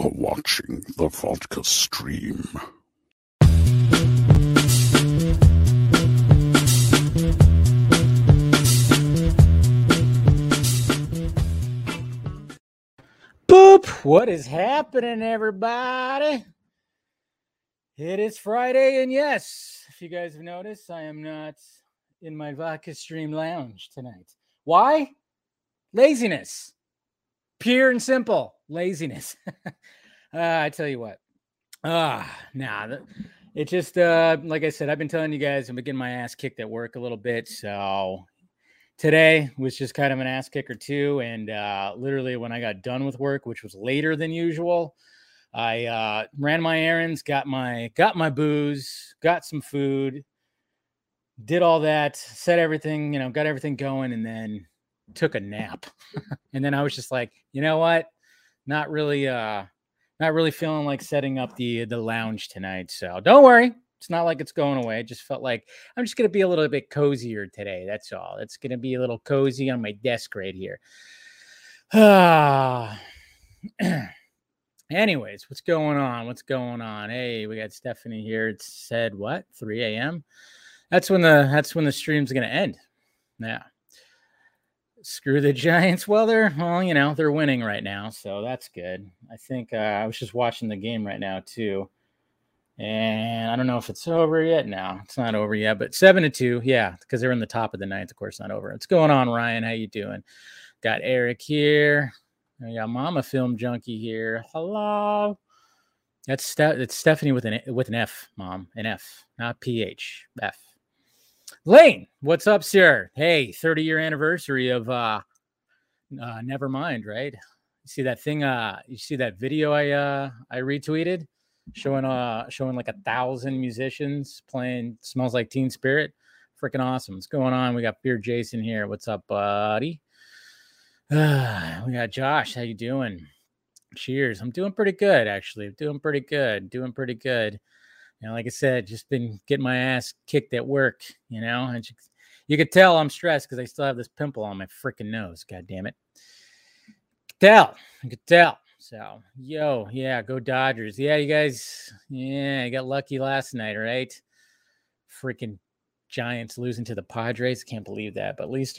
are watching the vodka stream. Boop! What is happening, everybody? It is Friday, and yes, if you guys have noticed, I am not in my vodka stream lounge tonight. Why? Laziness. Pure and simple laziness. I tell you what. It's just, like I said, I've been telling you guys, I've been getting my ass kicked at work a little bit. So today was just kind of an ass kicker too. And literally when I got done with work, which was later than usual, I ran my errands, got my booze, got some food, did all that, set everything, got everything going, and then took a nap. And then I was just like, you know what? Not really feeling like setting up the lounge tonight. So don't worry. It's not like it's going away. I just felt like I'm just going to be a little bit cozier today. That's all. It's going to be a little cozy on my desk right here. Anyways, what's going on? What's going on? Hey, we got Stephanie here. It said what? 3 a.m.? That's when the stream's going to end. Yeah. Screw the Giants. Well, they're winning right now, so that's good. I think I was just watching the game right now too, and I don't know if it's over yet. No, it's not over yet, but 7-2. Yeah, because they're in the top of the ninth. Of course, not over. What's going on, Ryan? How you doing? Got Eric here. We got Mama Film Junkie here. Hello. That's it's Stephanie with an F, Mom, an F, not PH, F. Lane, what's up, sir? Hey, 30-year anniversary of Nevermind, right? You see that thing? You see that video I retweeted showing like 1,000 musicians playing "Smells Like Teen Spirit"? Freaking awesome! What's going on? We got Beer Jason here. What's up, buddy? We got Josh. How you doing? Cheers. I'm doing pretty good, actually. Doing pretty good. Like I said, just been getting my ass kicked at work, and you could tell I'm stressed because I still have this pimple on my freaking nose. God damn it. I could tell. So, yeah, go Dodgers. Yeah, you guys, you got lucky last night, right? Freaking Giants losing to the Padres. Can't believe that. But at least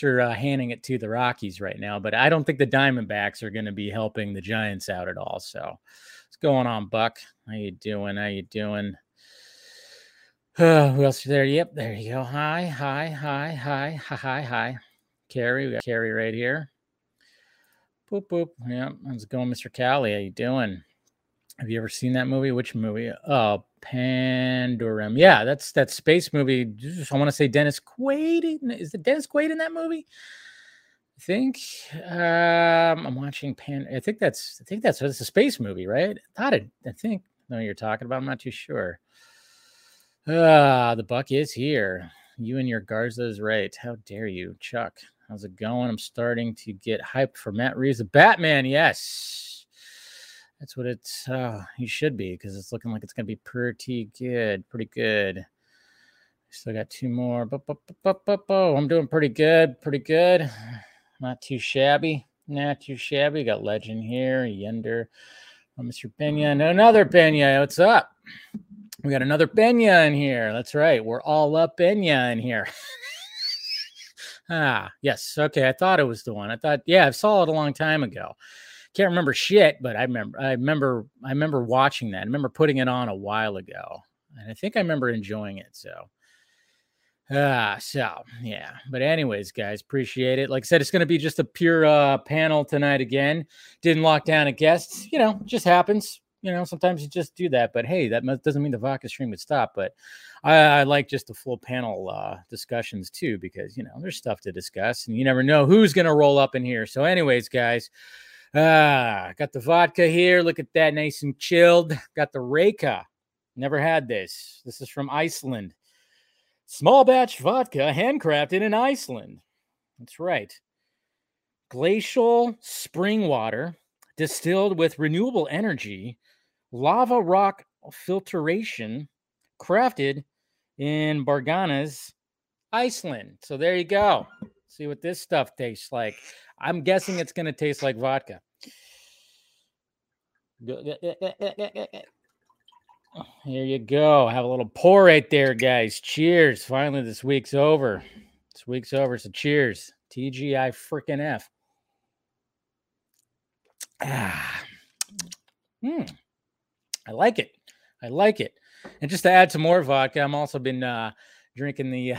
they're handing it to the Rockies right now. But I don't think the Diamondbacks are going to be helping the Giants out at all. So, what's going on, Buck? How you doing? Who else is there? Yep, there you go. Hi. Carrie, we got Carrie right here. Boop, boop. Yeah, how's it going, Mr. Callie? How you doing? Have you ever seen that movie? Which movie? Oh, Pandorum. Yeah, that's that space movie. I want to say Dennis Quaid. Is it Dennis Quaid in that movie? I think I'm watching Pan. I think that's a space movie, right? I know what you're talking about. I'm not too sure. The Buck is here. You and your Garza is right. How dare you, Chuck? How's it going? I'm starting to get hyped for Matt Reeves, the Batman. Yes. That's what it's, you should be, because it's looking like it's going to be pretty good. Still got two more. I'm doing pretty good. Not too shabby. Got Legend here, Yender, Mr. Pena, and another Pena. What's up? We got another Pena in here. That's right. We're all up Pena in here. Yes. Okay. I thought it was the one. I saw it a long time ago. Can't remember shit, but I remember watching that. I remember putting it on a while ago, and I think I remember enjoying it. So yeah. But anyways, guys, appreciate it. Like I said, it's going to be just a pure panel tonight again. Didn't lock down a guest. Just happens. Sometimes you just do that. But hey, that doesn't mean the vodka stream would stop. But I like just the full panel discussions too, because there's stuff to discuss, and you never know who's going to roll up in here. So, anyways, guys. Got the vodka here. Look at that, nice and chilled. Got the Reka. Never had this. This is from Iceland. Small batch vodka handcrafted in Iceland. That's right. Glacial spring water distilled with renewable energy, lava rock filtration, crafted in Borgarnes, Iceland. So there you go. See what this stuff tastes like. I'm guessing it's going to taste like vodka. Here you go. Have a little pour right there, guys. Cheers. Finally, this week's over. This week's over, so cheers. TGI freaking F. I like it. I like it. And just to add some more vodka, I'm also been drinking the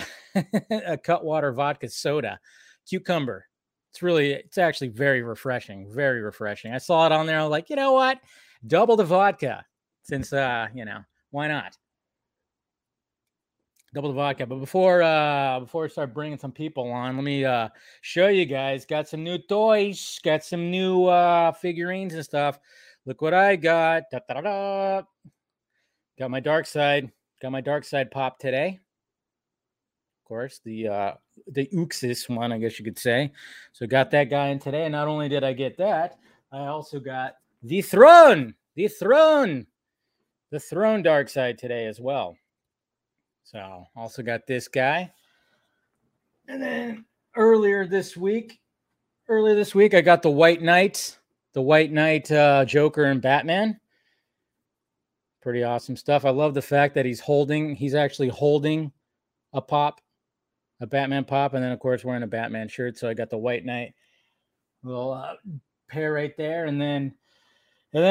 Cutwater vodka soda, cucumber. It's actually very refreshing. Very refreshing. I saw it on there. I was like, you know what? Double the vodka, since why not? Double the vodka. But before I start bringing some people on, let me show you guys. Got some new toys. Got some new figurines and stuff. Look what I got. Da, da, da, da. Got my Darkseid. Got my Darkseid pop today. Of course, the Uxus one, I guess you could say. So got that guy in today. And not only did I get that, I also got the Throne. The Throne. The Throne Darkseid today as well. So, also got this guy. And then earlier this week, I got the White Knight, Joker, and Batman. Pretty awesome stuff. I love the fact that he's actually holding a Batman pop, and then, of course, wearing a Batman shirt. So, I got the White Knight little pair right there. And then,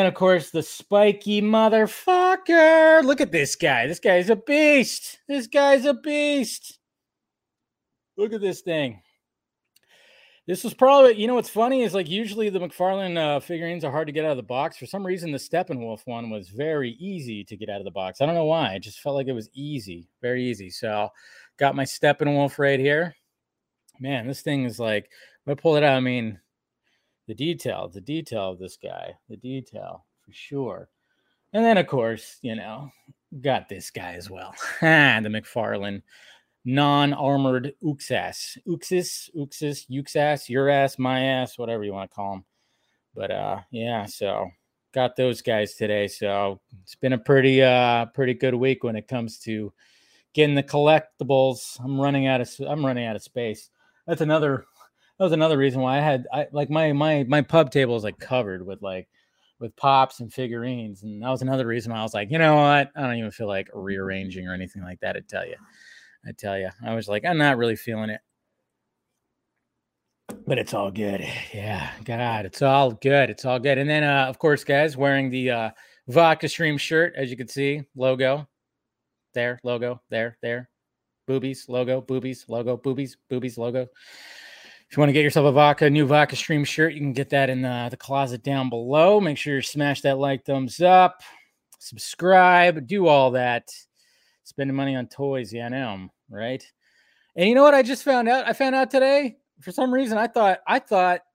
of course, the spiky motherfucker. Look at this guy. This guy's a beast. This guy's a beast. Look at this thing. This was probably, what's funny is, like, usually the McFarlane figurines are hard to get out of the box. For some reason, the Steppenwolf one was very easy to get out of the box. I don't know why. It just felt like it was easy, very easy. So got my Steppenwolf right here. Man, this thing is like, when I pull it out, I mean, the detail of this guy, the detail for sure. And then, of course, got this guy as well. The McFarlane non-armored Uxas, Uxas, your ass, my ass, whatever you want to call him. But, yeah, so got those guys today. So it's been a pretty good week when it comes to getting the collectibles. I'm running out of space. That was another reason why my pub table is like covered with pops and figurines. And that was another reason why I was like, you know what? I don't even feel like rearranging or anything like that. I tell you, I was like, I'm not really feeling it, but it's all good. Yeah. God, it's all good. It's all good. And then, of course, guys, wearing the, Vodka Stream shirt, as you can see, logo there, boobies, logo, boobies, logo, boobies, boobies, logo. If you want to get yourself a new Vodka Stream shirt, you can get that in the closet down below. Make sure you smash that like, thumbs up, subscribe, do all that. Spending money on toys, yeah, I know, right? And you know what I just found out? I found out today, for some reason, I thought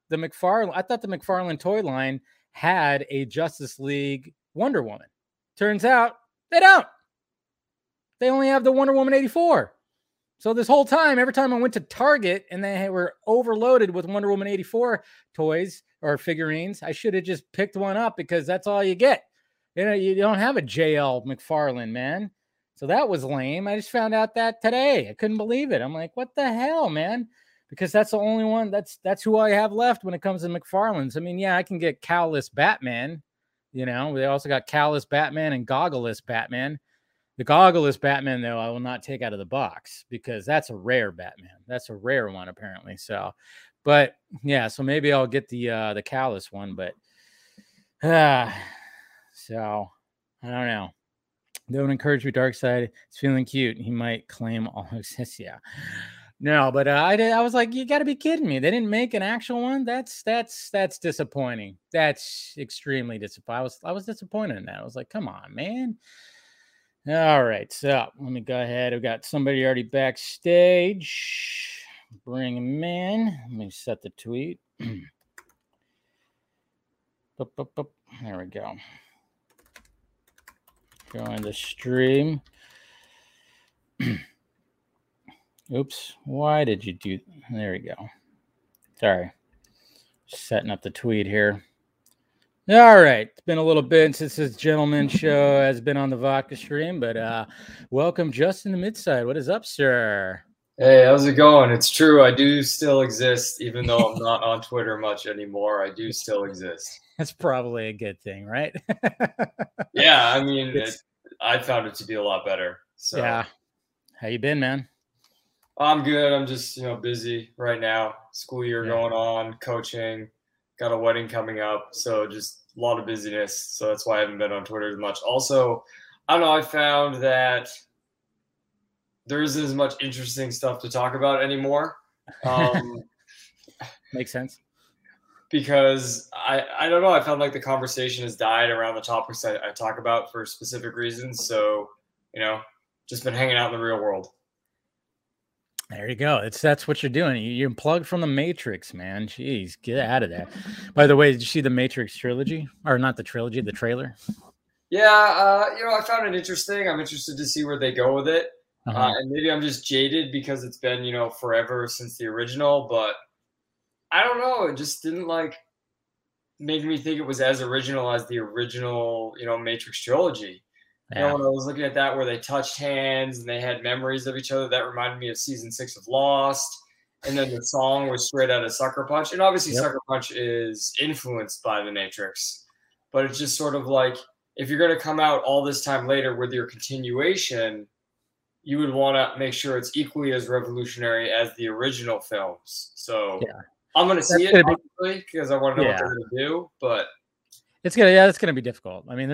the McFarlane toy line had a Justice League Wonder Woman. Turns out they don't. They only have the Wonder Woman 84. So this whole time, every time I went to Target and they were overloaded with Wonder Woman 84 toys or figurines, I should have just picked one up because that's all you get. You don't have a JL McFarlane, man. So that was lame. I just found out that today. I couldn't believe it. I'm like, what the hell, man? Because that's the only one. That's who I have left when it comes to McFarlane's. I mean, yeah, I can get cowless Batman. They also got cowless Batman and goggleless Batman. The goggleless Batman, though, I will not take out of the box because that's a rare Batman. That's a rare one, apparently. So, but yeah, so maybe I'll get the cowless one. But so I don't know. Don't encourage me, Darkseid. It's feeling cute. He might claim all access. Yeah, no, but I was like, you got to be kidding me. They didn't make an actual one. That's disappointing. That's extremely disappointing. I was disappointed in that. I was like, come on, man. All right, so let me go ahead. I've got somebody already backstage. Bring him in. Let me set the tweet. Up, up, up. There we go. Join the stream. Oops, why did you do that? There we go. Sorry. Setting up the tweet here. All right. It's been a little bit since this gentleman show has been on the Vodka Stream, but welcome Justin the Midside. What is up, sir? Hey, how's it going? It's true. I do still exist, even though I'm not on Twitter much anymore. I do still exist. That's probably a good thing, right? Yeah, I mean, I found it to be a lot better. So. Yeah. How you been, man? I'm good. I'm just, busy right now. School year going on, coaching, got a wedding coming up. So just a lot of busyness. So that's why I haven't been on Twitter as much. Also, I don't know, I found that there isn't as much interesting stuff to talk about anymore. Makes sense. Because I don't know. I found like the conversation has died around the topics I talk about for specific reasons. So, just been hanging out in the real world. There you go. That's what you're doing. You're unplugged from the Matrix, man. Jeez, get out of there. By the way, did you see the Matrix trilogy? Or not the trilogy, the trailer? Yeah. I found it interesting. I'm interested to see where they go with it. Uh-huh. And maybe I'm just jaded because it's been, forever since the original, but I don't know. It just didn't make me think it was as original as the original, Matrix trilogy. Yeah. When I was looking at that where they touched hands and they had memories of each other, that reminded me of season 6 of Lost. And then the song was straight out of Sucker Punch. And obviously Sucker Punch is influenced by the Matrix, but it's just sort of like, if you're going to come out all this time later with your continuation, you would want to make sure it's equally as revolutionary as the original films. So I'm going to see it, obviously, because I want to know what they're going to do. But it's going to be difficult. I mean,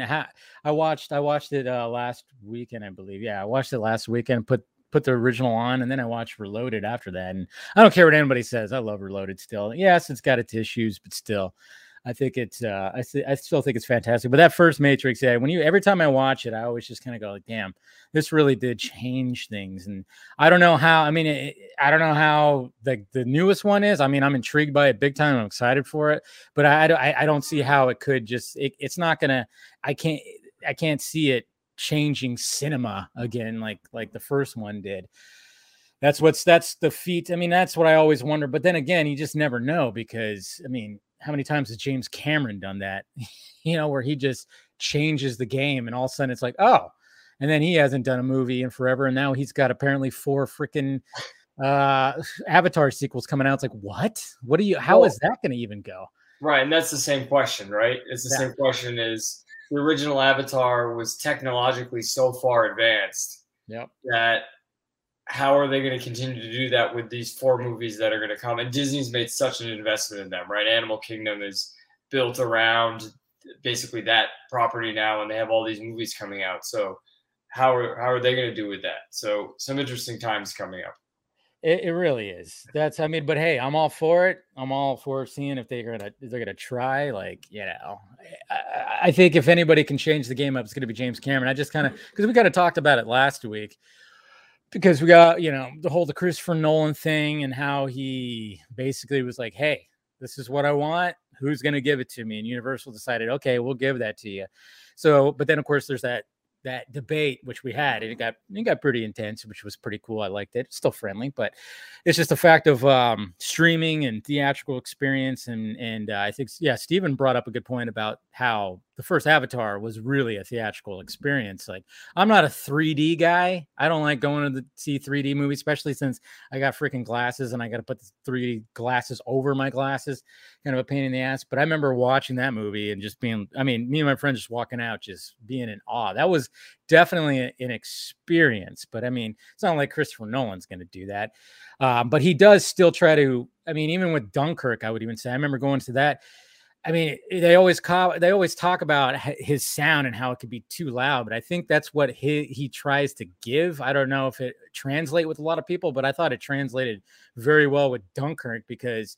I watched it last weekend, I believe. Yeah, I watched it last weekend, put the original on, and then I watched Reloaded after that. And I don't care what anybody says. I love Reloaded still. Yes, it's got its issues, but still. I think it's I still think it's fantastic. But that first Matrix, every time I watch it, I always just kind of go like, damn, this really did change things. And I don't know how. I mean, I don't know how the newest one is. I mean, I'm intrigued by it big time. I'm excited for it. But I don't see how it could just. It's not gonna. I can't see it changing cinema again like the first one did. That's the feat. I mean, that's what I always wonder. But then again, you just never know because I mean. How many times has James Cameron done that, where he just changes the game and all of a sudden it's like, oh, and then he hasn't done a movie in forever. And now he's got apparently 4 freaking Avatar sequels coming out. It's like, what do you, how is that going to even go? Right. And that's the same question, right? It's the same question is the original Avatar was technologically so far advanced that how are they going to continue to do that with these 4 movies that are going to come? And Disney's made such an investment in them, right? Animal Kingdom is built around basically that property now, and they have all these movies coming out. So how are they going to do with that? So some interesting times coming up. It really is. But hey, I'm all for it. I'm all for seeing if they're gonna try. I think if anybody can change the game up, it's gonna be James Cameron. Because we kind of talked about it last week. Because we got, the Christopher Nolan thing and how he basically was like, hey, this is what I want. Who's going to give it to me? And Universal decided, okay, we'll give that to you. So, but then, of course, there's that debate, which we had, and it got pretty intense, which was pretty cool. I liked it. It's still friendly, but it's just a fact of streaming and theatrical experience. And I think, Steven brought up a good point about how the first Avatar was really a theatrical experience. Like, I'm not a 3D guy. I don't like going to see 3D movies, especially since I got freaking glasses and I got to put the 3D glasses over my glasses. Kind of a pain in the ass. But I remember watching that movie and just being, me and my friend just walking out, just being in awe. That was definitely an experience. But it's not like Christopher Nolan's going to do that. But he does still try to, even with Dunkirk, I would even say, I remember going to that. They always talk about his sound and how it could be too loud, but I think that's what he tries to give. I don't know if it translates with a lot of people, but I thought it translated very well with Dunkirk because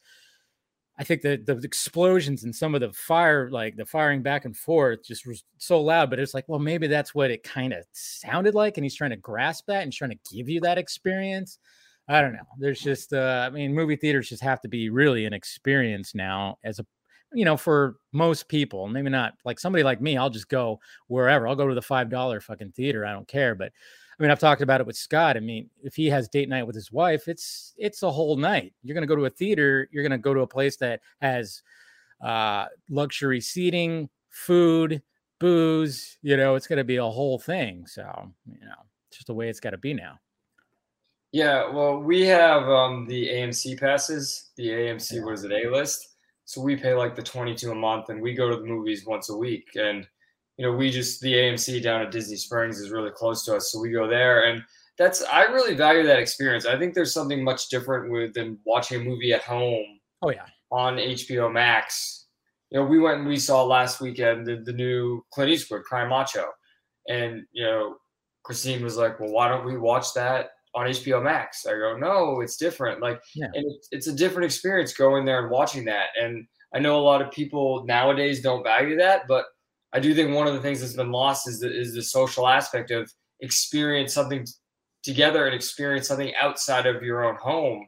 I think the explosions and some of the fire, like the firing back and forth, just was so loud. But it's like, well, maybe that's what it kind of sounded like, and he's trying to grasp that and trying to give you that experience. I don't know. There's just, movie theaters just have to be really an experience now as a for most people, maybe not like somebody like me, I'll just go wherever. I'll go to the $5 fucking theater. I don't care. But I've talked about it with Scott. If he has date night with his wife, it's a whole night. You're going to go to a theater. You're going to go to a place that has luxury seating, food, booze. It's going to be a whole thing. So, it's just the way it's got to be now. Yeah, well, we have the AMC passes, the AMC, what is it, A-List. So we pay like the $22 a month, and we go to the movies once a week. And, you know, we just, the AMC down at Disney Springs is really close to us. So we go there, and that's, I really value that experience. I think there's something much different than watching a movie at home. Oh, yeah. On HBO Max. You know, we went and we saw last weekend the new Clint Eastwood, Cry Macho. And, you know, Christine was like, well, why don't we watch that on HBO Max? I go, no, it's different. Like, yeah. And it's a different experience going there and watching that. And I know a lot of people nowadays don't value that, but I do think one of the things that's been lost is the social aspect of experience something together and experience something outside of your own home.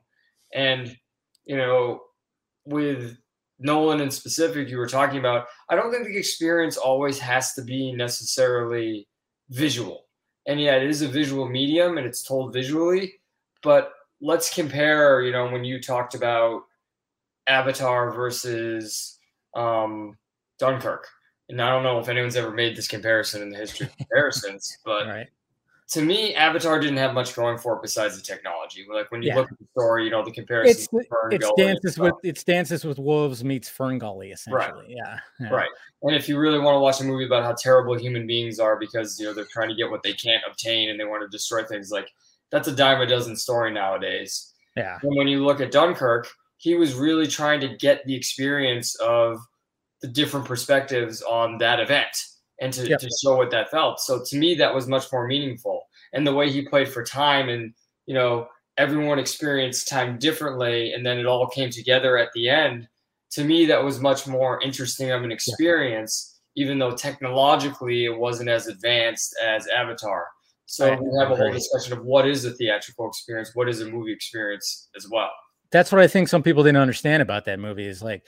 And, you know, with Nolan in specific, you were talking about, I don't think the experience always has to be necessarily visual. And yeah, it is a visual medium and it's told visually, but let's compare, you know, when you talked about Avatar versus Dunkirk. And I don't know if anyone's ever made this comparison in the history of comparisons, but right. To me, Avatar didn't have much going for it besides the technology. Like when you look at the story, you know, the comparison. It's Dances with Wolves meets Ferngully, essentially. Right. Yeah. Right. And if you really want to watch a movie about how terrible human beings are because, you know, they're trying to get what they can't obtain and they want to destroy things, like that's a dime a dozen story nowadays. Yeah. And when you look at Dunkirk, he was really trying to get the experience of the different perspectives on that event. And to show what that felt. So to me, that was much more meaningful. And the way he played for time and, you know, everyone experienced time differently. And then it all came together at the end. To me, that was much more interesting of an experience, even though technologically it wasn't as advanced as Avatar. So we have a whole discussion of what is a theatrical experience? What is a movie experience as well? That's what I think some people didn't understand about that movie is like,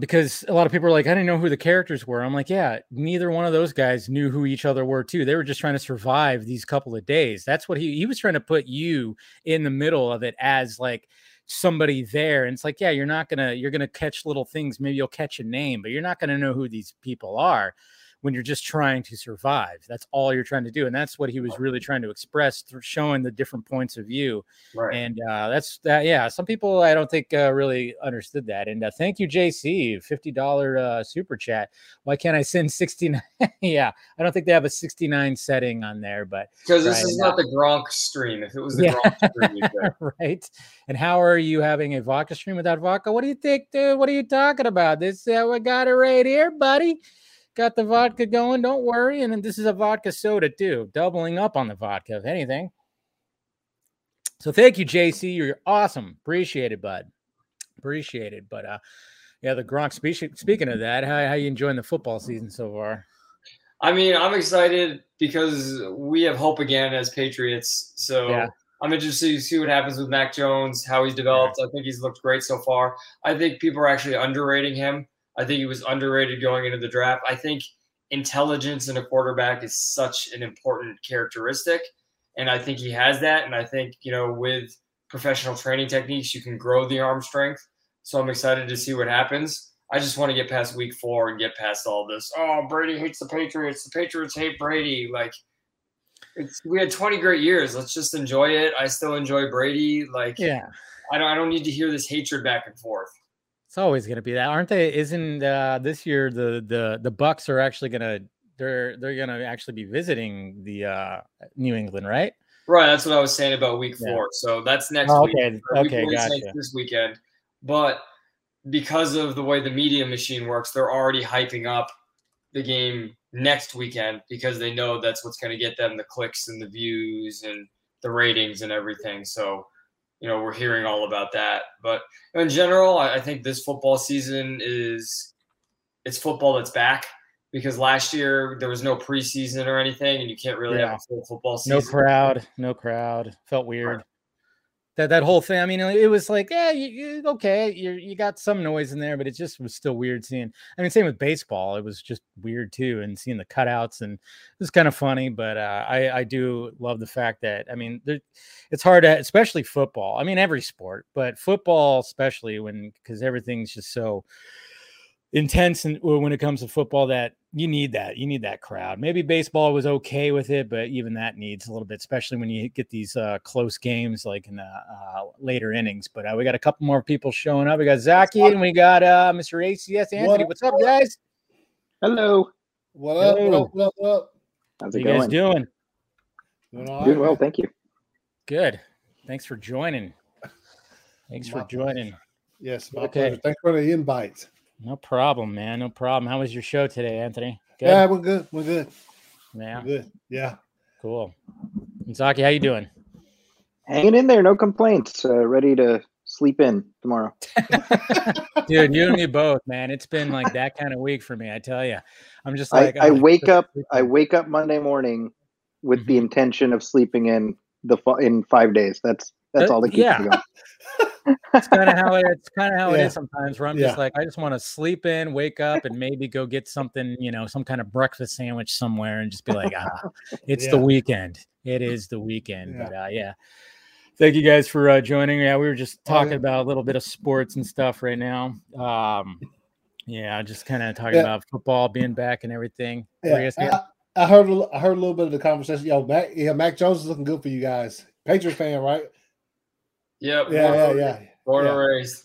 because a lot of people are like, I didn't know who the characters were. I'm like, yeah, neither one of those guys knew who each other were too. They were just trying to survive these couple of days. That's what he was trying to put you in the middle of it as like somebody there. And it's like, yeah, you're going to catch little things. Maybe you'll catch a name, but you're not going to know who these people are when you're just trying to survive. That's all you're trying to do. And that's what he was really trying to express through showing the different points of view. Right. And some people, I don't think really understood that. And thank you, JC, $50 super chat. Why can't I send 69? Yeah. I don't think they have a 69 setting on there, but because this is not the Gronk stream. If it was the Gronk stream. Right. And how are you having a vodka stream without vodka? What do you think, dude? What are you talking about? This, we got it right here, buddy. Got the vodka going, don't worry. And then this is a vodka soda too, doubling up on the vodka, if anything. So thank you, JC. You're awesome. Appreciate it, bud. Appreciate it. But the Gronk, speaking of that, how you enjoying the football season so far? I mean, I'm excited because we have hope again as Patriots. So yeah. I'm interested to see what happens with Mac Jones, how he's developed. Right. I think he's looked great so far. I think people are actually underrating him. I think he was underrated going into the draft. I think intelligence in a quarterback is such an important characteristic, and I think he has that. And I think, you know, with professional training techniques, you can grow the arm strength. So I'm excited to see what happens. I just want to get past week 4 and get past all this. Oh, Brady hates the Patriots. The Patriots hate Brady. Like, we had 20 great years. Let's just enjoy it. I still enjoy Brady. Like, yeah, I don't need to hear this hatred back and forth. It's always going to be that, aren't they? Isn't this year the Bucks are actually going to actually be visiting the New England, right? Right, that's what I was saying about week 4. So that's next week. Okay, gotcha. This weekend, but because of the way the media machine works, they're already hyping up the game next weekend because they know that's what's going to get them the clicks and the views and the ratings and everything. So, you know, we're hearing all about that. But in general, I think this football season it's football that's back, because last year there was no preseason or anything, and you can't really have a full football season. No crowd. Felt weird. Right. That whole thing. I mean, it was like, yeah, you got some noise in there, but it just was still weird seeing. I mean, same with baseball. It was just weird too, and seeing the cutouts, and it was kind of funny. But I do love the fact that, I mean, it's hard to, especially football. I mean, every sport, but football especially, because everything's just so. intense when it comes to football, that you need that. You need that crowd. Maybe baseball was okay with it, but even that needs a little bit, especially when you get these close games like in the later innings. But we got a couple more people showing up. We got Zaki and we got Mr. ACS Anthony. What's up, guys? Hello. What up? Hello. What up? How's it going? How you guys doing? Doing well, thank you. Good. Thanks for joining. Thanks for joining. Yes, my pleasure. Thanks for the invite. No problem, man. No problem. How was your show today, Anthony? Good? Yeah, we're good. We're good. Yeah. We're good. Yeah. Cool. Zaki, how you doing? Hanging in there. No complaints. Ready to sleep in tomorrow. Dude, you and me both, man. It's been like that kind of week for me, I tell you. I'm just like I wake up Monday morning with the intention of sleeping in 5 days. That's all that keeps me going. It's kind of how it is sometimes, where I'm just like, I just want to sleep in, wake up, and maybe go get something, some kind of breakfast sandwich somewhere, and just be like, it's the weekend. It is the weekend. Yeah. But thank you guys for joining. Yeah, we were just talking about a little bit of sports and stuff right now. Just kind of talking about football being back and everything. Yeah. I heard a little bit of the conversation. Yo, Mac Jones is looking good for you guys. Patriots fan, right? Yep. Yeah. Born and raised.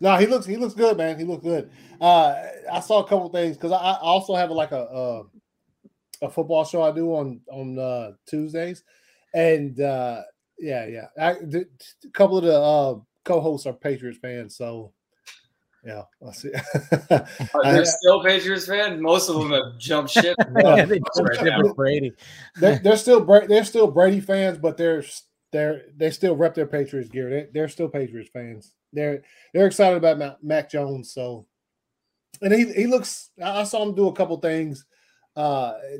No, he looks good, man. He looks good. I saw a couple things because I also have like a football show I do on Tuesdays, and a couple of the co-hosts are Patriots fans, so yeah, I see. Are they still Patriots fans? Most of them have jumped ship. They're still Brady fans, but they still rep their Patriots gear. They're still Patriots fans. They're excited about Mac Jones. So, and he looks. I saw him do a couple things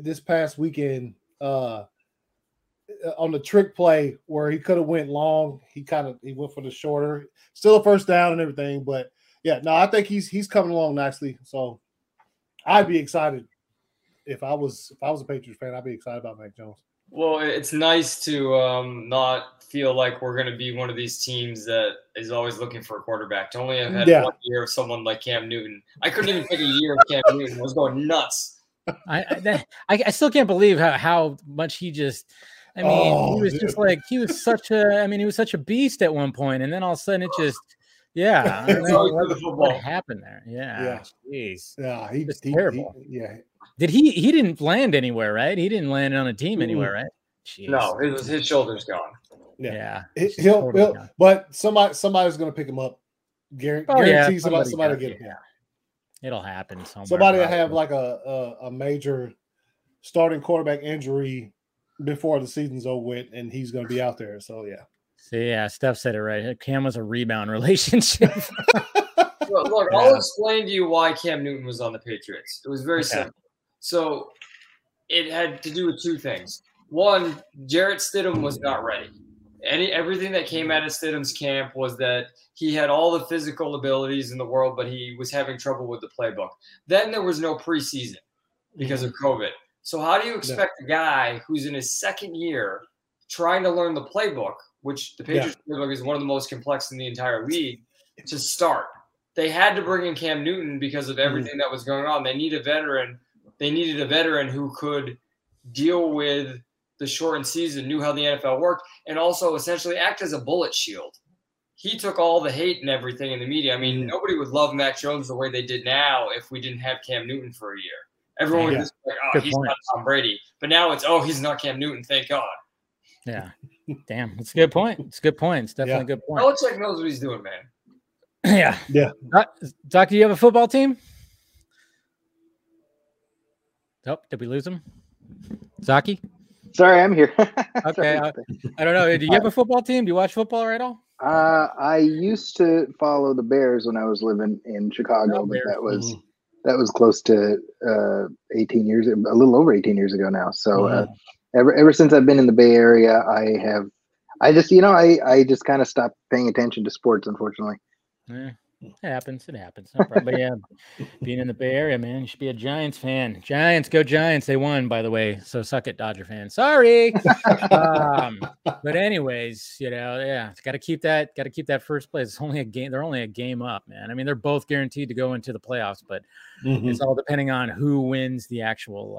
this past weekend on the trick play where he could have went long. He went for the shorter. Still a first down and everything. But yeah, no, I think he's coming along nicely. So, I'd be excited if I was a Patriots fan. I'd be excited about Mac Jones. Well, it's nice to not feel like we're going to be one of these teams that is always looking for a quarterback. To only have had 1 year of someone like Cam Newton. I couldn't even pick a year of Cam Newton. I was going nuts. I still can't believe how much he just – I mean, he was such a beast at one point, and then all of a sudden it just – yeah. I don't know what happened there. Yeah. Jeez. Yeah, he's terrible. He didn't land anywhere, right? He didn't land on a team anywhere, right? Jeez. No, it was his shoulders gone. Yeah. He'll but somebody's gonna pick him up. Guarantees somebody will get him. Yeah. It'll happen somewhere. Somebody will have like a major starting quarterback injury before the season's over with, and he's gonna be out there. So yeah. So, yeah, Steph said it right. Cam was a rebound relationship. Look, I'll explain to you why Cam Newton was on the Patriots. It was very simple. So it had to do with two things. One, Jarrett Stidham was not ready. Everything that came out of Stidham's camp was that he had all the physical abilities in the world, but he was having trouble with the playbook. Then there was no preseason because of COVID. So how do you expect a guy who's in his second year trying to learn the playbook, which the Patriots playbook is one of the most complex in the entire league, to start? They had to bring in Cam Newton because of everything that was going on. They need a veteran. They needed a veteran who could deal with the shortened season, knew how the NFL worked, and also essentially act as a bullet shield. He took all the hate and everything in the media. I mean, nobody would love Mac Jones the way they did now if we didn't have Cam Newton for a year. Everyone was just like, not Tom Brady. But now it's, he's not Cam Newton, thank God. Yeah. Damn, it's a good point. It's definitely a good point. Belichick knows what he's doing, man. Yeah. Yeah. Doc, do you have a football team? Oh, did we lose him? Zaki? Sorry, I'm here. Okay. I don't know. Do you have a football team? Do you watch football at all? I used to follow the Bears when I was living in Chicago, but that was close to 18 years, a little over 18 years ago now. So ever since I've been in the Bay Area, I just kind of stopped paying attention to sports, unfortunately. Yeah. It happens. No problem. But yeah, being in the Bay Area, man, you should be a Giants fan. Giants, go Giants. They won, by the way. So suck it, Dodger fan. Sorry. But anyways, you know, yeah, got to keep that first place. It's only a game. They're only a game up, man. I mean, they're both guaranteed to go into the playoffs, but it's all depending on who wins the actual,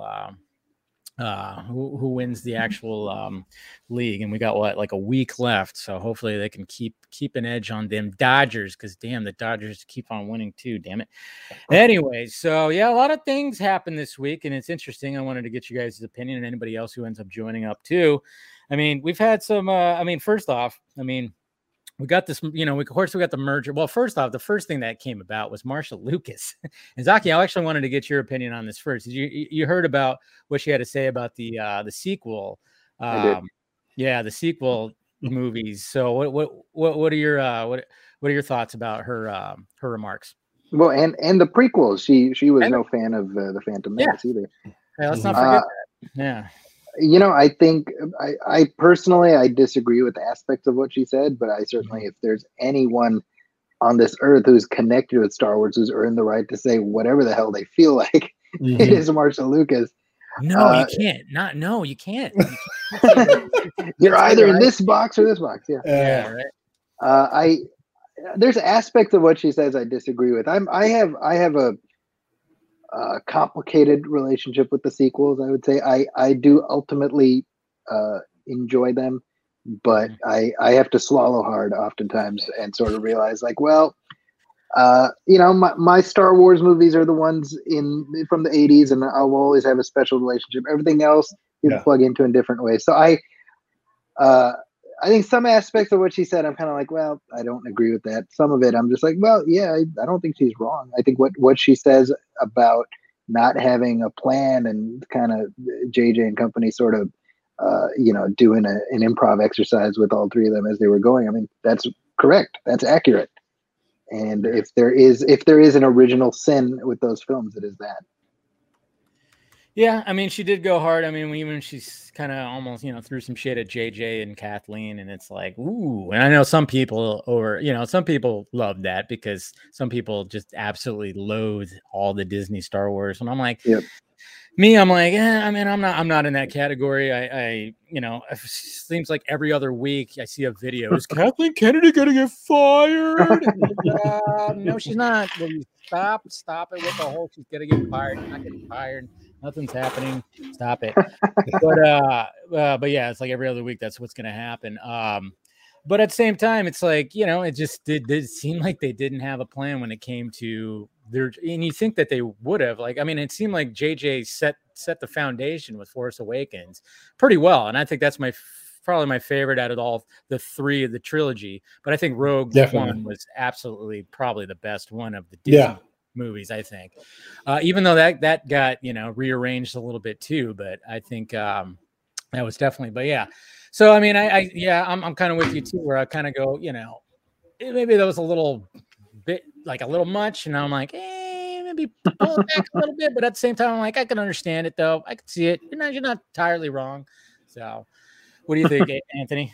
league. And we got like a week left. So hopefully they can keep an edge on them Dodgers. Cause damn, the Dodgers keep on winning too. Damn it. Anyway. So yeah, a lot of things happened this week and it's interesting. I wanted to get you guys' opinion and anybody else who ends up joining up too. I mean, we've had some, first off, we got this, we got the merger. Well, first off, the first thing that came about was Marsha Lucas. And Zaki, I actually wanted to get your opinion on this first. You heard about what she had to say about the sequel. The sequel movies. So what are your what are your thoughts about her remarks? Well, and the prequels. She was no fan of the Phantom Menace either. Yeah, let's not forget that. Yeah. You know, I think I personally, I disagree with aspects of what she said, but I certainly, if there's anyone on this earth who's connected with Star Wars, who's earned the right to say whatever the hell they feel like, it is Marsha Lucas. No, you can't. You can't. You're either in this box or this box. Yeah. Right. There's aspects of what she says I disagree with. I have a complicated relationship with the sequels. I would say I do ultimately enjoy them, but I have to swallow hard oftentimes and sort of realize like, well, my Star Wars movies are the ones from the 80s, and I'll always have a special relationship. Everything else you can plug into in different ways. So I think some aspects of what she said, I'm kind of like, well, I don't agree with that. Some of it, I'm just like, well, yeah, I don't think she's wrong. I think what she says about not having a plan and kind of JJ and company sort of, doing an improv exercise with all three of them as they were going. I mean, that's correct. That's accurate. And if there is an original sin with those films, it is that. Yeah, I mean, she did go hard. I mean, even she's kind of almost, threw some shit at JJ and Kathleen, and it's like, ooh. And I know some people, some people love that because some people just absolutely loathe all the Disney Star Wars. And I'm like, I'm not in that category. It seems like every other week I see a video. Is Kathleen Kennedy going to get fired? No, she's not. Will you stop it with the whole, she's going to get fired. She's not getting fired. Nothing's happening. Stop it. But yeah, it's like every other week. That's what's going to happen. But at the same time, it's like, it just did seem like they didn't have a plan when it came to their, and you think that they would have, it seemed like JJ set the foundation with Force Awakens pretty well. And I think that's probably my favorite out of all the three of the trilogy, but I think Rogue One was absolutely probably the best one of the Disney movies, I think, even though that got, rearranged a little bit too, but I think, that was definitely, but yeah. So, I'm kind of with you too, where I kind of go, maybe that was a little bit, like a little much. And I'm like, maybe pull it back a little bit. But at the same time, I'm like, I can understand it though. I can see it. You're not entirely wrong. So what do you think, Anthony?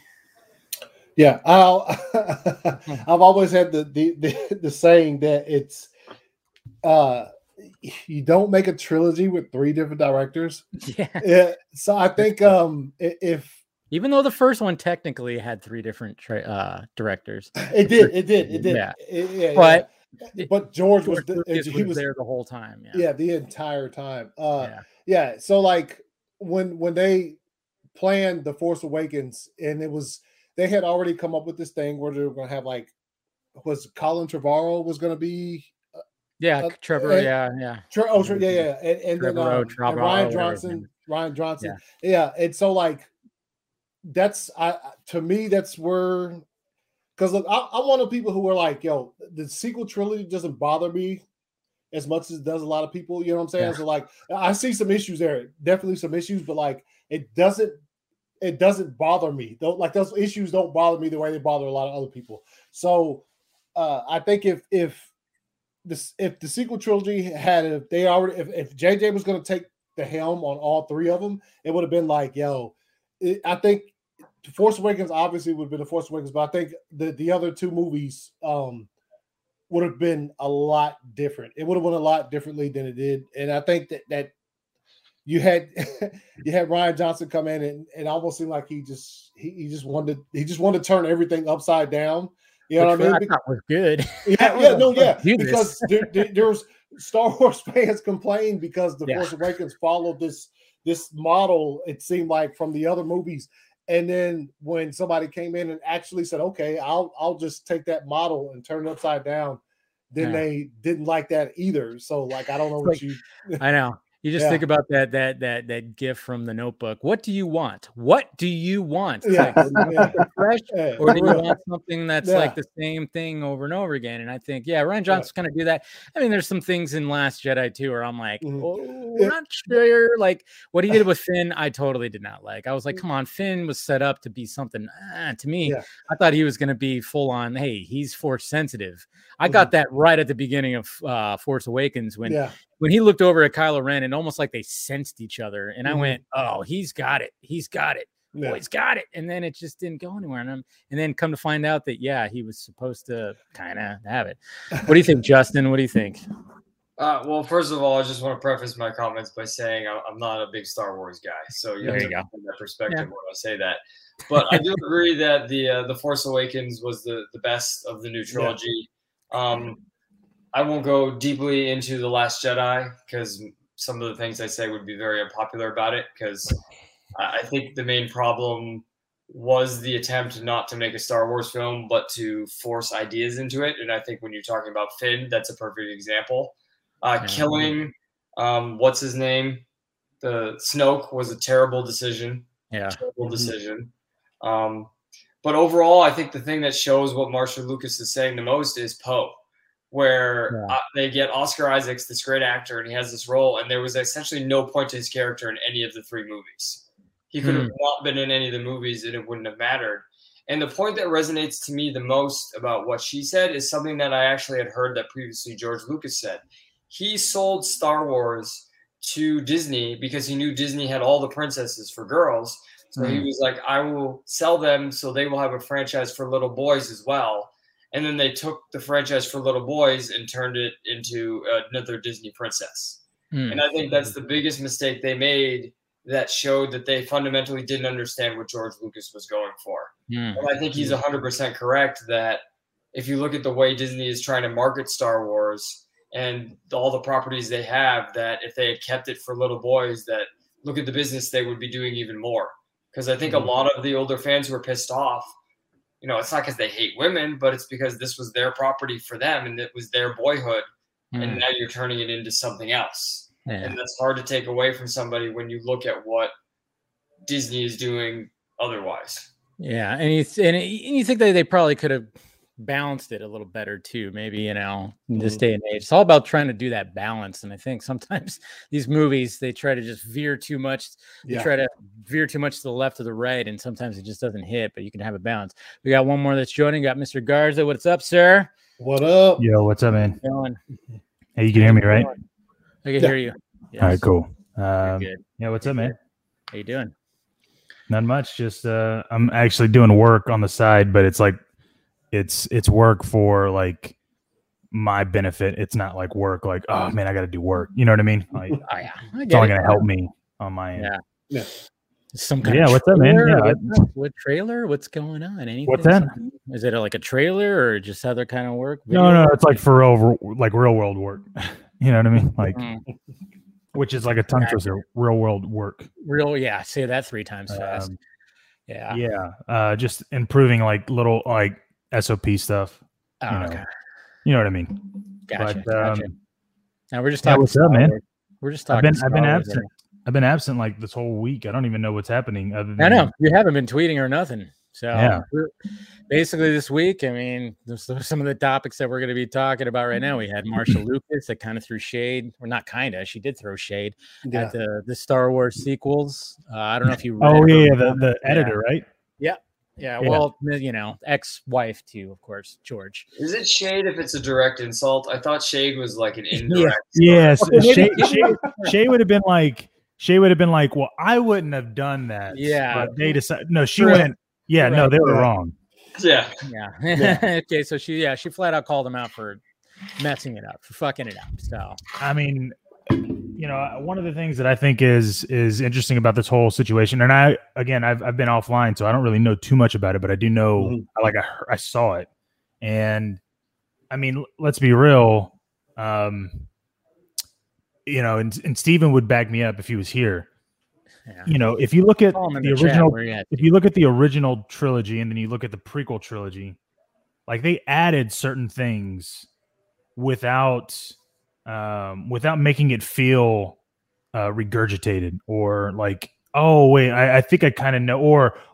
Yeah. I've always had the saying that it's, you don't make a trilogy with three different directors. Yeah. So I think even though the first one technically had three different directors, it did. Yeah. But George was he was there the whole time. Yeah. Yeah, the entire time. So like when they planned The Force Awakens, and they had already come up with this thing where they were going to have was Colin Trevorrow was going to be. Yeah, Trevor. And Ryan Johnson. Yeah. And so that's to me that's where, because look, I'm one of the people who are like, yo, the sequel trilogy doesn't bother me as much as it does a lot of people. You know what I'm saying? Yeah. So I see some issues there, definitely some issues, but it doesn't bother me. Don't those issues don't bother me the way they bother a lot of other people. So I think if the sequel trilogy if JJ was going to take the helm on all three of them, it would have been like, yo, I think The Force Awakens obviously would have been The Force Awakens, but I think the other two movies, would have been a lot different. It would have went a lot differently than it did. And I think that you had you had Ryan Johnson come in and it almost seemed like he just wanted to turn everything upside down. You know what I mean? I thought was good. Yeah. Because there was Star Wars fans complained because the Force Awakens followed this model, it seemed like, from the other movies. And then when somebody came in and actually said, okay, I'll just take that model and turn it upside down, then they didn't like that either. So like, I don't know what you I know. You just think about that gif from The Notebook. What do you want? What do you want? It's fresh, or do you want something that's like the same thing over and over again? And I think, Ryan Johnson's kind of do that. I mean, there's some things in Last Jedi too where I'm like, I'm not sure. Like what he did with Finn, I totally did not like. I was like, come on, Finn was set up to be something. To me, I thought he was going to be full on. Hey, he's force sensitive. I got that right at the beginning of Force Awakens when he looked over at Kylo Ren and almost like they sensed each other. And I went, oh, he's got it. Yeah. Oh, he's got it. And then it just didn't go anywhere. And then come to find out that, he was supposed to kind of have it. What do you think, Justin? What do you think? Well, first of all, I just want to preface my comments by saying I'm not a big Star Wars guy. So you have to put in that perspective when I say that. But I do agree that the Force Awakens was the best of the new trilogy. I won't go deeply into The Last Jedi because some of the things I say would be very unpopular about it, because I think the main problem was the attempt not to make a Star Wars film, but to force ideas into it. And I think when you're talking about Finn, that's a perfect example. Killing, what's his name? The Snoke was a terrible decision. But overall, I think the thing that shows what Marshall Lucas is saying the most is Poe, where they get Oscar Isaac, this great actor, and he has this role, and there was essentially no point to his character in any of the three movies. He could have not been in any of the movies, and it wouldn't have mattered. And the point that resonates to me the most about what she said is something that I actually had heard that previously George Lucas said. He sold Star Wars to Disney because he knew Disney had all the princesses for girls. So he was like, I will sell them so they will have a franchise for little boys as well. And then they took the franchise for little boys and turned it into another Disney princess. And I think that's the biggest mistake they made, that showed that they fundamentally didn't understand what George Lucas was going for. And I think he's 100% correct that if you look at the way Disney is trying to market Star Wars and all the properties they have, that if they had kept it for little boys, that look at the business they would be doing even more. Because I think a lot of the older fans were pissed off. You know, it's not because they hate women, but it's because this was their property for them and it was their boyhood. And now you're turning it into something else. And that's hard to take away from somebody when you look at what Disney is doing otherwise. And you think that they probably could have balanced it a little better too, maybe, you know, in this day and age. It's all about trying to do that balance. And I think sometimes these movies, they try to just veer too much. They try to veer too much to the left or the right. And sometimes it just doesn't hit, but you can have a balance. We got one more that's joining. We got Mr. Garza. What's up, sir? What up? Yo, what's up, man? Hey, you can hear me, right? I can hear you. Yes. All right, cool. What's up, man? How you doing? Not much. Just, I'm actually doing work on the side, but it's like, it's work for like my benefit. It's not like work like, oh man, I gotta do work, you know what I mean? Like, it's only gonna help me on my end. Some kind of what's up, man? What trailer, what's going on? Anything? What's that? Is it like a trailer or just other kind of work? No, it's like for real world work. You know what I mean? Like which is like a tongue twister. Real world work. Say that 3 times fast. Just improving like little like SOP stuff. You know what I mean? Gotcha. Now we're just talking. What's up, man? We're just talking. I've been absent like this whole week. I don't even know what's happening. Other than I know you haven't been tweeting or nothing. So basically this week, I mean, some of the topics that we're going to be talking about right now. We had Marshall Lucas that kind of threw shade, or not kind of, she did throw shade at the Star Wars sequels. I don't know if you read the editor, right? Yeah. Well, you know, ex-wife too, of course, George. Is it shade if it's a direct insult? I thought shade was like an indirect. Shade would have been like, well, I wouldn't have done that. But they decided. No, she went. They were wrong. Okay, so she flat out called him out for messing it up, for fucking it up. So, I mean, you know, one of the things that I think is interesting about this whole situation, and I, again, I've been offline, so I don't really know too much about it, but I do know, I saw it. And I mean, let's be real. You know, and Steven would back me up if he was here. Yeah. You know, if you look at the original, if you look at the original trilogy and then you look at the prequel trilogy, like they added certain things without, without making it feel regurgitated or like, oh wait, I think I kind of know,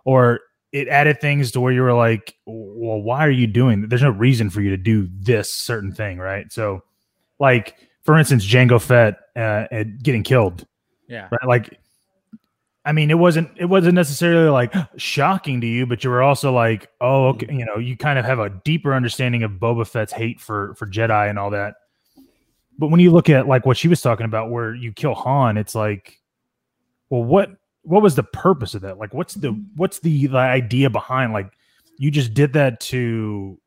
or it added things to where you were like, well, why are you doing that? There's no reason for you to do this certain thing, right? So, like for instance, Jango Fett getting killed, yeah, right? Like. I mean, it wasn't necessarily like shocking to you, but you were also like, oh, okay, you know, you kind of have a deeper understanding of Boba Fett's hate for Jedi and all that. But when you look at like what she was talking about, where you kill Han, it's like, well, what was the purpose of that? Like, what's the idea behind? Like, you just did that to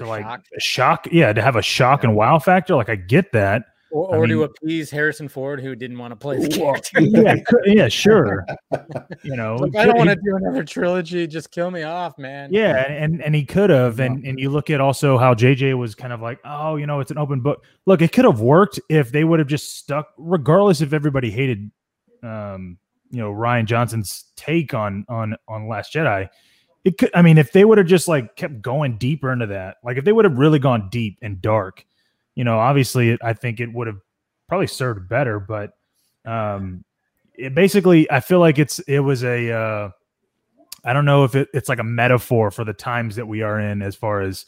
like shock, yeah, to have a shock and wow factor. Like, I get that. Or to appease Harrison Ford, who didn't want to play the character. Yeah, sure. You know, like, I don't want to do another trilogy. Just kill me off, man. Yeah, and he could have. And you look at also how JJ was kind of like, oh, you know, it's an open book. Look, it could have worked if they would have just stuck, regardless if everybody hated, you know, Rian Johnson's take on Last Jedi. It could. I mean, if they would have just like kept going deeper into that, like if they would have really gone deep and dark. You know, obviously, I think it would have probably served better, but it basically, I feel like it was I don't know if it's like a metaphor for the times that we are in as far as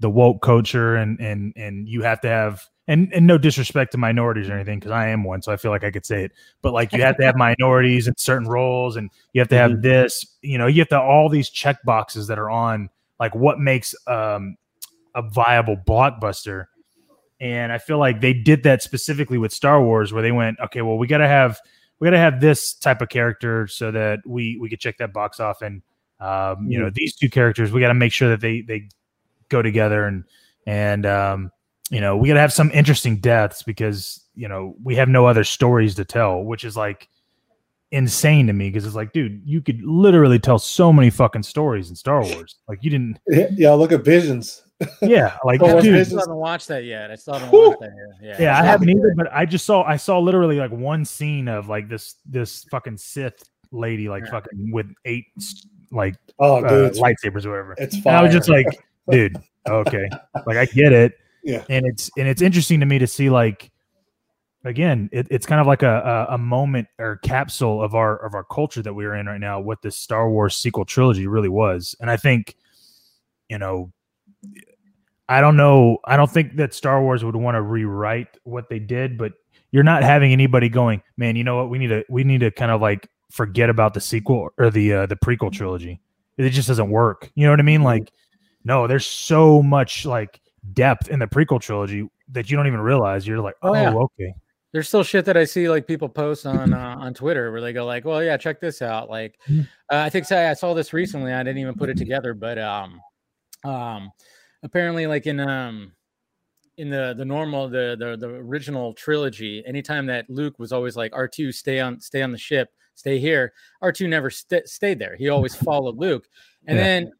the woke culture and you have to have, and no disrespect to minorities or anything, because I am one, so I feel like I could say it, but like you have to have minorities in certain roles and you have to have this, you know, you have to all these check boxes that are on like what makes a viable blockbuster. And I feel like they did that specifically with Star Wars, where they went, okay, well, we gotta have this type of character so that we could check that box off, and you know, these two characters, we gotta make sure that they go together, and you know, we gotta have some interesting deaths because you know we have no other stories to tell, which is like insane to me because it's like, dude, you could literally tell so many fucking stories in Star Wars, like you didn't. Yeah, look at Visions. Yeah, like dude, I still haven't watched that yet. Yeah, I haven't either. But I saw literally like one scene of like this fucking Sith lady, like fucking with 8 like lightsabers or whatever. It's fine. I was just like, dude, okay, like I get it. Yeah, and it's interesting to me to see like again, it's kind of like a moment or capsule of our culture that we're in right now. What this Star Wars sequel trilogy really was, and I think you know. I don't know. I don't think that Star Wars would want to rewrite what they did, but you're not having anybody going, man, you know what? We need to kind of like forget about the sequel or the prequel trilogy. It just doesn't work. You know what I mean? Like, no, there's so much like depth in the prequel trilogy that you don't even realize. You're like, okay. There's still shit that I see like people post on Twitter where they go like, well, yeah, check this out. Like, I think I saw this recently. I didn't even put it together, but, apparently, like in the normal the original trilogy, anytime that Luke was always like, R2, stay on the ship, stay here. R2 never stayed there. He always followed Luke. And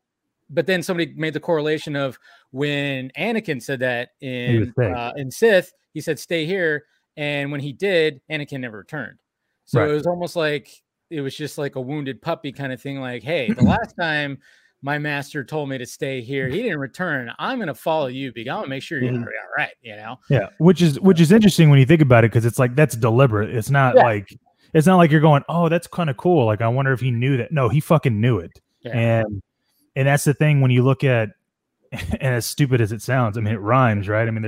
then somebody made the correlation of when Anakin said that in Sith, he said stay here, and when he did, Anakin never returned. So it was almost like it was just like a wounded puppy kind of thing. Like, hey, the last time. My master told me to stay here. He didn't return. I'm going to follow you because I'm going to make sure you're going to be all right. You know? Yeah. Which is interesting when you think about it. Cause it's like, that's deliberate. It's not like, you're going, oh, that's kind of cool. Like, I wonder if he knew that. No, he fucking knew it. Yeah. And that's the thing when you look at, and as stupid as it sounds, I mean, it rhymes, right? I mean,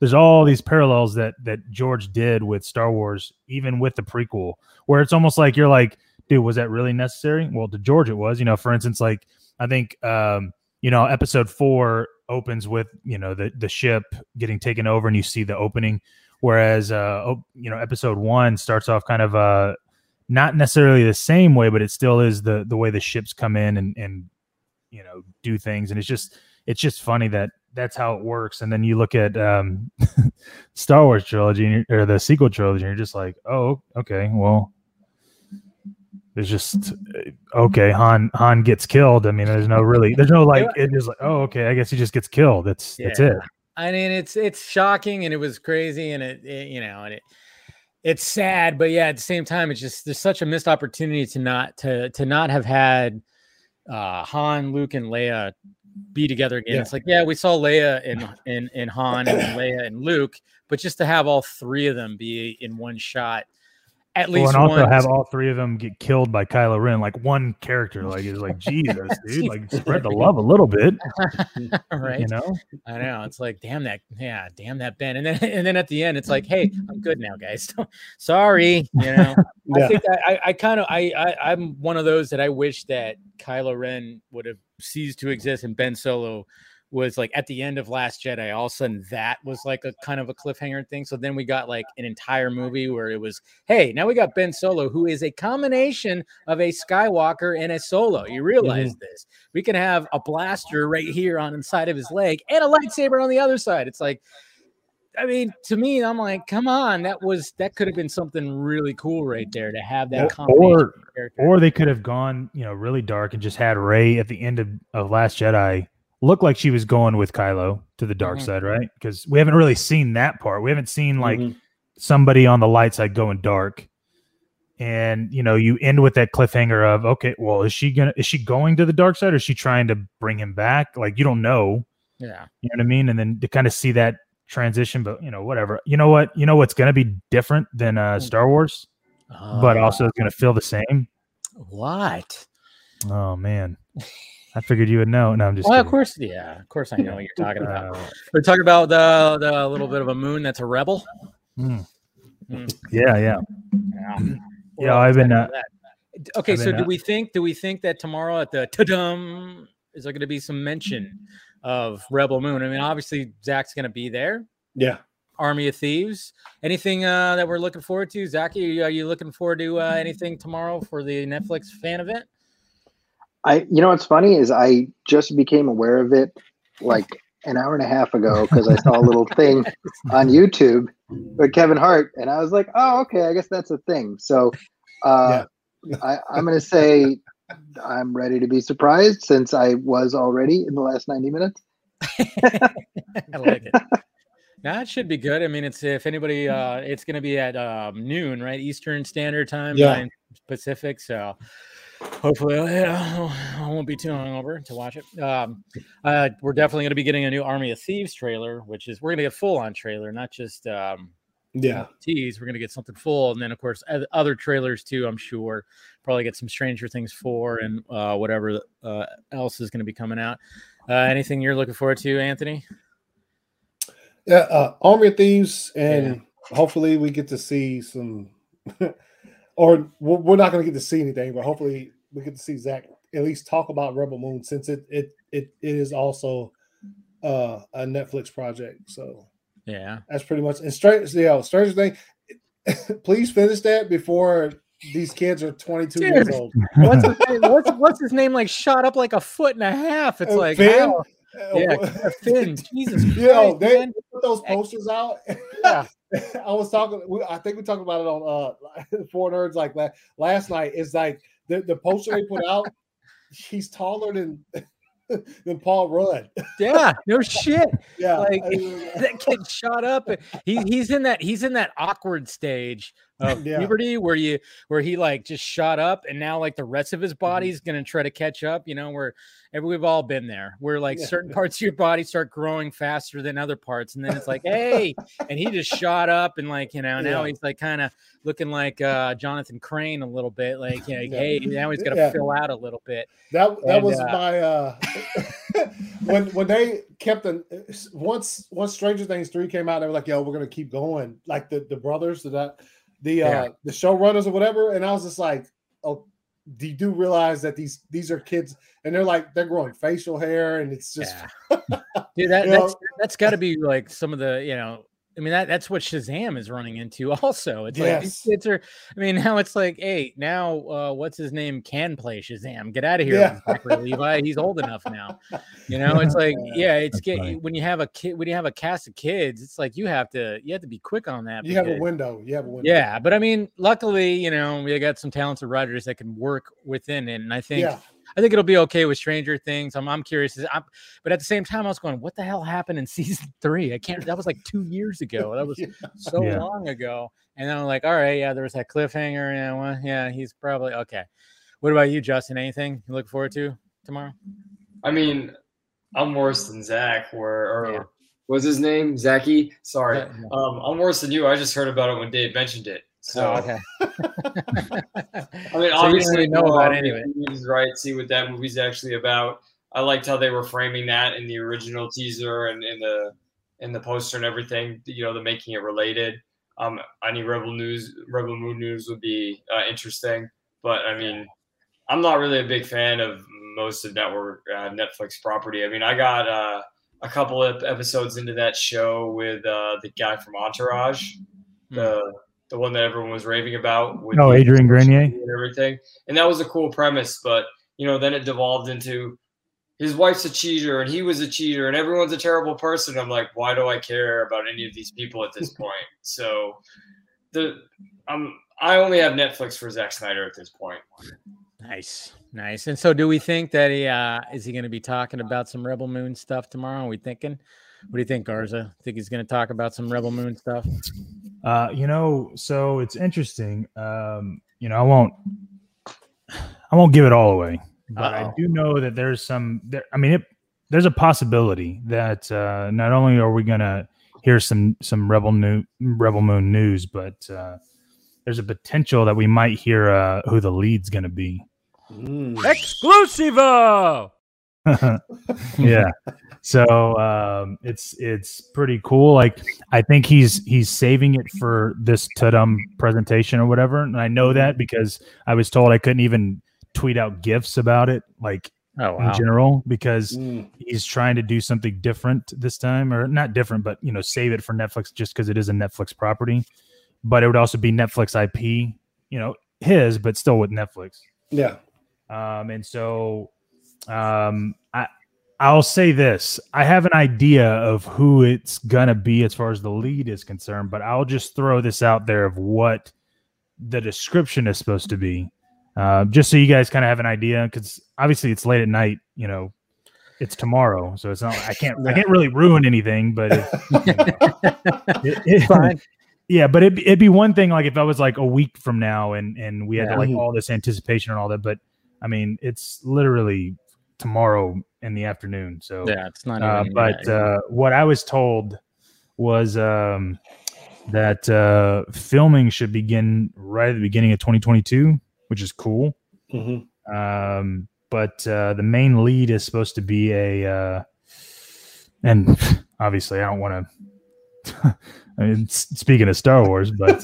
there's all these parallels that George did with Star Wars, even with the prequel, where it's almost like, you're like, dude, was that really necessary? Well, to George, it was, you know, for instance, like, I think, you know, episode 4 opens with, you know, the ship getting taken over and you see the opening. Whereas, you know, episode 1 starts off kind of not necessarily the same way, but it still is the way the ships come in and, you know, do things. And it's just funny that that's how it works. And then you look at Star Wars trilogy or the sequel trilogy, and you're just like, oh, okay, well, there's just okay, Han gets killed. I mean, there's no like, it is like, oh, okay, I guess he just gets killed. That's it. I mean, it's shocking, and it was crazy, and it's sad, but yeah, at the same time, it's just there's such a missed opportunity to not have had Han, Luke, and Leia be together again. Yeah. It's like, yeah, we saw Leia and Han and Leia and Luke, but just to have all three of them be in one shot, at least and also have all three of them get killed by Kylo Ren, like one character, like it's like Jesus, dude, like spread the love a little bit, right? You know, I know it's like damn that Ben, and then at the end it's like, hey, I'm good now, guys. Sorry, you know. Yeah. I think I'm one of those that I wish that Kylo Ren would have ceased to exist and Ben Solo was like at the end of Last Jedi, all of a sudden that was like a kind of a cliffhanger thing. So then we got like an entire movie where it was, hey, now we got Ben Solo, who is a combination of a Skywalker and a Solo. You realize this? We can have a blaster right here on inside of his leg and a lightsaber on the other side. It's like, I mean, to me, I'm like, come on, that could have been something really cool right there to have that combination of characters. Or they could have gone, you know, really dark and just had Rey at the end of Last Jedi look like she was going with Kylo to the dark side, right? Because we haven't really seen that part. We haven't seen like somebody on the light side going dark. And you know, you end with that cliffhanger of, okay, well, is she going to the dark side, or is she trying to bring him back? Like, you don't know. Yeah. You know what I mean? And then to kind of see that transition, but you know, whatever. You know what's going to be different than Star Wars, but also going to feel the same. What? Oh man, I figured you would know. No, I'm just. Well, kidding. Of course I know what you're talking about. We're talking about the little bit of a moon that's a rebel. Yeah. I've been. Okay, so do we think that tomorrow at the ta-dum is there going to be some mention of Rebel Moon? I mean, obviously Zach's going to be there. Yeah. Army of Thieves. Anything that we're looking forward to? Zach, are you looking forward to anything tomorrow for the Netflix fan event? You know what's funny is I just became aware of it like an hour and a half ago because I saw a little thing on YouTube with Kevin Hart, and I was like, oh, okay, I guess that's a thing. So I'm going to say I'm ready to be surprised since I was already in the last 90 minutes. I like it. Now it should be good. I mean, it's going to be at noon, right? Eastern Standard Time, 9 Pacific. So hopefully I won't be too hungover to watch it. We're definitely going to be getting a new Army of Thieves trailer, which is we're going to get a full on trailer, not just tease. We're going to get something full, and then of course other trailers too. I'm sure probably get some Stranger Things 4 and whatever else is going to be coming out. Anything you're looking forward to, Anthony? Yeah, Army of Thieves, and hopefully we get to see some. Or we're not going to get to see anything, but hopefully we get to see Zach at least talk about Rebel Moon, since it is also a Netflix project. So yeah, that's pretty much. And Stranger Things. Please finish that before these kids are 22 years old. What's his name? Like shot up like a foot and a half. It's like Finn. Finn. Jesus Christ! Yo, they put those posters out. Yeah. I think we talked about it on Four Nerds like last night. It's like the poster they put out. He's taller than Paul Rudd. Yeah, no shit. Yeah, like that kid shot up. He's in that awkward stage of puberty where he like just shot up, and now like the rest of his body's gonna try to catch up. You know, we've all been there. Where like certain parts of your body start growing faster than other parts, and then it's like, hey, and he just shot up, and like you know now he's like kind of looking like Jonathan Crane a little bit. Like you know, hey, now he's gotta fill out a little bit. That was my. When they kept once Stranger Things 3 came out, they were like, yo, we're gonna keep going. Like the brothers the showrunners or whatever. And I was just like, oh, do you do realize that these are kids, and they're growing facial hair, and it's just Dude, that's gotta be like some of the, you know, I mean, that's what Shazam is running into also. It's like these kids are, I mean, now it's like, hey, now what's his name can play Shazam. Get out of here, Zachary Levi. He's old enough now. You know, it's like, it's when you have a kid, when you have a cast of kids, it's like you have to be quick on that. You have a window. Yeah, but I mean, luckily, you know, we got some talented writers that can work within it, and I think it'll be okay with Stranger Things. I'm curious. But at the same time, I was going, what the hell happened in season 3? I can't. That was like 2 years ago. That was so long ago. And then I'm like, all right, yeah, there was that cliffhanger. And well, yeah, he's probably okay. What about you, Justin? Anything you look forward to tomorrow? I mean, I'm worse than Zach. What's his name? Zachy? Sorry. I'm worse than you. I just heard about it when Dave mentioned it. So, I mean, obviously, know about anyway. He's right. See what that movie's actually about. I liked how they were framing that in the original teaser and in the poster and everything. You know, the making it related. Any Rebel Moon news would be interesting. But I mean, I'm not really a big fan of most of Netflix property. I mean, I got a couple of episodes into that show with the guy from Entourage. The one that everyone was raving about with Adrian Grenier and everything. And that was a cool premise, but you know, then it devolved into his wife's a cheater and he was a cheater and everyone's a terrible person. I'm like, why do I care about any of these people at this point? So I only have Netflix for Zack Snyder at this point. Nice. And so do we think that he is going to be talking about some Rebel Moon stuff tomorrow? Are we thinking? What do you think, Garza? Think he's going to talk about some Rebel Moon stuff? You know, so it's interesting. You know, I won't give it all away, but I do know that there's some. There's a possibility that not only are we going to hear some Rebel Moon news, but there's a potential that we might hear who the lead's going to be. Exclusivo. Yeah. So it's pretty cool. Like, I think he's saving it for this Tudum presentation or whatever. And I know that because I was told I couldn't even tweet out GIFs about it, like in general, because he's trying to do something different this time, or not different, but, you know, save it for Netflix just because it is a Netflix property. But it would also be Netflix IP, you know, his, but still with Netflix. Yeah. And so... I'll say this. I have an idea of who it's going to be as far as the lead is concerned, but I'll just throw this out there of what the description is supposed to be. Just so you guys kind of have an idea, because obviously it's late at night, you know, it's tomorrow. So it's not, I can't really ruin anything, but it's fine. Yeah, but it'd be one thing, like if I was like a week from now and we had all this anticipation and all that, but I mean, it's literally tomorrow in the afternoon. So yeah, it's not even what I was told was that filming should begin right at the beginning of 2022, which is cool. Mm-hmm. But the main lead is supposed to be and obviously I don't want to speaking of Star Wars, but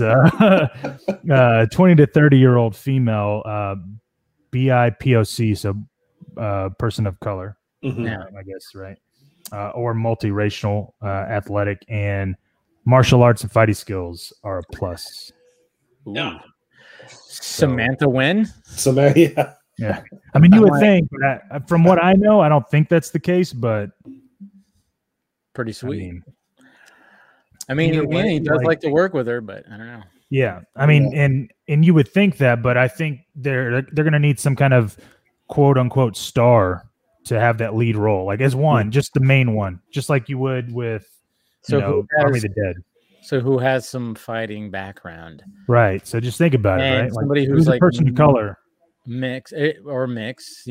20 to 30 year old female BIPOC, so person of color, I guess, right? Or multiracial, athletic, and martial arts and fighting skills are a plus. Yeah. Samantha Wynn? Yeah. I mean, you would think, but from what I know, I don't think that's the case, but pretty sweet. I mean again, he does like to work with her, but I don't know. Yeah. I mean, and you would think that, but I think they're going to need some kind of quote unquote star to have that lead role, like as one, just the main one, just like you would with Army of the Dead. So who has some fighting background, right? So just think about it, right? Somebody who's like a person of color, mix, you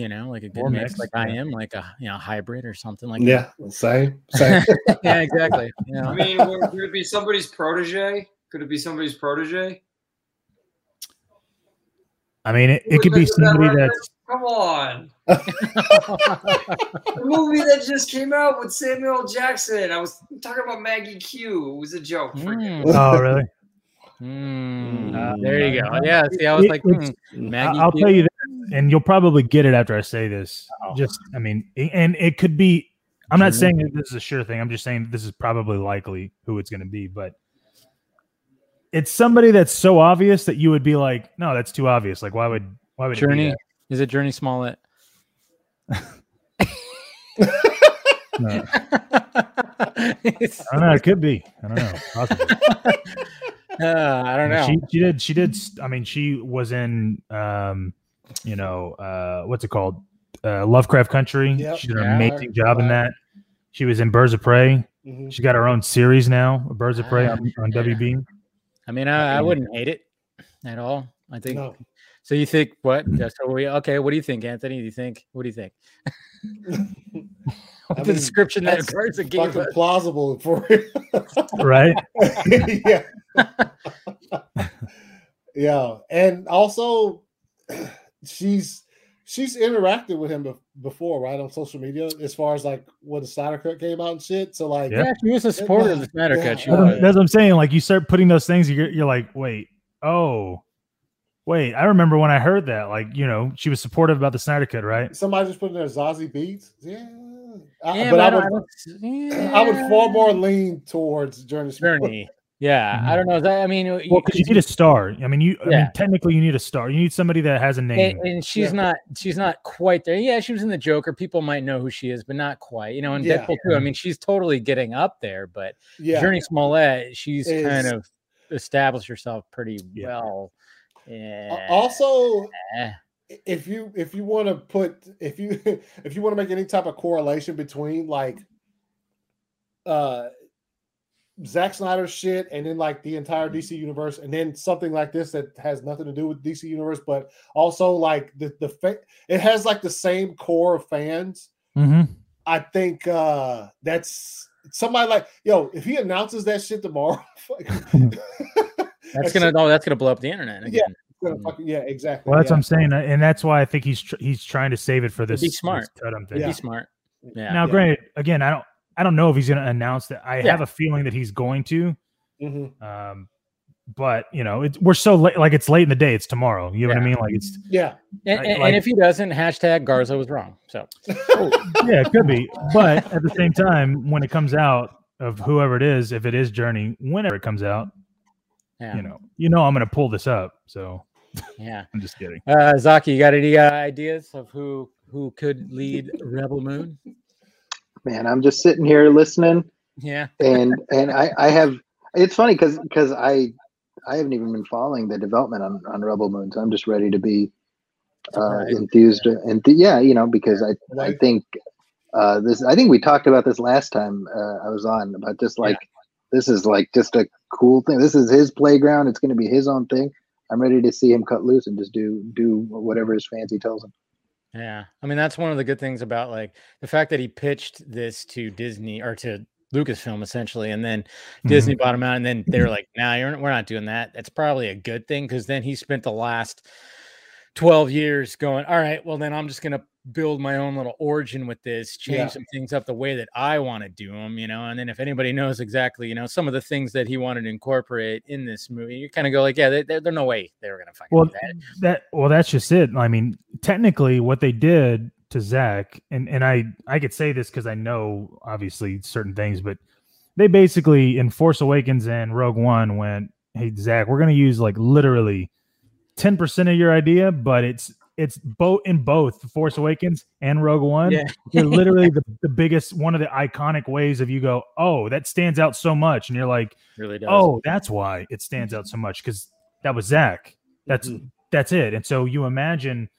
know, like a good mix, like I am, like a hybrid or something like that. Same. Yeah, exactly. Yeah. I mean, could it be somebody's protege? I mean, it could be somebody that's. Come on. The movie that just came out with Samuel L. Jackson. I was talking about Maggie Q. It was a joke. Oh, really? There you go. Yeah, see, I was like, Maggie I'll Q. tell you that, and you'll probably get it after I say this. Just, I mean, and it could be, I'm not saying that this is a sure thing. I'm just saying this is probably likely who it's going to be. But it's somebody that's so obvious that you would be like, no, that's too obvious. Like, why would Journey? It be that? Is it Journey Smollett? No. I don't know. It could be. I don't know. Possibly. I don't know. She did. I mean, she was in, what's it called? Lovecraft Country. Yep. She did an amazing job in that. She was in Birds of Prey. Mm-hmm. She got her own series now, Birds of Prey on WB. I mean, I wouldn't hate it at all. I think. No. So you think what? So what do you think, Anthony? What do you think? The description that person gave was plausible for it, right? yeah. And also, she's interacted with him before, right, on social media, as far as like when the Snyder Cut came out and shit. So like, she was a supporter of the Snyder Cut. That's what I'm saying. Like, you start putting those things, you're like, wait, I remember when I heard that, like, she was supportive about the Snyder Cut, right? Somebody just put in there Zazie Beetz. Yeah. I would far more lean towards Journey. Yeah. Mm-hmm. I don't know. Because you need a star. Technically you need a star. You need somebody that has a name. And she's not quite there. Yeah. She was in the Joker. People might know who she is, but not quite, and Deadpool too. I mean, she's totally getting up there, but Journey Smollett, she's kind of established herself pretty well. Yeah. Also, if you want to make any type of correlation between like Zack Snyder's shit and then like the entire DC universe, and then something like this that has nothing to do with DC universe, but also like it has like the same core of fans. Mm-hmm. I think that's somebody like, if he announces that shit tomorrow. That's gonna blow up the internet again. Yeah. Exactly. Well, that's what I'm saying, and that's why I think he's trying to save it for this. Be smart. Be smart. Yeah. Now, granted, again, I don't know if he's going to announce that. I have a feeling that he's going to. Mm-hmm. But we're so late. Like, it's late in the day. It's tomorrow. You know what I mean? Like, it's And if he doesn't, hashtag Garza was wrong. So it could be. But at the same time, when it comes out of whoever it is, if it is Journey, whenever it comes out. Yeah. I'm going to pull this up. So, I'm just kidding. Zaki, you got any ideas of who could lead Rebel Moon? Man, I'm just sitting here listening. Yeah. And I have. It's funny because I haven't even been following the development on Rebel Moon, so I'm just ready to be enthused. And because I think this. I think we talked about this last time I was on about just like. This is like just a cool thing. This is his playground. It's going to be his own thing. I'm ready to see him cut loose and just do whatever his fancy tells him. Yeah. I mean, that's one of the good things about like the fact that he pitched this to Disney or to Lucasfilm essentially. And then Disney bought him out and then they were like, nah, we're not doing that. That's probably a good thing. Cause then he spent the last 12 years going, all right, well then I'm just going to build my own little origin with this, change some things up the way that I want to do them, and then if anybody knows exactly, some of the things that he wanted to incorporate in this movie, you kind of go like, there's no way they were going to fucking do that. That's just it. I mean, technically what they did to Zach, and I could say this because I know obviously certain things, but they basically in Force Awakens and Rogue One went, hey, Zach, we're going to use like literally 10% of your idea, but it's both in both The Force Awakens and Rogue One. Yeah. They're literally the biggest, one of the iconic ways of you go, oh, that stands out so much. And you're like, really does. Oh, that's why it stands out so much. Cause that was Zach. That's it. And so you imagine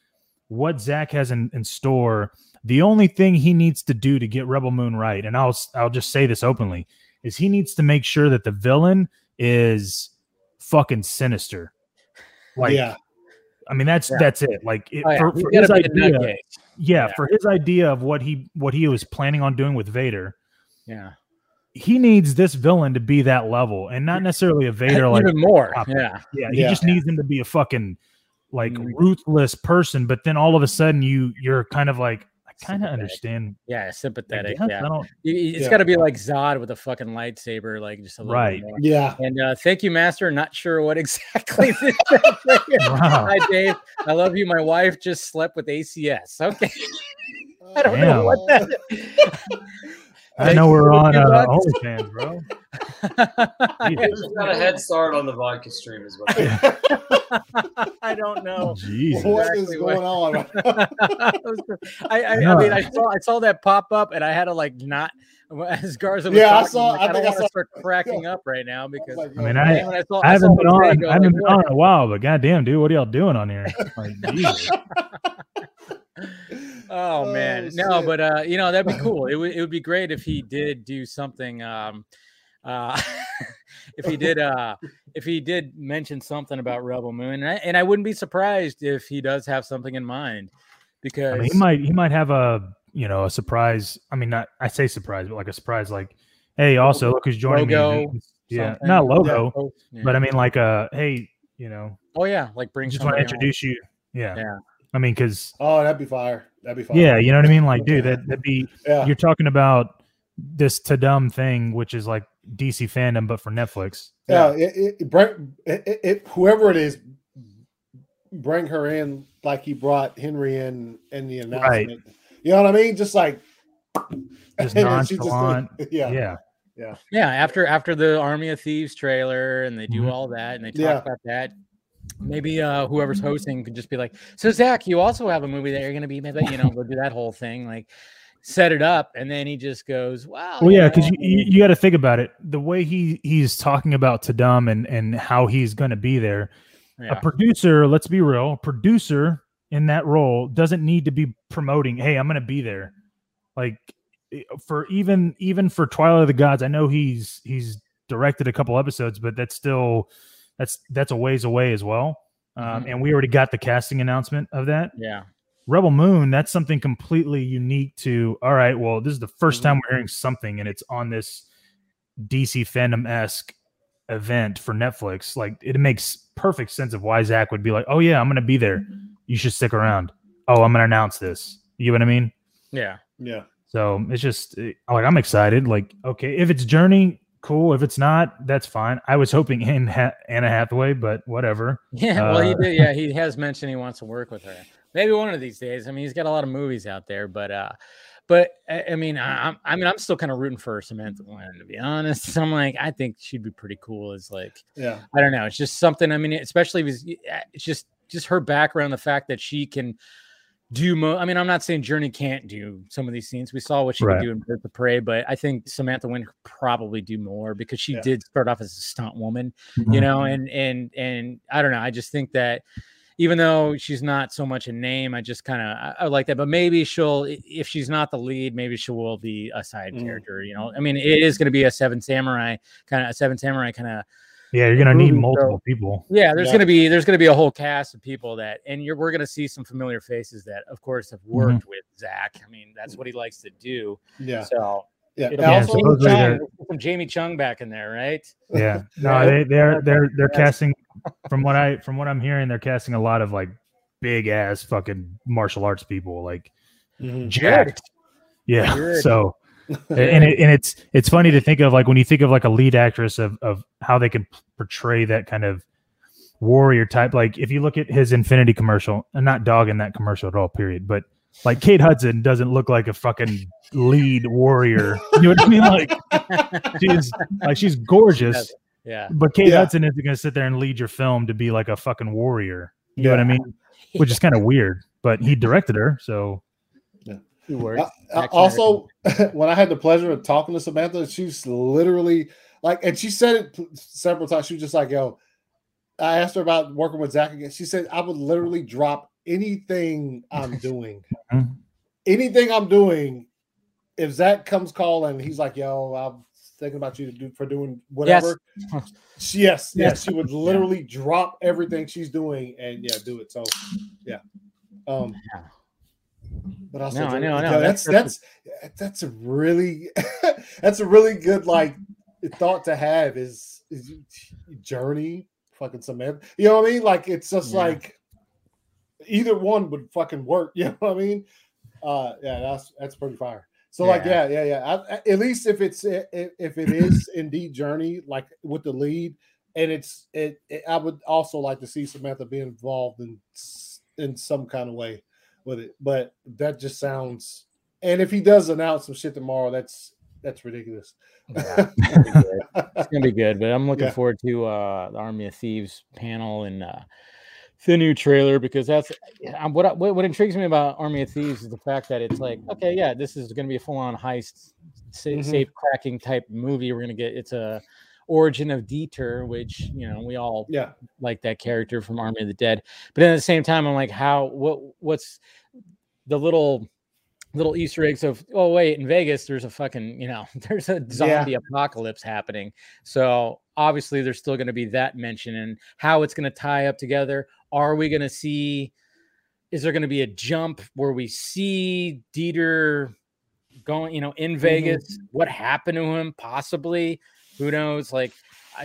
what Zach has in store. The only thing he needs to do to get Rebel Moon right. And I'll just say this openly is he needs to make sure that the villain is fucking sinister. Like, that's it. Like it, for his idea, for his idea of what he was planning on doing with Vader. Yeah, he needs this villain to be that level, and not necessarily a Vader like even more. He just needs him to be a fucking like ruthless person. But then all of a sudden, you're kind of like, I kind of understand. Yeah, sympathetic. It's got to be like Zod with a fucking lightsaber, like just a little bit more. Yeah. And thank you, Master. Not sure what exactly. Hi, Dave. I love you. My wife just slept with ACS. Okay. I don't know what that is. I know we're on OnlyFans, bro. I just got a head start on the vodka stream as well. I don't know. Jesus. What is going on? I mean, I saw that pop up, and I had to like not. As Garza was talking, I don't want to start cracking up right now because I mean I haven't been on in a while, but goddamn, dude, what are y'all doing on here? Like, oh man, no, but you know that'd be cool. It would be great if he did do something. If he did mention something about Rebel Moon, and I wouldn't be surprised if he does have something in mind because I mean, he might have a. You know, a surprise. I mean, not I say surprise, but like a surprise, like, hey, also look who's joining me. Yeah, something. Not logo, yeah. But I mean, like, hey, you know, oh yeah, like bring. Just want to introduce you. Yeah, yeah. I mean, because that'd be fire. Yeah, you know what I mean. Like, dude, that'd be. Yeah. You're talking about this Tudum thing, which is like DC fandom, but for Netflix. Yeah, yeah. It whoever it is, bring her in like he brought Henry in the announcement. Right. You know what I mean? Just like, just nonchalant. Yeah. After the Army of Thieves trailer, and they do all that, and they talk about that. Maybe whoever's hosting could just be like, "So Zach, you also have a movie that you're going to be, maybe we'll do that whole thing, like set it up," and then he just goes, "Wow." Well, yeah, because you got to think about it. The way he's talking about Tudum and how he's going to be there. Yeah. A producer, let's be real, in that role doesn't need to be promoting, hey, I'm going to be there. Like for even for Twilight of the Gods, I know he's directed a couple episodes, but that's still, that's a ways away as well. And we already got the casting announcement of that. Yeah. Rebel Moon, that's something completely unique to, all right, well, this is the first time we're hearing something and it's on this DC fandom-esque event for Netflix. Like it makes perfect sense of why Zach would be like, oh yeah, I'm going to be there. You should stick around. Oh, I'm going to announce this. You know what I mean? Yeah. Yeah. So it's just like, I'm excited. Like, okay, if it's Journey, cool. If it's not, that's fine. I was hoping in Anna Hathaway, but whatever. Yeah. Well, he did. Yeah. He has mentioned he wants to work with her. Maybe one of these days. I mean, he's got a lot of movies out there, but I mean, I'm still kind of rooting for Samantha Lin, to be honest. I'm like, I think she'd be pretty cool as like, yeah, I don't know. It's just something, I mean, especially if it's just her background, the fact that she can do I mean, I'm not saying Journey can't do some of these scenes. We saw what she could do in Birds of Prey, but I think Samantha Wynn could probably do more because she did start off as a stunt woman, you know, and I don't know. I just think that even though she's not so much a name, I just kind of, I like that, but maybe she'll, if she's not the lead, maybe she will be a side character, you know? I mean, it is going to be a Seven Samurai kind of, yeah, you're gonna need multiple people. Yeah, there's gonna be a whole cast of people that, and we're gonna see some familiar faces that, of course, have worked with Zach. I mean, that's what he likes to do. Yeah. So also Jamie Chung back in there, right? Yeah. No, they're casting from what I'm hearing, they're casting a lot of like big ass fucking martial arts people, like jacked. Yeah. Jared. So. and it's funny to think of like when you think of like a lead actress of how they can portray that kind of warrior type. Like if you look at his Infinity commercial, and not dogging that commercial at all, period, but like Kate Hudson doesn't look like a fucking lead warrior. You know what I mean? Like she's gorgeous. Yeah. But Kate Hudson isn't gonna sit there and lead your film to be like a fucking warrior. You know what I mean? Which is kind of weird. But he directed her, so also, when I had the pleasure of talking to Samantha, she's literally like, and she said it several times. She was just like, yo, I asked her about working with Zach again. She said, I would literally drop anything I'm doing. Anything I'm doing, if Zach comes calling, he's like, yo, I'm thinking about you for doing whatever. Yes. Yes. She would literally drop everything she's doing and do it. So, yeah. But also, I know. That's a really good like thought to have is Journey fucking Samantha. You know what I mean? Like it's just like either one would fucking work. You know what I mean? That's pretty fire. So at least if it is indeed Journey, like with the lead, and I would also like to see Samantha be involved in some kind of way with it, but that just sounds, and if he does announce some shit tomorrow, that's That's ridiculous. Yeah, it's gonna be good, but I'm looking forward to the Army of Thieves panel and the new trailer, because that's what intrigues me about Army of Thieves is the fact that it's like, okay, yeah, this is going to be a full-on heist, safe cracking type movie. We're going to get it's a origin of Dieter, which, you know, we all like that character from Army of the Dead. But then at the same time, I'm like, what's the little Easter eggs of, oh wait, in Vegas there's a fucking, you know, there's a zombie apocalypse happening. So obviously there's still going to be that mention, and how it's going to tie up together. Are we going to see, is there going to be a jump where we see Dieter going, you know, in Vegas? What happened to him? Possibly. Who knows? Like,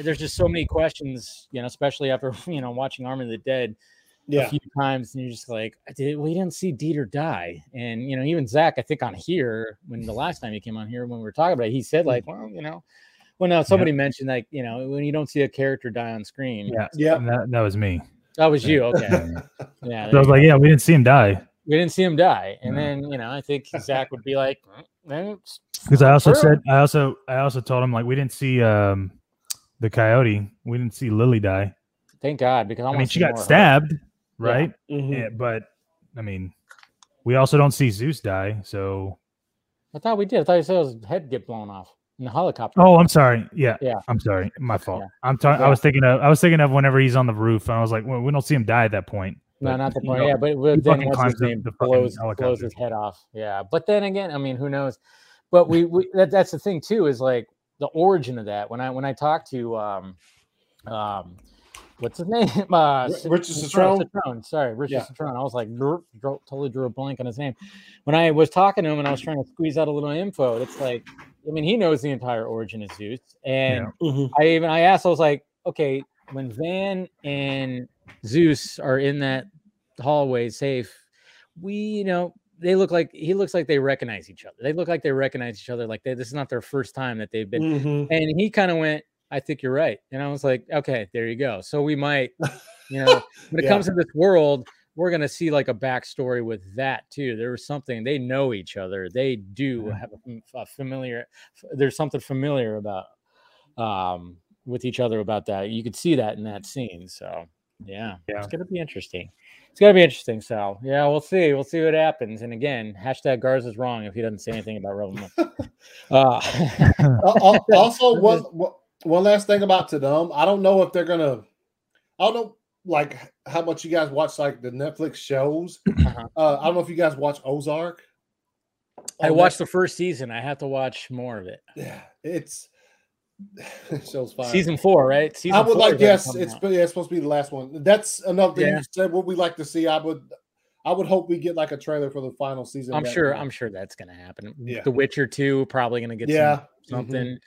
there's just so many questions, you know, especially after, you know, watching Army of the Dead a few times, and you're just like, we didn't see Dieter die. And, you know, even Zach, I think on here, when the last time he came on here, when we were talking about it, he said like, well, you know, somebody mentioned like, you know, when you don't see a character die on screen. Yeah. Yeah. That was me. That was you. Okay. Yeah. So I was like, yeah, we didn't see him die. We didn't see him die. And then, you know, I think Zach would be like, because I also told him, like, we didn't see the coyote. We didn't see Lily die. Thank God, because I mean, she got stabbed, right? Yeah. Mm-hmm. Yeah, but I mean, we also don't see Zeus die. So I thought we did. I thought you saw his head get blown off in the helicopter. Oh, I'm sorry. Yeah. I'm sorry. My fault. Yeah. I was thinking of whenever he's on the roof, and I was like, well, we don't see him die at that point. No, not the point. Yeah, but then his name blows his head off. Yeah, but then again, I mean, who knows? But that's the thing too, is like the origin of that. When I talked to what's his name? Richard Citrone. Sorry, Richard Citrone. I was like, totally drew a blank on his name. When I was talking to him and I was trying to squeeze out a little info, it's like, I mean, he knows the entire origin of Zeus. And I asked, I was like, okay, when Van and Zeus are in that hallway safe, he looks like they recognize each other. They look like they recognize each other. Like this is not their first time that they've been. And he kind of went, I think you're right. And I was like, okay, there you go. So we might, you know, when it comes to this world, we're going to see like a backstory with that too. There was something, they know each other. They do have a familiar, there's something familiar about, with each other about that. You could see that in that scene. So yeah. It's going to be interesting. It's going to be interesting, Sal. Yeah, we'll see. We'll see what happens. And again, #Garza's Garza's wrong if he doesn't say anything about Rebel Moon. Also, one last thing about Taddam. I don't know if they're going to – I don't know, like, how much you guys watch, like, the Netflix shows. I don't know if you guys watch Ozark. I watched the first season. I have to watch more of it. Yeah, it show's fine. Season 4, right? Season I would like. Yes, it's supposed to be the last one. That's another thing you said. What we like to see. I would hope we get like a trailer for the final season. I'm sure that's going to happen. Yeah. The Witcher 2 probably going to get something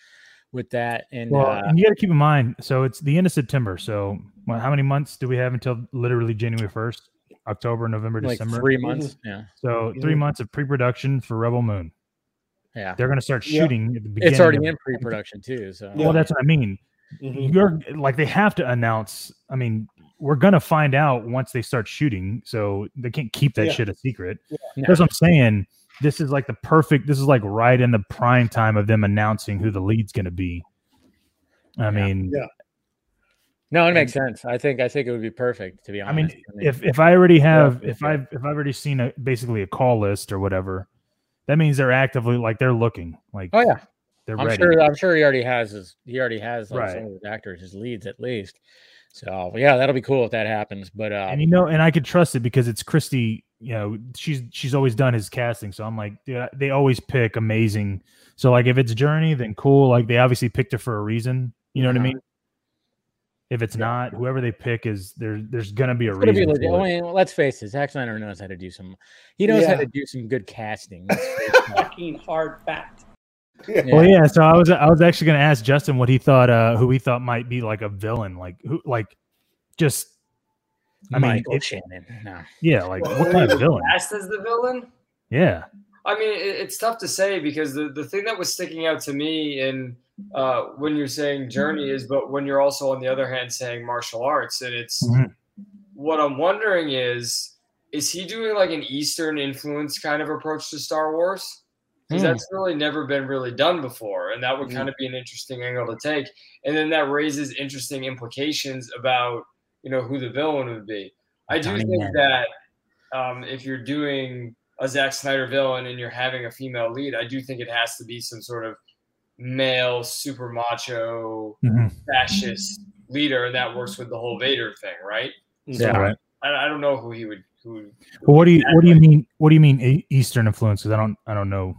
with that. And and you got to keep in mind. So it's the end of September. So how many months do we have until literally January 1st? October, November, like December. 3 months. Yeah. So 3 months of pre-production for Rebel Moon. Yeah, they're going to start shooting at the beginning. It's already in pre-production too. So well, that's what I mean. You're like, they have to announce. I mean, we're going to find out once they start shooting, so they can't keep that shit a secret. Yeah. That's what I'm saying. This is like the perfect. This is like right in the prime time of them announcing who the lead's going to be. I mean. No, it makes sense. I think it would be perfect, to be honest. I mean, if I already have if I've already seen basically a call list or whatever. That means they're actively, like, they're looking, like, oh yeah, they're ready. I'm sure he already has some of his actors, his leads at least. So yeah, that'll be cool if that happens. But and you know, and I could trust it because it's Christy. You know, she's always done his casting. So I'm like, dude, they always pick amazing. So like, if it's Journey, then cool. Like they obviously picked her for a reason. You know what I mean? If it's not, whoever they pick is there's gonna be a reason. Be let's face it, Zack Snyder knows how to do some. He knows how to do some good casting. Fucking hard fact. Yeah. Well, yeah. So I was actually gonna ask Justin what he thought, who he thought might be like a villain, like who, like just. Michael Shannon. No. Yeah, like what kind of villain? Cast as the villain. Yeah. I mean, it's tough to say because the thing that was sticking out to me in when you're saying Journey is, but when you're also on the other hand saying martial arts, and it's what I'm wondering is he doing like an Eastern influence kind of approach to Star Wars? because that's really never been really done before. And that would kind of be an interesting angle to take. And then that raises interesting implications about, you know, who the villain would be. I do think that if you're doing a Zack Snyder villain and you're having a female lead, I do think it has to be some sort of male, super macho, fascist leader. And that works with the whole Vader thing, right? Yeah. So, right. I don't know who he would. Well, what do you mean? What do you mean Eastern influences? I don't know.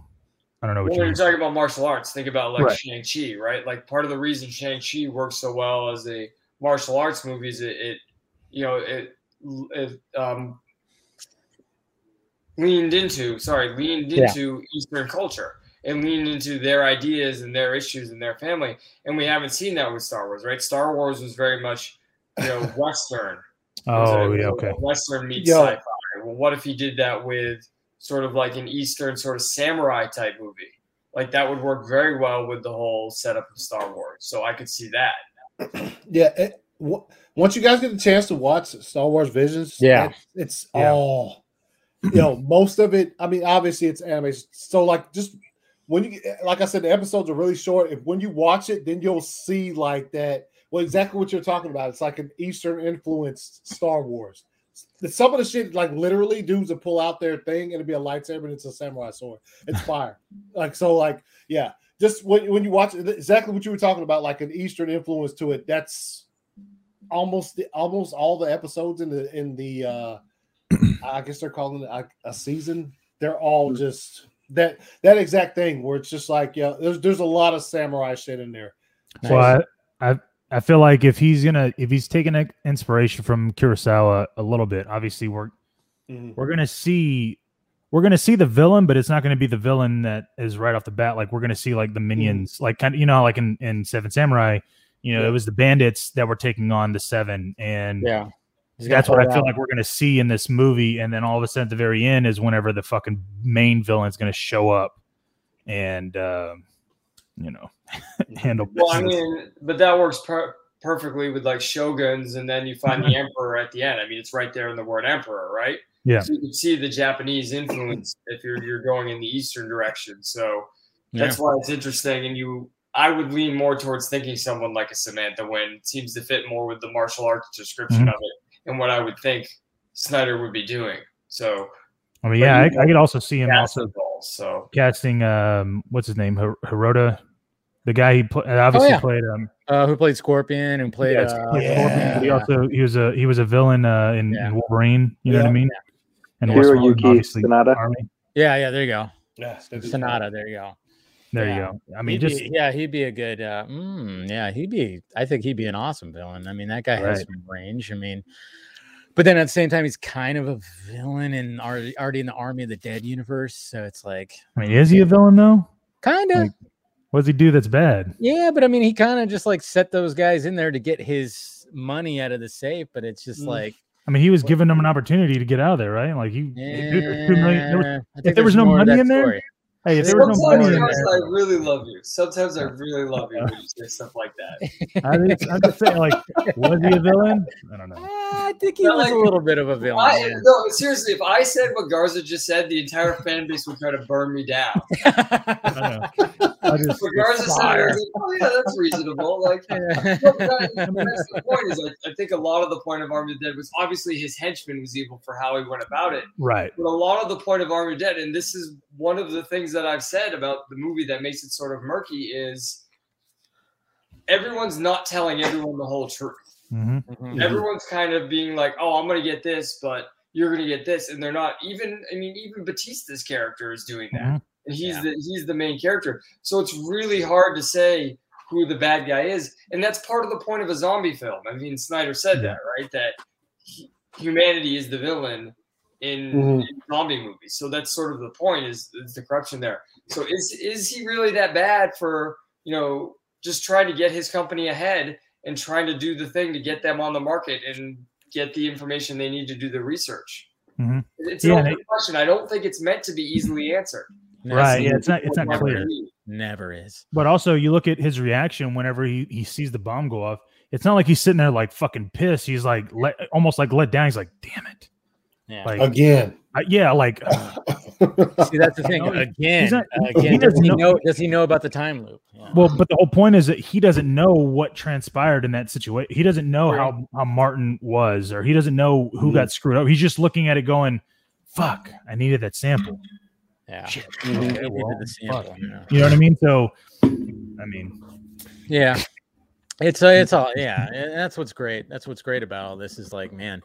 I don't know what you're talking about. Martial arts. Think about like Shang-Chi, right? Like part of the reason Shang-Chi works so well as a martial arts movie is it leaned into Eastern culture and leaned into their ideas and their issues and their family. And we haven't seen that with Star Wars, right? Star Wars was very much, Western. Western meets sci-fi. Well, what if he did that with sort of like an Eastern sort of samurai type movie? Like that would work very well with the whole setup of Star Wars. So I could see that. Once you guys get the chance to watch Star Wars Visions, it's all, most of it. I mean, obviously it's anime. So like just when you, like I said, the episodes are really short. If when you watch it, then you'll see like that. Well, exactly what you're talking about. It's like an Eastern influenced Star Wars. Some of the shit, like literally, dudes will pull out their thing and it'll be a lightsaber and it's a samurai sword. It's fire. Just when you watch it, exactly what you were talking about, like an Eastern influence to it. That's almost all the episodes in the I guess they're calling it a season. They're all just that exact thing where it's just like there's a lot of samurai shit in there. So I feel like if he's taking inspiration from Kurosawa a little bit, obviously we're gonna see the villain, but it's not gonna be the villain that is right off the bat. Like we're gonna see like the minions, like kind of like in Seven Samurai, it was the bandits that were taking on the Seven, and that's what I feel like we're gonna see in this movie. And then all of a sudden, at the very end, is whenever the fucking main villain's gonna show up, and. Handle business. Well, I mean, but that works perfectly with like shoguns, and then you find the emperor at the end. I mean, it's right there in the word emperor, right? Yeah. So you can see the Japanese influence if you're going in the Eastern direction. So that's why it's interesting. And I would lean more towards thinking someone like a Samantha Wynn seems to fit more with the martial arts description of it, and what I would think Snyder would be doing. So. I mean, I could also see him casting what's his name, Hirota. The guy who played Scorpion and played Scorpion. He was a villain in Wolverine. You know what I mean? And Hiroyuki Sanada. Yeah. There you go. Yeah, Sanada. There you go. There you go. I mean, he'd be a good. I think he'd be an awesome villain. I mean, that guy has some range. I mean. But then at the same time, he's kind of a villain and already in the Army of the Dead universe. So it's like, I mean, is he a villain though? Kind of. Like, what does he do that's bad? Yeah, but I mean, he kind of just like set those guys in there to get his money out of the safe. But it's just like, I mean, he was giving them an opportunity to get out of there, right? Like if there was no money in there. Hey, if there was no money in there. I really love you. Sometimes I really love you when you say stuff like that. I'm just saying, like, was he a villain? I don't know. I think he was like, a little bit of a villain. No, seriously, if I said what Garza just said, the entire fan base would try to burn me down. I don't know. Garza said, that's reasonable. Like, the point is, like, I think a lot of the point of Army of the Dead was obviously his henchman was evil for how he went about it. Right. But a lot of the point of Army of the Dead, and this is one of the things that I've said about the movie that makes it sort of murky, is everyone's not telling everyone the whole truth. Mm-hmm. Everyone's kind of being like, oh, I'm going to get this, but you're going to get this. And they're not even Batista's character is doing that. Mm-hmm. And he's the main character. So it's really hard to say who the bad guy is. And that's part of the point of a zombie film. I mean, Snyder said that, right? That humanity is the villain in zombie movies. So that's sort of the point is the corruption there. So is he really that bad for, just trying to get his company ahead and trying to do the thing to get them on the market and get the information they need to do the research? Mm-hmm. It's an open question. I don't think it's meant to be easily answered. Right. Yeah, it's not clear. Never is. But also you look at his reaction whenever he sees the bomb go off. It's not like he's sitting there like fucking pissed. He's like almost like let down. He's like, damn it. Yeah. Like, again. Like See, that's the thing. Again, does he know about the time loop? Yeah. Well, but the whole point is that he doesn't know what transpired in that situation. He doesn't know how Martin was, or he doesn't know who got screwed up. He's just looking at it going, fuck, I needed that sample. Yeah. Shit. Okay, well, the sample, you know what I mean? So, I mean. Yeah. It's all, yeah. That's what's great. That's what's great about all this is, like, man,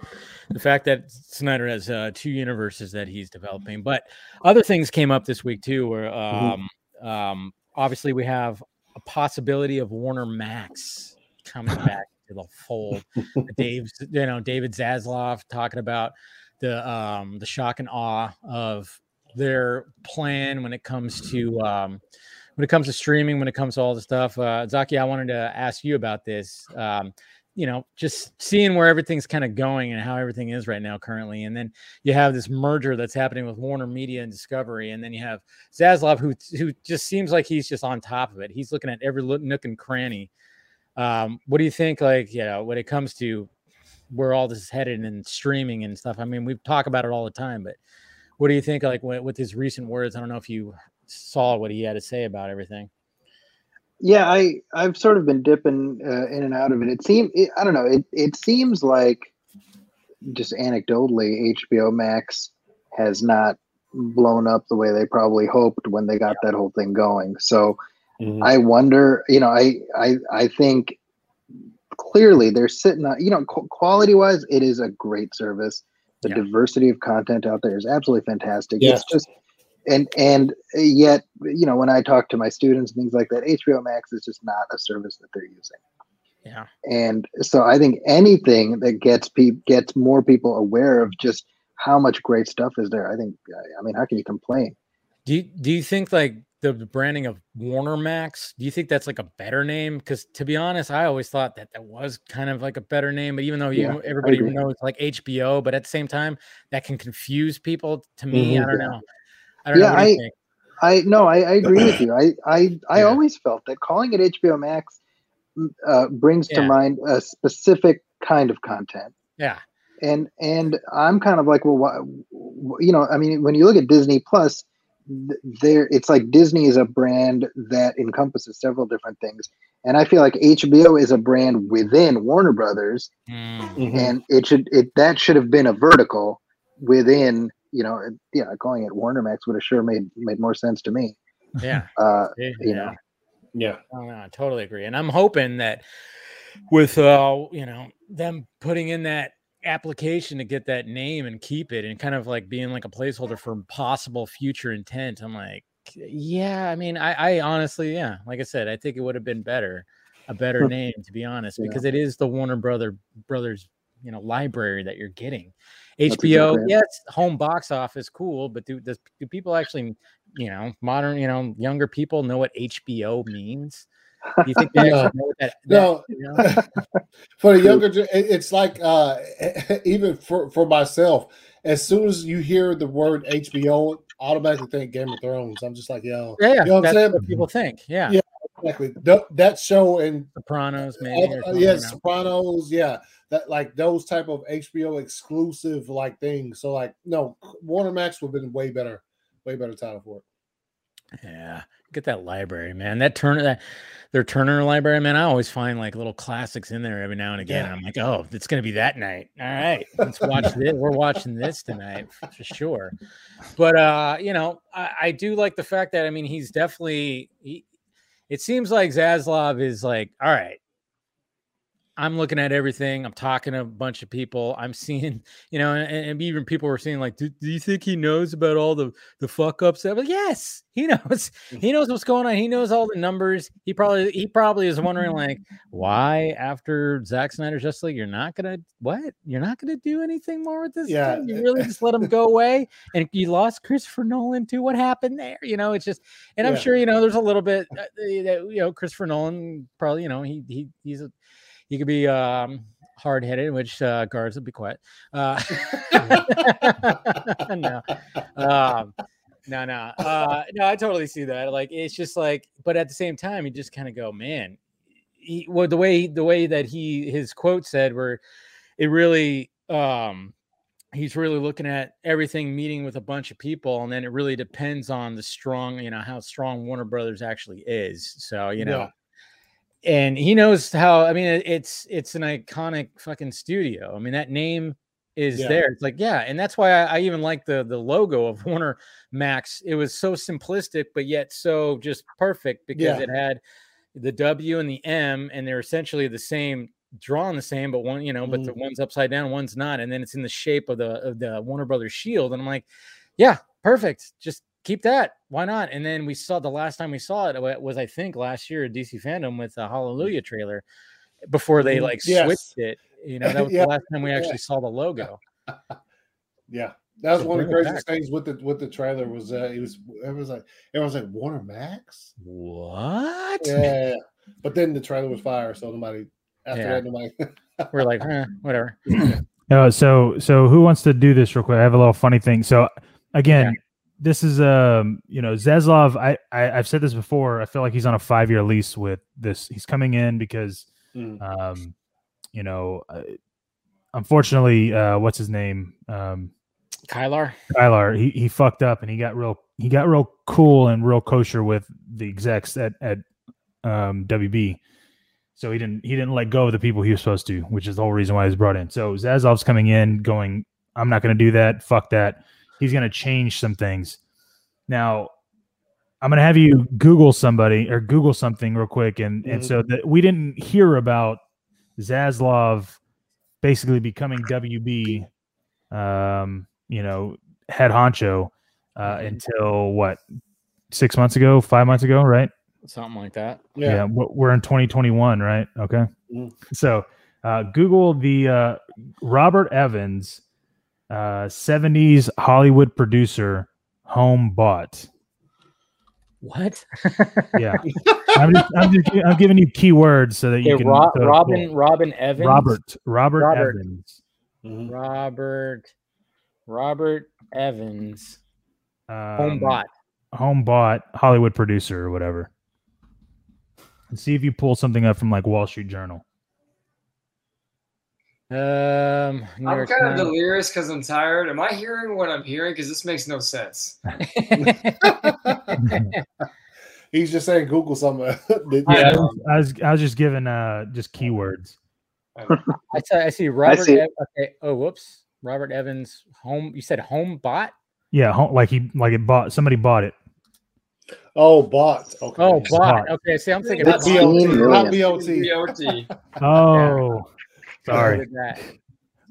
the fact that Snyder has two universes that he's developing. But other things came up this week too, where obviously we have a possibility of Warner Max coming back to the fold. David Zaslav talking about the shock and awe of their plan when it comes to. When it comes to streaming, when it comes to all this stuff, Zaki, I wanted to ask you about this, just seeing where everything's kind of going and how everything is right now currently. And then you have this merger that's happening with Warner Media and Discovery. And then you have Zaslav, who just seems like he's just on top of it. He's looking at every nook and cranny. What do you think, when it comes to where all this is headed and streaming and stuff? I mean, we talk about it all the time, but what do you think, with his recent words? I don't know if you saw what he had to say about everything. Yeah, I've sort of been dipping in and out of it. It seems like, just anecdotally, HBO Max has not blown up the way they probably hoped when they got that whole thing going. So I wonder, I think clearly they're sitting on, quality wise, it is a great service. The diversity of content out there is absolutely fantastic. Yeah. It's just, And yet, when I talk to my students and things like that, HBO Max is just not a service that they're using. Yeah. And so I think anything that gets more people aware of just how much great stuff is there, I think, how can you complain? Do you think, like, the branding of Warner Max, do you think that's like a better name? Because, to be honest, I always thought that was kind of like a better name, but even though everybody knows like HBO, but at the same time, that can confuse people. To me, I don't know. I agree with you. I always felt that calling it HBO Max brings to mind a specific kind of content. Yeah. And I'm kind of like, well, when you look at Disney Plus, it's like Disney is a brand that encompasses several different things. And I feel like HBO is a brand within Warner Brothers, and it should have been a vertical within. Calling it Warner Max would have sure made more sense to me. Yeah. I totally agree. And I'm hoping that with, them putting in that application to get that name and keep it and kind of like being like a placeholder for possible future intent. I'm like, I honestly, like I said, I think it would have been a better name, to be honest, because it is the Warner Brothers, library that you're getting. HBO, yes, home box office, cool, but do people actually, modern, younger people know what HBO means? Do you think they know what that? No, for the younger, it's like even for myself, as soon as you hear the word HBO, automatically think Game of Thrones. I'm just like, you know what I'm saying? What people think, yeah. Exactly. That show and Sopranos, man. Sopranos. Yeah, that, like, those type of HBO exclusive like things. So, like, no, Warner Max would have been way better title for it. Yeah, get that library, man. Their Turner library, man. I always find like little classics in there every now and again. Yeah. I'm like, oh, it's gonna be that night. All right, let's watch this. We're watching this tonight for sure. But I do like the fact that he's definitely. It seems like Zaslav is like, all right, I'm looking at everything. I'm talking to a bunch of people. I'm seeing, and even people were saying, like, do you think he knows about all the fuck ups? Like, yes, he knows. He knows what's going on. He knows all the numbers. He probably is wondering, like, why after Zack Snyder's Justice League, you're not gonna do anything more with this? Yeah, thing? You really just let him go away, and you lost Christopher Nolan too. What happened there? It's just, and I'm sure there's a little bit Christopher Nolan probably he's he could be hard-headed, which guards would be quiet. No, I totally see that. Like, it's just like, but at the same time, you just kind of go, man. The way that his quote said, where it really he's really looking at everything, meeting with a bunch of people, and then it really depends on the strong, you know, how strong Warner Brothers actually is. So, you know, yeah. And he knows how, I mean, it's an iconic fucking studio. I mean, that name is there. It's like, yeah. And that's why I even like the logo of Warner Max. It was so simplistic, but yet so just perfect, because it had the W and the M, and they're essentially the same, drawn the same, but one, you know, but the one's upside down, one's not, and then it's in the shape of the Warner Brothers shield. And I'm like, yeah, perfect, just keep that, why not? And then we saw, the last time we saw it was, I think, last year at DC Fandom with the Hallelujah trailer before they like switched it, you know. That was the last time we actually saw the logo. That was one of the craziest things with the trailer was it was like Warner Max, what? But then the trailer was fire, so nobody after that, nobody we're like, whatever. No, so who wants to do this real quick? I have a little funny thing. So again, this is you know, Zeslov. I've said this before. I feel like he's on a 5-year lease with this. He's coming in because you know, unfortunately, what's his name? Kylar. He fucked up, and he got real cool and real kosher with the execs at WB. So he didn't let go of the people he was supposed to, which is the whole reason why he was brought in. So Zaslav's coming in going, I'm not going to do that. Fuck that. He's going to change some things. Now, I'm going to have you Google somebody or Google something real quick. And so that we didn't hear about Zaslav basically becoming WB, you know, head honcho until what, 6 months ago, 5 months ago, right? Something like that. Yeah. We're in 2021, right? Okay. So Google the Robert Evans 70s Hollywood producer home bought. What? Yeah. I'm giving you keywords so that you can. Robin Evans. Robert Evans. Robert Evans. Home bought Hollywood producer or whatever. And see if you pull something up from like Wall Street Journal. I'm kind of delirious because I'm tired. Am I hearing what I'm hearing? Because this makes no sense. He's just saying Google something. I was just giving just keywords. I see Robert. Okay. Oh, whoops. Robert Evans home. You said home bot. Yeah, somebody bought it. Oh, bought. Okay. Oh, bought. Okay. See, I'm thinking about BOT. Oh, sorry.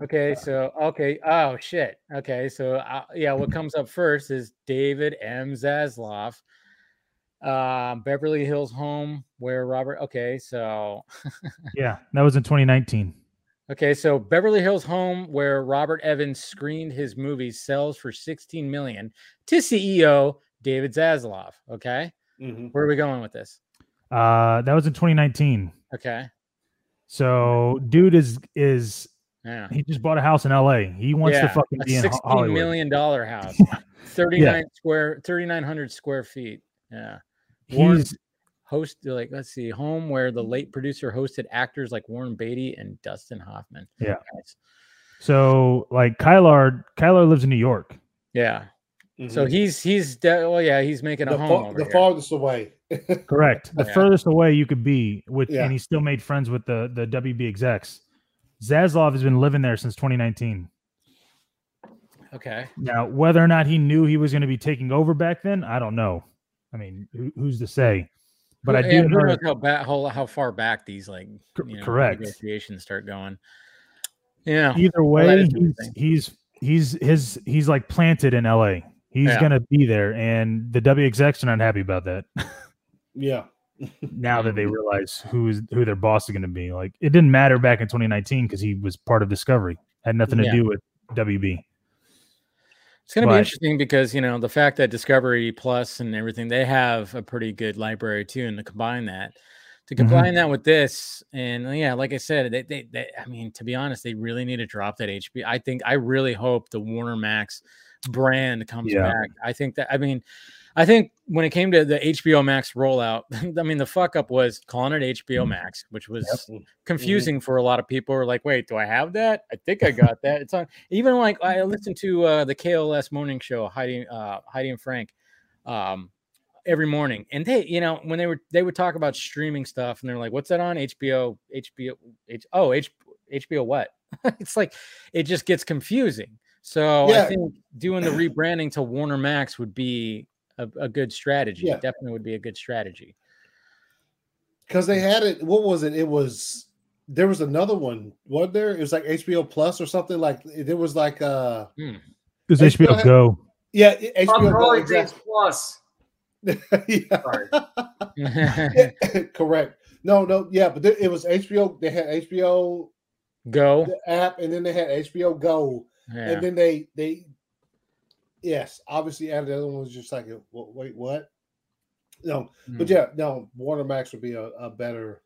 Okay. So, okay. Oh, shit. Okay. So, yeah, what comes up first is David M. Zaslav, Beverly Hills Home, where Robert. Okay. So, yeah, that was in 2019. Okay. So, Beverly Hills Home, where Robert Evans screened his movies, sells for $16 million to CEO David Zaslav. Okay. Where are we going with this? That was in 2019. Okay. So dude is he just bought a house in LA. He wants to fucking be in Hollywood. $16 million house. 3,900 square feet. Yeah. He's home where the late producer hosted actors like Warren Beatty and Dustin Hoffman. Yeah. Nice. So like Kylar lives in New York. Yeah. So he's making a home over the farthest away. Correct. The furthest away you could be with, and he still made friends with the WB execs. Zaslav has been living there since 2019. Okay. Now, whether or not he knew he was going to be taking over back then, I don't know. I mean, who's to say? But I do know how far back these negotiations start going. Yeah. Either way, he's like planted in LA. He's gonna be there, and the W execs are not happy about that. Now that they realize who their boss is gonna be, like it didn't matter back in 2019 because he was part of Discovery, had nothing to do with WB. It's gonna be interesting because, you know, the fact that Discovery Plus and everything, they have a pretty good library too, and to combine that. That with this, and yeah, like I said, they I mean, to be honest, they really need to drop that HBO. I really hope the Warner Max brand comes back. I think that, I mean, I think when it came to the HBO Max rollout, I mean, the fuck up was calling it HBO Max, which was confusing for a lot of people. We're like, wait, do I have that? I think I got that. It's on. Even like I listened to the KLS morning show, Heidi and Frank, every morning, and they, you know, when they would talk about streaming stuff, and they're like, what's that on? HBO what? It's like, it just gets confusing. So I think doing the rebranding to Warner Max would be a good strategy. Yeah. It definitely would be a good strategy. Because they had it. What was it? It was, there was another one, wasn't there? It was like HBO Plus or something. Like there was like it was HBO Go. Yeah, HBO Go, exactly. Plus. Correct. No. Yeah, but it was HBO. They had HBO Go, the app, and then they had HBO Go. Yeah. And then they obviously added the other one. Was just like, wait, what? No, but yeah, no, Warner Max would be a better.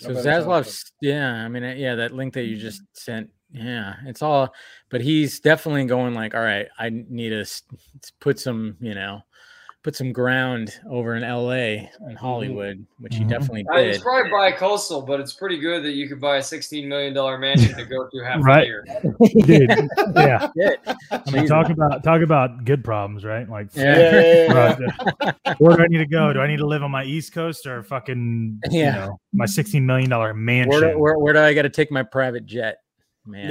So Zaslav's, yeah, I mean, yeah, that link that you just sent, yeah, it's all, but he's definitely going like, all right, I need to put some, you know, ground over in LA and Hollywood, which he definitely did. It's probably bi-coastal, but it's pretty good that you could buy a $16 million mansion to go through half a year. Dude, yeah. I mean, talk about good problems, right? Like, where do I need to go? Do I need to live on my East Coast or fucking, you know, my $16 million mansion? Where do I got to take my private jet, man?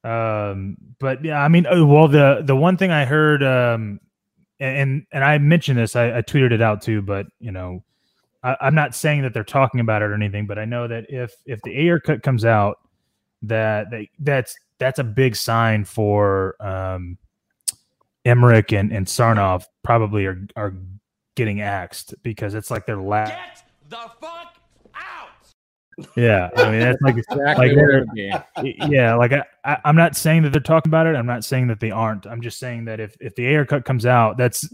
Yeah. But yeah, I mean, well, the one thing I heard, and I mentioned this, I tweeted it out too, but you know, I'm not saying that they're talking about it or anything, but I know that if the Ayer cut comes out, that that's a big sign for Emmerich and Sarnoff probably are getting axed, because it's like their last. Get the fuck out! Yeah, I mean that's like exactly like I'm not saying that they're talking about it. I'm not saying that they aren't. I'm just saying that if the Ayer cut comes out, that's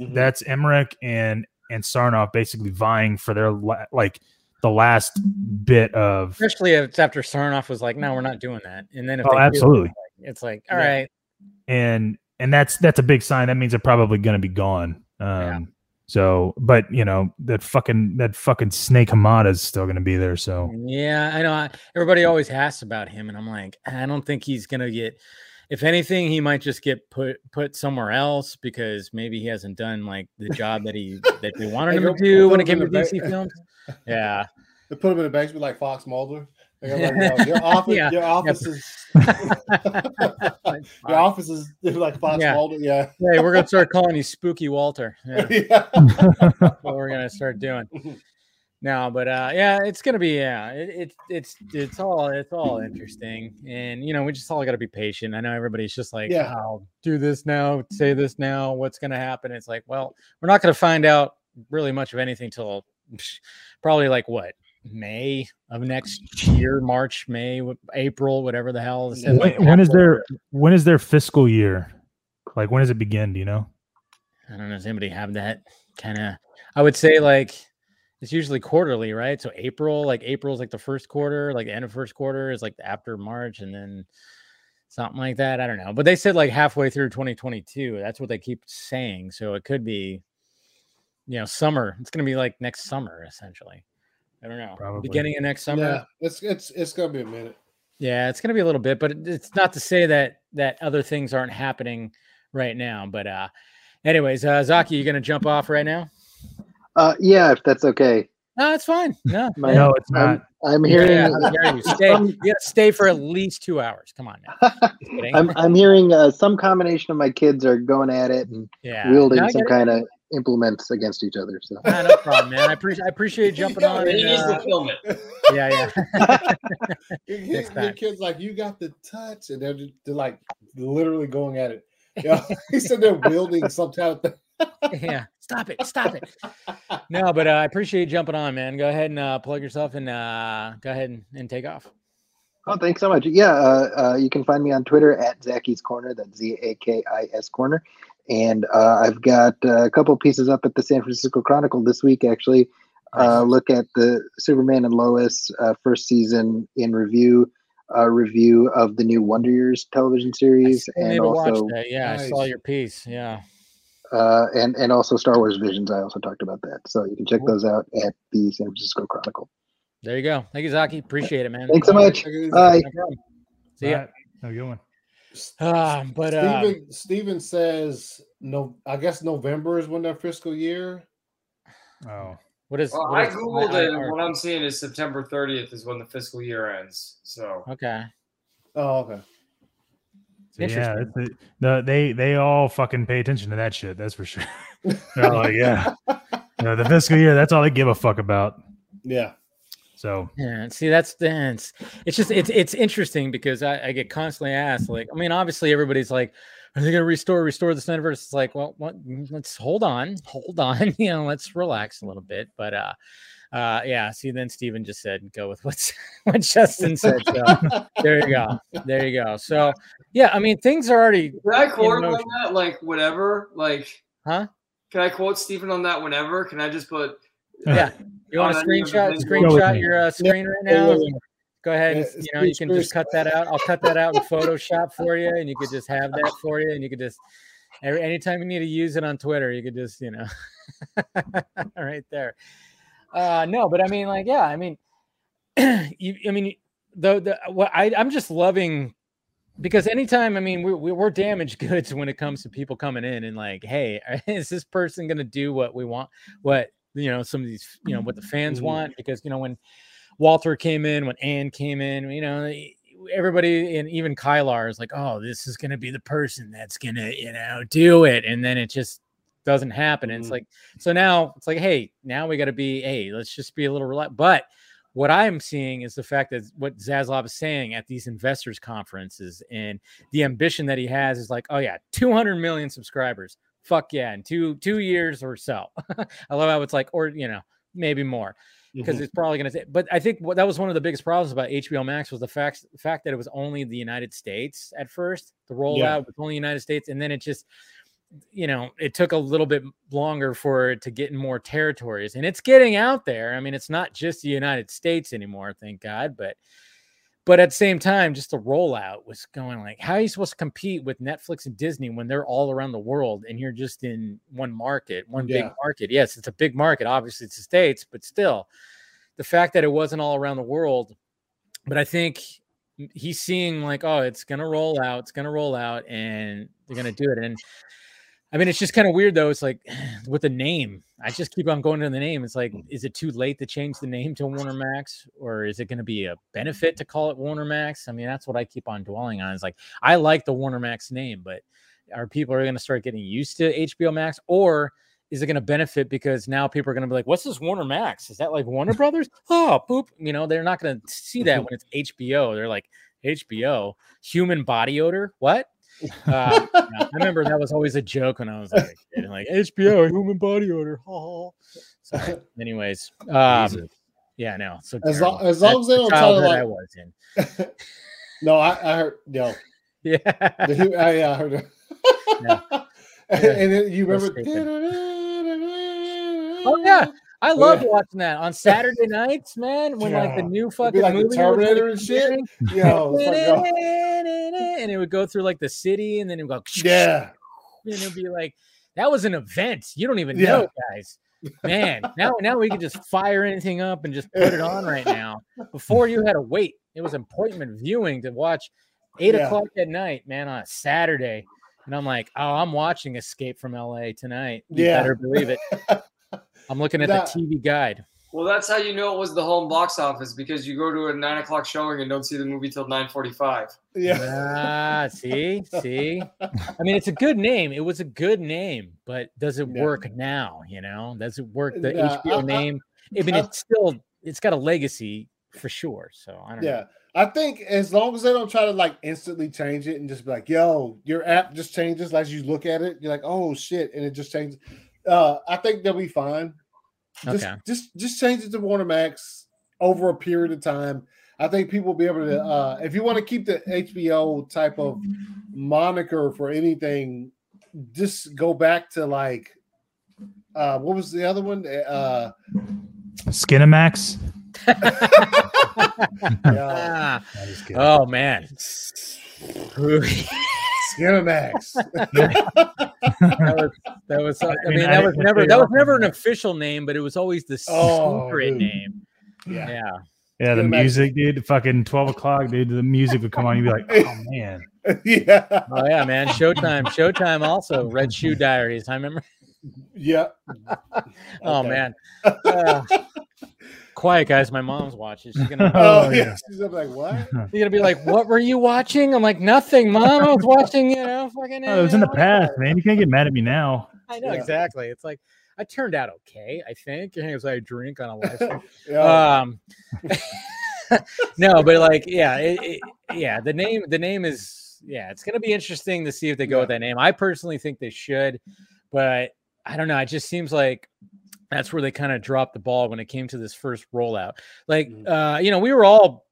Emmerich and Sarnoff basically vying for their the last bit of. Especially if it's after Sarnoff was like, no, we're not doing that. And then if absolutely, it's like, all right. And that's a big sign. That means they're probably going to be gone. So, but you know, that fucking Snake Hamada is still going to be there. So yeah, I know everybody always asks about him, and I'm like, I don't think he's going to get. If anything, he might just get put somewhere else, because maybe he hasn't done like the job that they wanted him to do when it came to DC films. Yeah, they put him in the basement like Fox Mulder. Like, no, your office is like Fox Walter. Yeah. Hey, we're gonna start calling you Spooky Walter. Yeah. That's what we're gonna start doing. No, but it's gonna be it's all interesting, and you know we just all gotta be patient. I know everybody's just like, I'll do this now, say this now. What's gonna happen? It's like, well, we're not gonna find out really much of anything till probably like what. May of next year, March, May, April, whatever the hell. When is their fiscal year? Like, when does it begin? Do you know? I don't know. Does anybody have that kind of? I would say like it's usually quarterly, right? So April is like the first quarter, like the end of first quarter is like after March, and then something like that. I don't know, but they said like halfway through 2022. That's what they keep saying. So it could be, you know, summer. It's going to be like next summer, essentially. I don't know. Probably. Beginning of next summer. Yeah, it's gonna be a minute. Yeah, it's gonna be a little bit, but it's not to say that other things aren't happening right now. But anyways, Zaki, you gonna jump off right now? Yeah, if that's okay. No, it's fine. No, no, it's not. I'm hearing. Yeah, you stay for at least 2 hours. Come on now. I'm hearing some combination of my kids are going at it and wielding some kind of implements against each other. So no problem, man. I appreciate you jumping on. He needs to film it. Yeah. Your kids like you got the touch, and they're like literally going at it. Yeah, he said they're wielding some kind of thing. Yeah, stop it. No, but I appreciate you jumping on, man. Go ahead and plug yourself, and go ahead and take off. Oh, thanks so much. Yeah, you can find me on Twitter at Zaki's Corner. That's ZAKIS Corner. And I've got a couple pieces up at the San Francisco Chronicle this week, actually. Look at the Superman and Lois first season in review, a review of the new Wonder Years television series. And also, I saw your piece. Yeah. and also Star Wars Visions. I also talked about that. So you can check those out at the San Francisco Chronicle. There you go. Thank you, Zaki. Appreciate it, man. Thanks so much. Bye. See ya. Have a good one. But Steven says no. I guess November is when their fiscal year. Oh, what is? Well, I googled it. And what I'm seeing is September 30th is when the fiscal year ends. So okay. Oh, okay. So, yeah, they all fucking pay attention to that shit. That's for sure. They're like, yeah, the fiscal year. That's all they give a fuck about. Yeah. So yeah, see, that's dense. It's just it's interesting because I get constantly asked, like, I mean, obviously everybody's like, are they going to restore the Snyderverse? It's like, well, what, let's hold on, you know, let's relax a little bit. But yeah. See, then Steven just said, go with what Justin said. So, there you go. So yeah, I mean, things are already. Can I quote on that? Like whatever. Like, huh? Can I quote Steven on that? Whenever? Can I just put? Yeah. You want to screenshot your screen right now? Go ahead. And, you know, you can just cut that out. I'll cut that out in Photoshop for you, and you could just have that for you, and you could just anytime you need to use it on Twitter, you could just, you know, right there. No, but I mean, like, yeah, I mean, I'm just loving. Because anytime, I mean, we're damaged goods when it comes to people coming in and like, hey, is this person going to do what we want? What, you know, some of these, you know, what the fans want? Because, you know, when Walter came in, when Ann came in, you know, everybody and even Kylar is like, oh, this is going to be the person that's going to, you know, do it. And then it just doesn't happen. And it's like, so now it's like, hey, now we got to be, hey, let's just be a little relaxed. But what I'm seeing is the fact that what Zaslav is saying at these investors conferences and the ambition that he has is like, oh yeah, 200 million subscribers. Fuck yeah. In two years or so. I love how it's like, or, you know, maybe more because it's probably going to, but I think that was one of the biggest problems about HBO Max was the fact that it was only the United States at first, the rollout was only United States. And then it just, you know, it took a little bit longer for it to get in more territories, and it's getting out there. I mean, it's not just the United States anymore, thank God, but at the same time, just the rollout was going like, how are you supposed to compete with Netflix and Disney when they're all around the world and you're just in one market, one big market? Yes, it's a big market. Obviously it's the States, but still the fact that it wasn't all around the world, but I think he's seeing like, oh, it's going to roll out and they're going to do it. And I mean, it's just kind of weird though. It's like with the name, I just keep on going to the name. It's like, is it too late to change the name to Warner Max, or is it going to be a benefit to call it Warner Max? I mean, that's what I keep on dwelling on. It's like, I like the Warner Max name, but are people going to start getting used to HBO Max, or is it going to benefit because now people are going to be like, what's this Warner Max? Is that like Warner Brothers? Oh, boop. You know, they're not going to see that when it's HBO. They're like, HBO, human body odor. What? I remember that was always a joke when I was like, a kid, like HBO human body odor. Oh. So, anyways, yeah, no. So as long as they don't tell like I was in. No, I heard no. Yeah, I heard it. No. And then you remember? Oh yeah. I loved watching that on Saturday nights, man. When like the new fucking like movie, Terminator and shit, and it would go through like the city, and then it would go, and it'd be like, that was an event. You don't even know, guys. Man, now we can just fire anything up and just put it on right now. Before you had to wait. It was appointment viewing to watch 8 o'clock at night, man, on a Saturday, and I'm like, oh, I'm watching Escape from LA tonight. You better believe it. I'm looking at the TV guide. Well, that's how you know it was the home box office, because you go to a 9 o'clock showing and don't see the movie till 9:45. Yeah. See. I mean, it's a good name. It was a good name, but does it work now? You know, does it work? The HBO name. I mean, it's got a legacy for sure. So I don't know. I think as long as they don't try to like instantly change it and just be like, yo, your app just changes as you look at it. You're like, oh shit, and it just changes. I think they'll be fine. Just change it to Warner Max over a period of time. I think people will be able to, if you want to keep the HBO type of moniker for anything, just go back to like, what was the other one? Skinamax. Oh man. Cinemax. that was. That was never an official name, but it was always the secret name. Yeah. Yeah, the music, dude. Fucking 12 o'clock, dude. The music would come on. You'd be like, oh, man. Yeah. Oh, yeah, man. Showtime. Showtime also. Red Shoe Diaries. I remember. Yeah. Man. Quiet, guys. My mom's watching. She's going to she's gonna be like, what? You're going to be like, what were you watching? I'm like, nothing, Mom. I was watching, fucking. Oh, it was in the past, man. You can't get mad at me now. I know, exactly. It's like, I turned out okay, I think. It was like a drink on a live stream. No, but like, the name is, it's going to be interesting to see if they go with that name. I personally think they should, but I don't know. It just seems like that's where they kind of dropped the ball when it came to this first rollout. Like, we were all,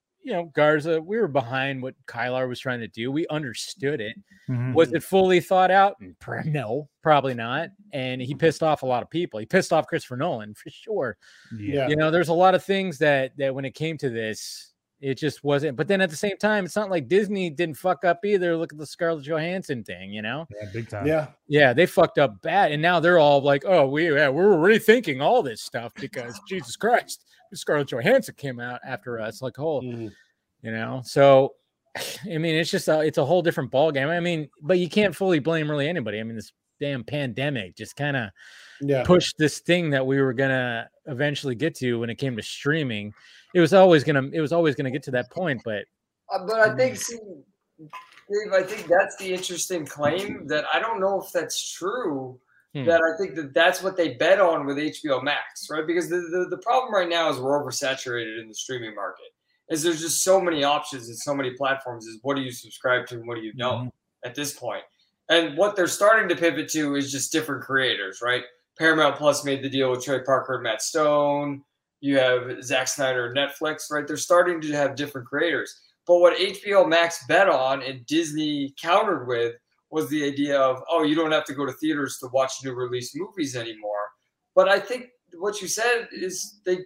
Garza, we were behind what Kylar was trying to do. We understood it. Mm-hmm. Was it fully thought out? No, probably not. And he pissed off a lot of people. He pissed off Christopher Nolan for sure. Yeah. There's a lot of things that when it came to this, it just wasn't. But then at the same time, it's not like Disney didn't fuck up either. Look at the Scarlett Johansson thing, Yeah, big time. Yeah. Yeah, they fucked up bad. And now they're all like, oh, we're rethinking all this stuff because Jesus Christ. Scarlett Johansson came out after us, like, So, I mean, it's just it's a whole different ballgame. I mean, but you can't fully blame really anybody. I mean, this damn pandemic just kind of pushed this thing that we were gonna eventually get to when it came to streaming. It was always gonna get to that point, but I think, Dave, I think that's the interesting claim that I don't know if that's true. That I think that's what they bet on with HBO Max, right? Because the problem right now is we're oversaturated in the streaming market. Is there's just so many options and so many platforms. Is what do you subscribe to and what do you don't at this point? And what they're starting to pivot to is just different creators, right? Paramount Plus made the deal with Trey Parker and Matt Stone. You have Zack Snyder and Netflix, right? They're starting to have different creators. But what HBO Max bet on and Disney countered with was the idea of, you don't have to go to theaters to watch new release movies anymore. But I think what you said is they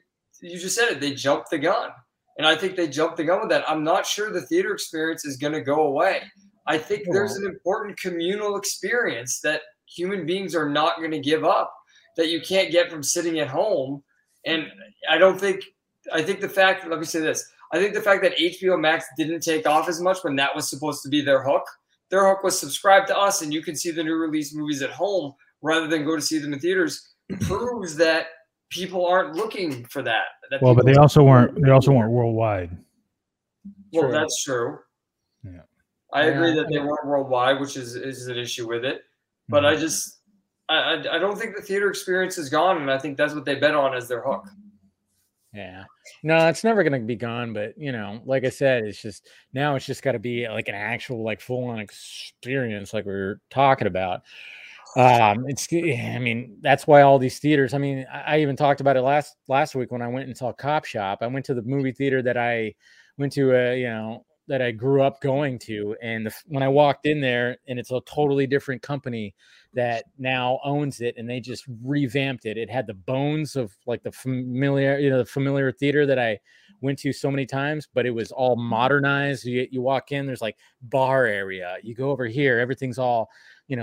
jumped the gun. And I think they jumped the gun with that. I'm not sure the theater experience is going to go away. I think there's an important communal experience that human beings are not going to give up that you can't get from sitting at home. And I think the fact that HBO Max didn't take off as much when that was supposed to be their hook. Their hook was subscribe to us and you can see the new release movies at home rather than go to see them in theaters proves that people aren't looking for that. But they also weren't worldwide. Well, true. That's true. Yeah. I agree that they weren't worldwide, which is an issue with it. But I don't think the theater experience is gone. And I think that's what they bet on as their hook. Yeah, no, it's never going to be gone. But, like I said, it's just now it's just got to be like an actual, like full on experience like we were talking about. That's why all these theaters. I mean, I even talked about it last week when I went and saw Cop Shop. I went to the movie theater that I went to, that I grew up going to. And when I walked in there and it's a totally different company that now owns it and they just revamped it. It had the bones of like the familiar theater that I went to so many times, but it was all modernized. You walk in, there's like bar area. You go over here, everything's all,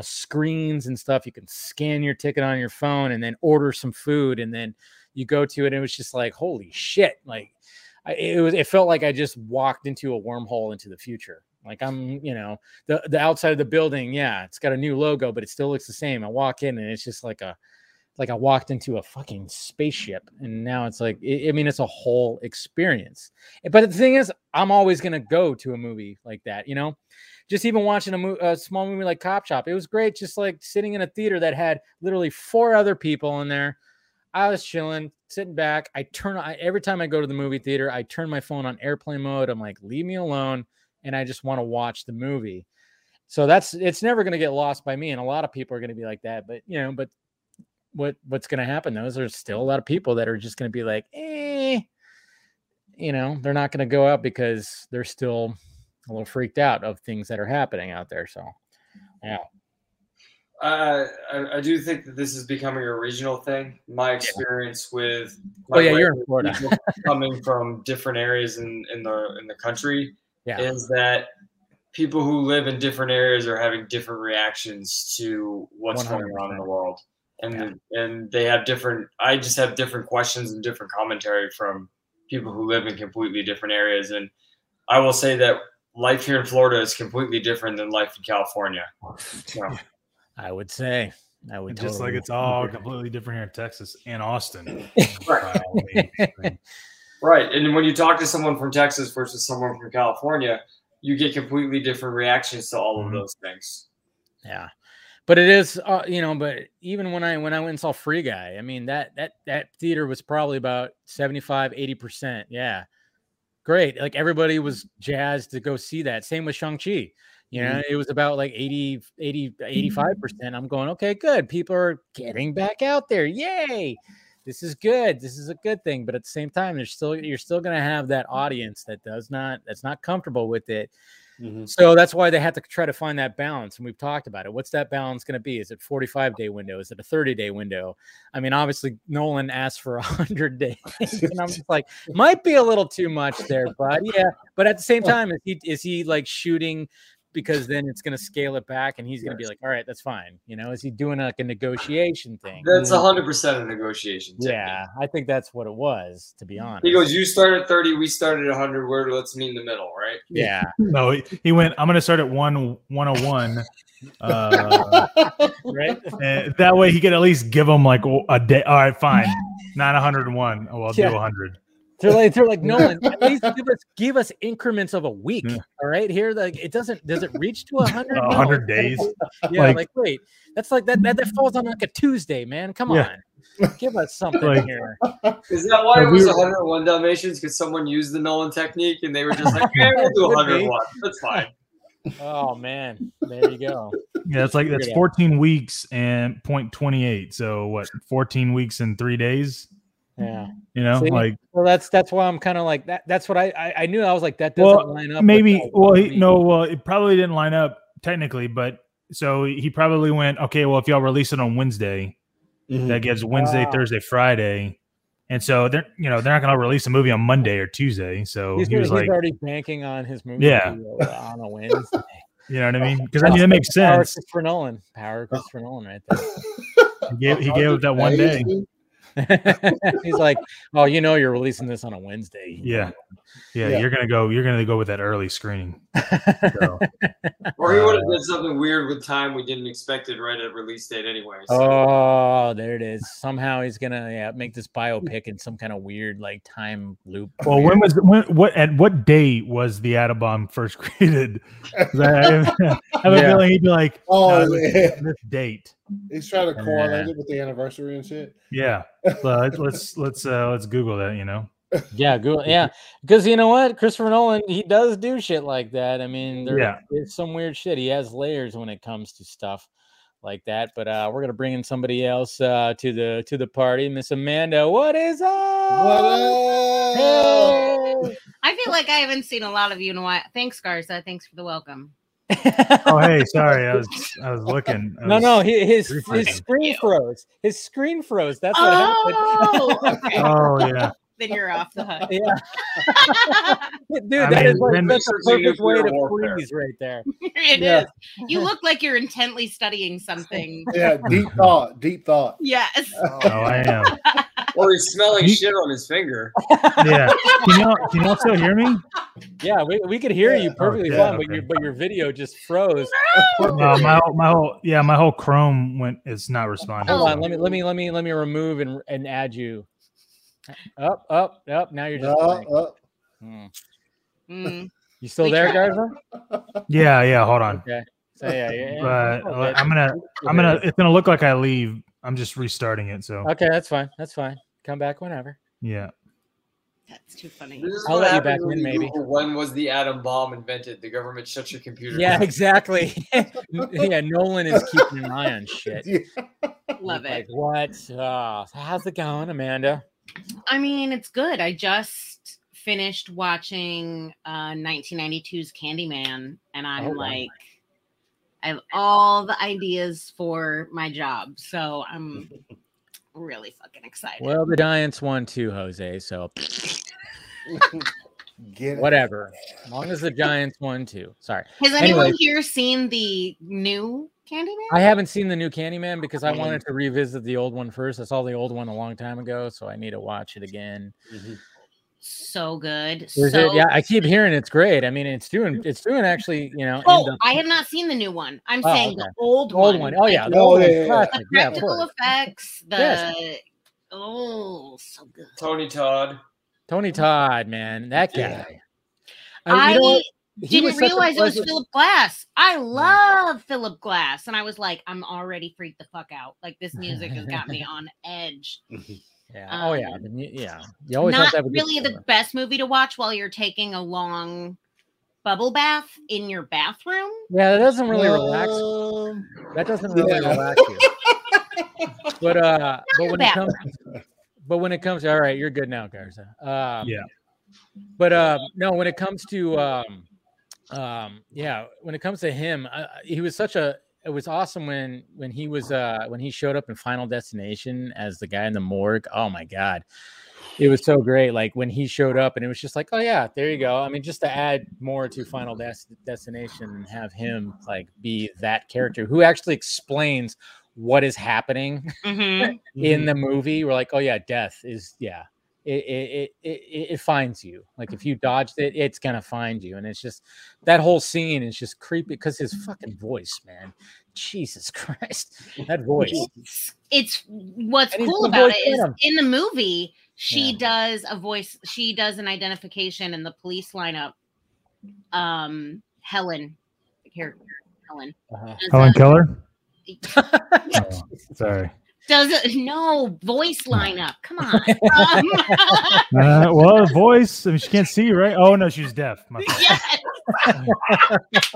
screens and stuff. You can scan your ticket on your phone and then order some food. And then you go to it and it was just like, holy shit. Like, it felt like I just walked into a wormhole into the future. Like I'm, the outside of the building. Yeah. It's got a new logo, but it still looks the same. I walk in and it's just like I walked into a fucking spaceship. And now it's like, it's a whole experience. But the thing is, I'm always going to go to a movie like that, just even watching a small movie like Cop Shop. It was great. Just like sitting in a theater that had literally 4 other people in there. I was chilling, sitting back. Every time I go to the movie theater, I turn my phone on airplane mode. I'm like, leave me alone. And I just want to watch the movie. So it's never going to get lost by me. And a lot of people are going to be like that, but what's going to happen though, is there's still a lot of people that are just going to be like, they're not going to go out because they're still a little freaked out of things that are happening out there. So, yeah. I do think that this is becoming a regional thing. My experience with you're in Florida, coming from different areas in the country is that people who live in different areas are having different reactions to what's 100%. Going on in the world. And and they have different, I just have different questions and different commentary from people who live in completely different areas. And I will say that life here in Florida is completely different than life in California. So. I would say. I would totally just like it's all completely different here in Texas and Austin. Right. Right. And when you talk to someone from Texas versus someone from California, you get completely different reactions to all of those things. Yeah. But it is, you know, but even when I went and saw Free Guy, I mean, that theater was probably about 75-80%. Yeah. Great. Like everybody was jazzed to go see that. Same with Shang-Chi. You know, it was about like 80-85%. I'm going, okay, good. People are getting back out there. Yay. This is good. This is a good thing. But at the same time, you're still going to have that audience that's not comfortable with it. Mm-hmm. So that's why they have to try to find that balance. And we've talked about it. What's that balance going to be? Is it 45-day window? Is it a 30-day window? I mean, obviously Nolan asked for 100 days and I'm just like, might be a little too much there, but yeah. But at the same time, is he like shooting, because then it's going to scale it back and he's going to be like, all right, that's fine. You know, is he doing like a negotiation thing? That's 100% a negotiation. Yeah. I think that's what it was, to be honest. He goes, you start at 30. We started at 100. Let's meet in the middle. Right. Yeah. No, he went, I'm going to start at 101. Right. That way he could at least give him like a day. All right, fine. Not 101. Oh, I'll do 100. They're like, Nolan, at least give us increments of a week. Yeah. All right. Here, like it does it reach to 100? 100 days. Yeah, like wait. That's like that falls on like a Tuesday, man. Come on. Give us something here. Is that why it was 101 Dalmatians? Because someone used the Nolan technique and they were just like, yeah, we'll do 101. That's fine. Oh man, there you go. Yeah, it's like that's 14 weeks and 0.28. So what, 14 weeks and 3 days? Yeah, you know, see? Like, well, that's why I'm kind of like that. That's what I knew. I was like, that doesn't line up. Maybe. It probably didn't line up technically, but so he probably went, okay, well, if y'all release it on Wednesday, that gives Wednesday, Thursday, Friday. And so they're not going to release a movie on Monday or Tuesday. So he's already banking on his movie on a Wednesday. You know what I mean? Because I mean, that makes sense. Power Christopher Nolan right there. He gave it that one day. He's like, oh, you know, you're releasing this on a Wednesday. Yeah. Yeah. You're gonna go with that early screening. So, or he would have done something weird with time we didn't expect it right at release date anyway. So. Oh, there it is. Somehow he's gonna make this biopic in some kind of weird like time loop. Well, what day was the Atabomb first created? I have a feeling he'd be like, this date. He's trying to correlate it with the anniversary and shit. Yeah, let's Google that. You know. Yeah, Google. Yeah, because you know what, Christopher Nolan, he does do shit like that. I mean, there's some weird shit. He has layers when it comes to stuff like that. But we're gonna bring in somebody else to the party. Miss Amanda, what is up? What up? Hey. I feel like I haven't seen a lot of you in a while. Thanks, Garza. Thanks for the welcome. Oh hey, sorry, I was looking. No, his screen froze. His screen froze. That's what happened. Okay. Oh yeah. Then you're off the hook. Yeah. Dude, that's a perfect way to freeze right there. It is. You look like you're intently studying something. Yeah, deep thought. Yes. Oh, I am. Or he's smelling shit on his finger. Yeah. Can y'all still hear me? Yeah, we could hear you perfectly fine, okay. but your video just froze. No! My whole Chrome went. It's not responding. Hold on, let me remove and add you. Up. Now you're just up. You still there, Garza? Yeah. Hold on. Okay. So yeah. But I'm gonna. It's gonna look like I leave. I'm just restarting it. So okay, that's fine. Come back whenever. Yeah. That's too funny. I'll let you back in, maybe. When was the atom bomb invented? The government shut your computer. Yeah, exactly. Yeah, Nolan is keeping an eye on shit. Yeah. Love it. Like, what? How's it going, Amanda? I mean, it's good. I just finished watching 1992's Candyman, and I'm like, I have all the ideas for my job, so I'm really fucking excited. Well, the Giants won too, Jose. So Get whatever. It. As long as the Giants won too. Sorry. Has anyone here seen the new Candyman? I haven't seen the new Candyman because I wanted to revisit the old one first. I saw the old one a long time ago, so I need to watch it again. Mm-hmm. So good. So yeah, I keep hearing it's great. I mean, it's doing actually, you know. Oh, I have not seen the new one. I'm saying okay. The old one. Oh yeah. The practical effects. So good. Tony Todd, man, that guy. I didn't realize it was Philip Glass. I love Philip Glass, and I was like, I'm already freaked the fuck out. Like, this music has got me on edge. Yeah. Yeah. You always have to have a good really story. The best movie to watch while you're taking a long bubble bath in your bathroom. Yeah, that doesn't really relax. That doesn't really relax you. But when it comes to, all right, you're good now, Garza. When it comes to him, he was such a. It was awesome when he was when he showed up in Final Destination as the guy in the morgue. Oh my God, it was so great. Like when he showed up, and it was just like, oh yeah, there you go. I mean, just to add more to Final Destination and have him like be that character who actually explains what is happening in the movie. We're like, oh yeah, death is it finds you. Like if you dodged it, it's gonna find you. And it's just that whole scene is just creepy because his fucking voice, man. Jesus Christ, that voice. It's what's cool about it is in the movie she does a voice. She does an identification in the police lineup. Helen Keller. Oh, sorry. Voice lineup. Come on. Voice. I mean, she can't see, right? Oh no, she's deaf. My fault. Yes.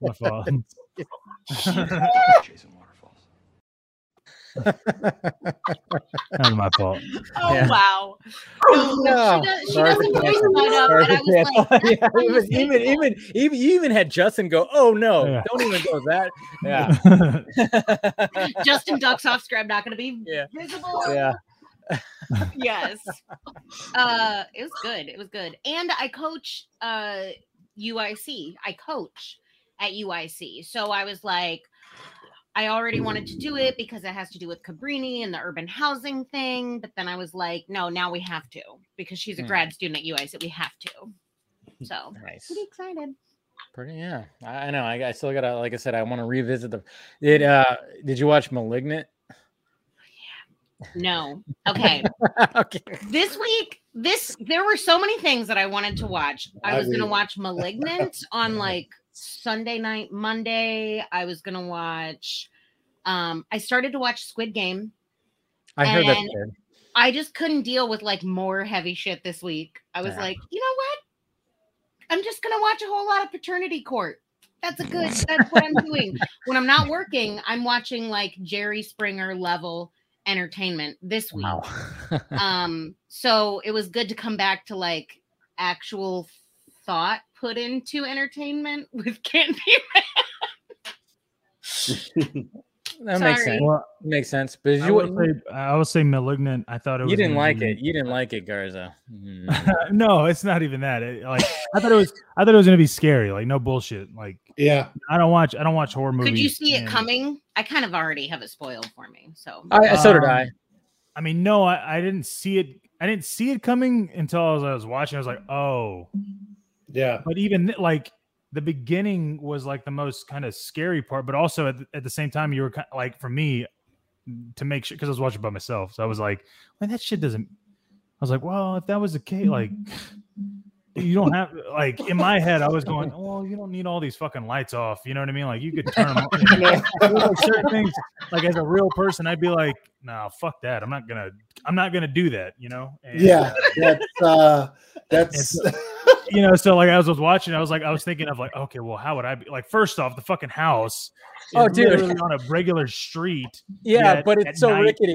My fault. Jason Waterfalls. That's my fault. Oh yeah. Wow. No, she doesn't voice lineup, and I was like, even had Justin go, oh no, don't even go that. Yeah. Justin ducks off scrub, not gonna be visible. Yeah. Yes. It was good. It was good. And I coach UIC. I coach at UIC. So I was like, I already wanted to do it because it has to do with Cabrini and the urban housing thing. But then I was like, no, now we have to because she's a grad student at UIC. We have to. So nice. Pretty excited. Pretty, yeah. I know. I still got to, like I said, I want to revisit did you watch Malignant? No. Okay. Okay. This week, there were so many things that I wanted to watch. I was going to watch Malignant on like Sunday night, Monday. I was going to watch. I started to watch Squid Game. I heard that. There. I just couldn't deal with like more heavy shit this week. I was like, you know what? I'm just going to watch a whole lot of Paternity Court. That's what I'm doing. When I'm not working, I'm watching like Jerry Springer level entertainment this week. Wow. So it was good to come back to like actual thought put into entertainment with Candyman. That makes sense. Well, makes sense. But I would say Malignant. I thought it was. You didn't like it, Garza. Mm. No, it's not even that. I thought it was going to be scary. Like no bullshit. Like I don't watch horror movies. Could you see it coming? I kind of already have it spoiled for me. So. So did I. I mean, no, I didn't see it. I didn't see it coming until as I was watching. I was like, oh, yeah. But even like. The beginning was like the most kind of scary part, but also at the same time, you were kind of, like, for me to make sure, because I was watching by myself. So I was like, man, that shit doesn't, I was like, well, if that was the case, like you don't have, like in my head, I was going, oh, you don't need all these fucking lights off. You know what I mean? Like you could turn them off. Like, certain things, like as a real person, I'd be like, no, fuck that. I'm not going to do that. You know? And, that's you know, so like as I was watching, I was thinking of like, okay, well, how would I be? Like, first off, the fucking house is literally on a regular street. Yeah, but it's so rickety.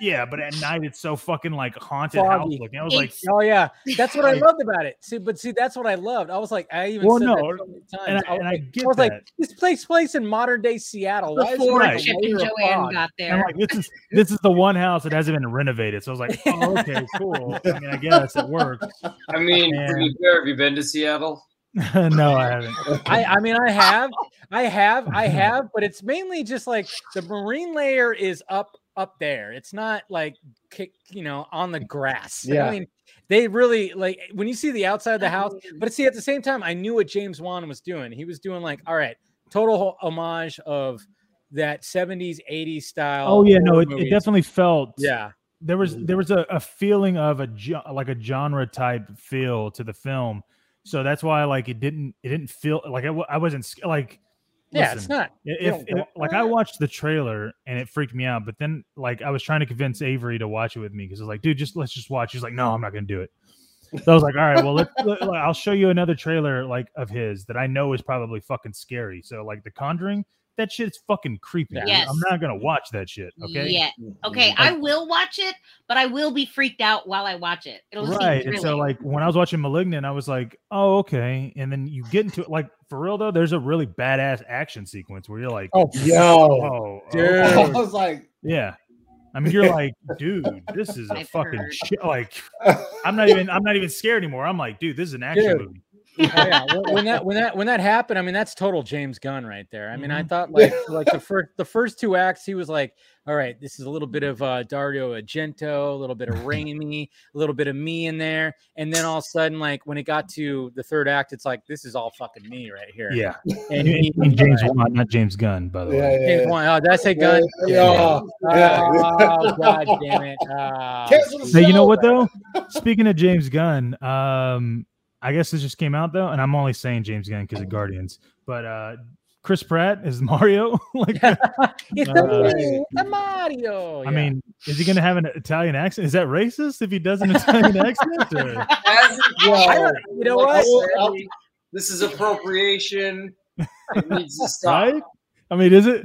Yeah, but at night it's so fucking like haunted house looking. I was like, oh yeah, that's what I loved about it. See, but see, that's what I loved. I was like, I even said that so many times. And I get that. Like, this place in modern day Seattle. Before Chip and Joanne got there, I'm like, this is the one house that hasn't been renovated. So I was like, oh, okay, cool. I mean, I guess it works. I mean, to be fair, have you been to Seattle? No, I haven't. I mean, I have, but it's mainly just like the marine layer is up there. It's not like, you know, on the grass. Yeah. I mean, they really like when you see the outside of the house, but see, at the same time, I knew what James Wan was doing. He was doing like, all right, total homage of that 70s, 80s style. Oh yeah, no, it definitely felt. Yeah. There was a feeling of a genre type feel to the film. So that's why like it didn't feel like I wasn't like, yeah, listen, it's not like I watched the trailer and it freaked me out, but then like I was trying to convince Avery to watch it with me. Cause I was like, dude, let's just watch. She's like, no, I'm not going to do it. So I was like, all right, well, I'll show you another trailer like of his that I know is probably fucking scary. So like The Conjuring, that shit's fucking creepy. Yes. I'm not going to watch that shit. Okay. Yeah. Okay. Like, I will watch it, but I will be freaked out while I watch it. It'll right. And so like when I was watching Malignant, I was like, oh, okay. And then you get into it. Like for real though, there's a really badass action sequence where you're like, oh, yo, dude. Oh. I was like, yeah. I mean, you're like, dude, this is a fucking shit. Like I'm not even scared anymore. I'm like, dude, this is an action movie. Oh, yeah. When that happened, I mean, that's total James Gunn right there. I mean, I thought like the first two acts, he was like, all right, this is a little bit of Dario Argento, a little bit of Raimi, a little bit of me in there. And then all of a sudden, like when it got to the third act, it's like, this is all fucking me right here. Yeah. And James Wan, not James Gunn, by the way. James Wan. Oh, did I say Gunn? Oh, God damn it. So you know what though? Speaking of James Gunn, I guess this just came out though, and I'm only saying James Gunn because of Guardians, but Chris Pratt is Mario. Like, it's a Mario. I mean, is he going to have an Italian accent? Is that racist if he does an Italian accent? Or? You know what? This is appropriation. It needs to stop. Right? I mean, is it?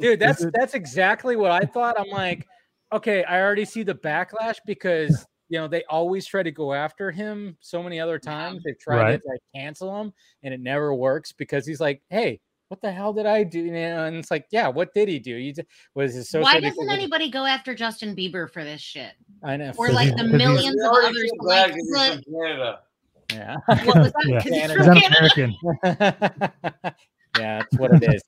Dude, that's exactly what I thought. I'm like, okay, I already see the backlash because. You know, they always try to go after him so many other times. They've tried to like, cancel him, and it never works because he's like, hey, what the hell did I do? You know, and it's like, yeah, what did he do? Why doesn't anybody go after Justin Bieber for this shit? I know. Or like the millions of others. Like, yeah. What was that? Because American. Yeah, that's what it is.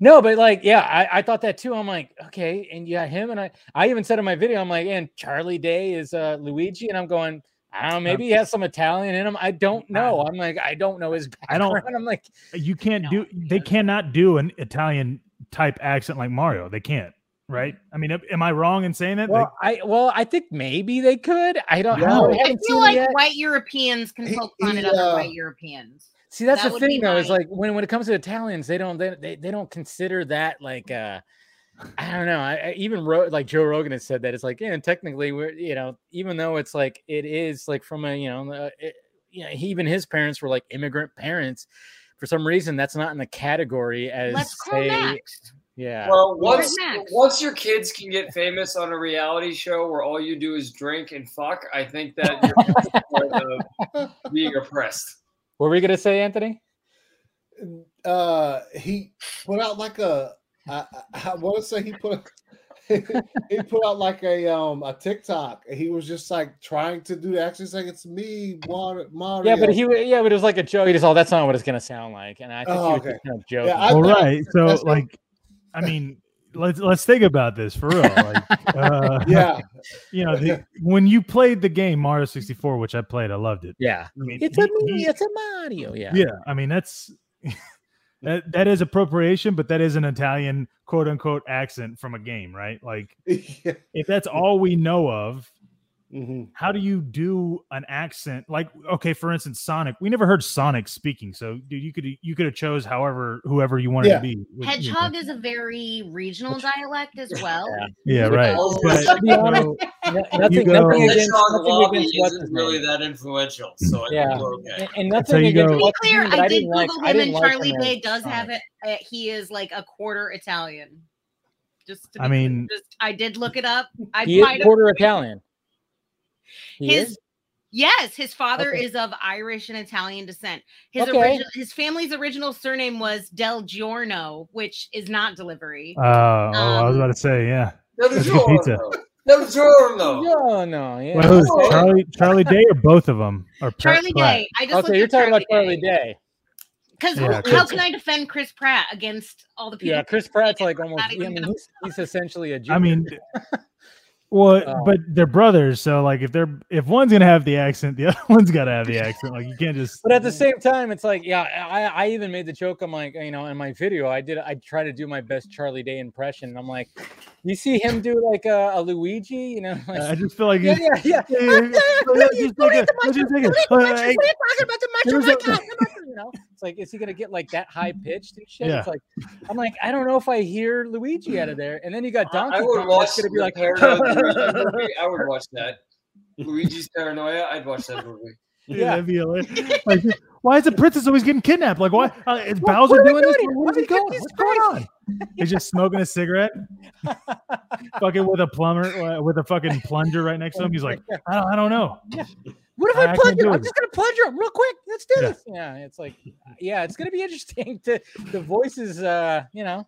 No, but like, yeah, I thought that too. I'm like, okay, and yeah, him and I even said in my video, I'm like, and Charlie Day is Luigi, and I'm going, I don't know, maybe he has some Italian in him. I don't know. I'm like, I don't know his background. I'm like, you can't they cannot do an Italian type accent like Mario. They can't. Right? I mean, am I wrong in saying that? Well, I think maybe they could. I don't know. I feel like white Europeans can poke fun at other white Europeans. See, that's the thing though, is like when it comes to Italians, they don't consider that like I don't know. I even wrote like Joe Rogan has said that it's like, yeah, and technically we're, you know, even though it's like it is like from a, you know, even his parents were like immigrant parents. For some reason, that's not in the category as yeah. Well, once your kids can get famous on a reality show where all you do is drink and fuck, I think that you're part of being oppressed. What were we gonna say, Anthony? He put out like a. I want to say he put out like a TikTok. He was just like trying to do the action, saying it's me, Mario. Yeah, but it was like a joke. He just, that's not what it's gonna sound like, and I think he was just kind of joking. Yeah, all right, so like, I mean, let's think about this for real. Like, yeah, you know, when you played the game Mario 64, which I played, I loved it. Yeah, I mean, it's a Mario. Yeah, yeah. I mean, that's that is appropriation, but that is an Italian quote unquote accent from a game, right? Like, if that's all we know of, how do you do an accent? Like, okay, for instance, Sonic. We never heard Sonic speaking, so dude, you could have chose whoever you wanted to be. Hedgehog is a very regional dialect as well. Yeah, right. But, you know, Nothing against is really that influential. So yeah. Okay. And nothing against. To be clear, I did Google him, and Charlie Day does have it. He is like a quarter Italian. Just to I did look it up. He is quarter Italian. Yes, his father is of Irish and Italian descent. His family's original surname was Del Giorno, which is not delivery. I was about to say, yeah. Del Giorno. Del Giorno. Yeah. Well, Charlie Day or both of them? Or Charlie Day. You're talking about Charlie Day. Because how can I defend Chris Pratt against all the people? Yeah, Chris Pratt's like almost, he's essentially a Jew. Well, but they're brothers, so like if one's gonna have the accent, the other one's gotta have the accent. Like you can't just. But at the same time, it's like I even made the joke. I'm like, in my video, I try to do my best Charlie Day impression. And I'm like, you see him do like a Luigi, Like, I just feel like it's like, is he gonna get like that high pitched and shit? Yeah. It's like, I'm like, I don't know if I hear Luigi out of there. And then you got Donkey Kong. That's gonna be like. I would watch that. Luigi's Paranoia. I'd watch that movie. Yeah. Like, why is the princess always getting kidnapped? Like, why is Bowser doing this? Where's he going? What's going on? He's just smoking a cigarette, fucking with a fucking plunger right next to him. He's like, I don't know. Yeah. What if I plunge him? I'm just gonna plunge him real quick. Let's do this. Yeah, it's like, it's gonna be interesting. The voices, to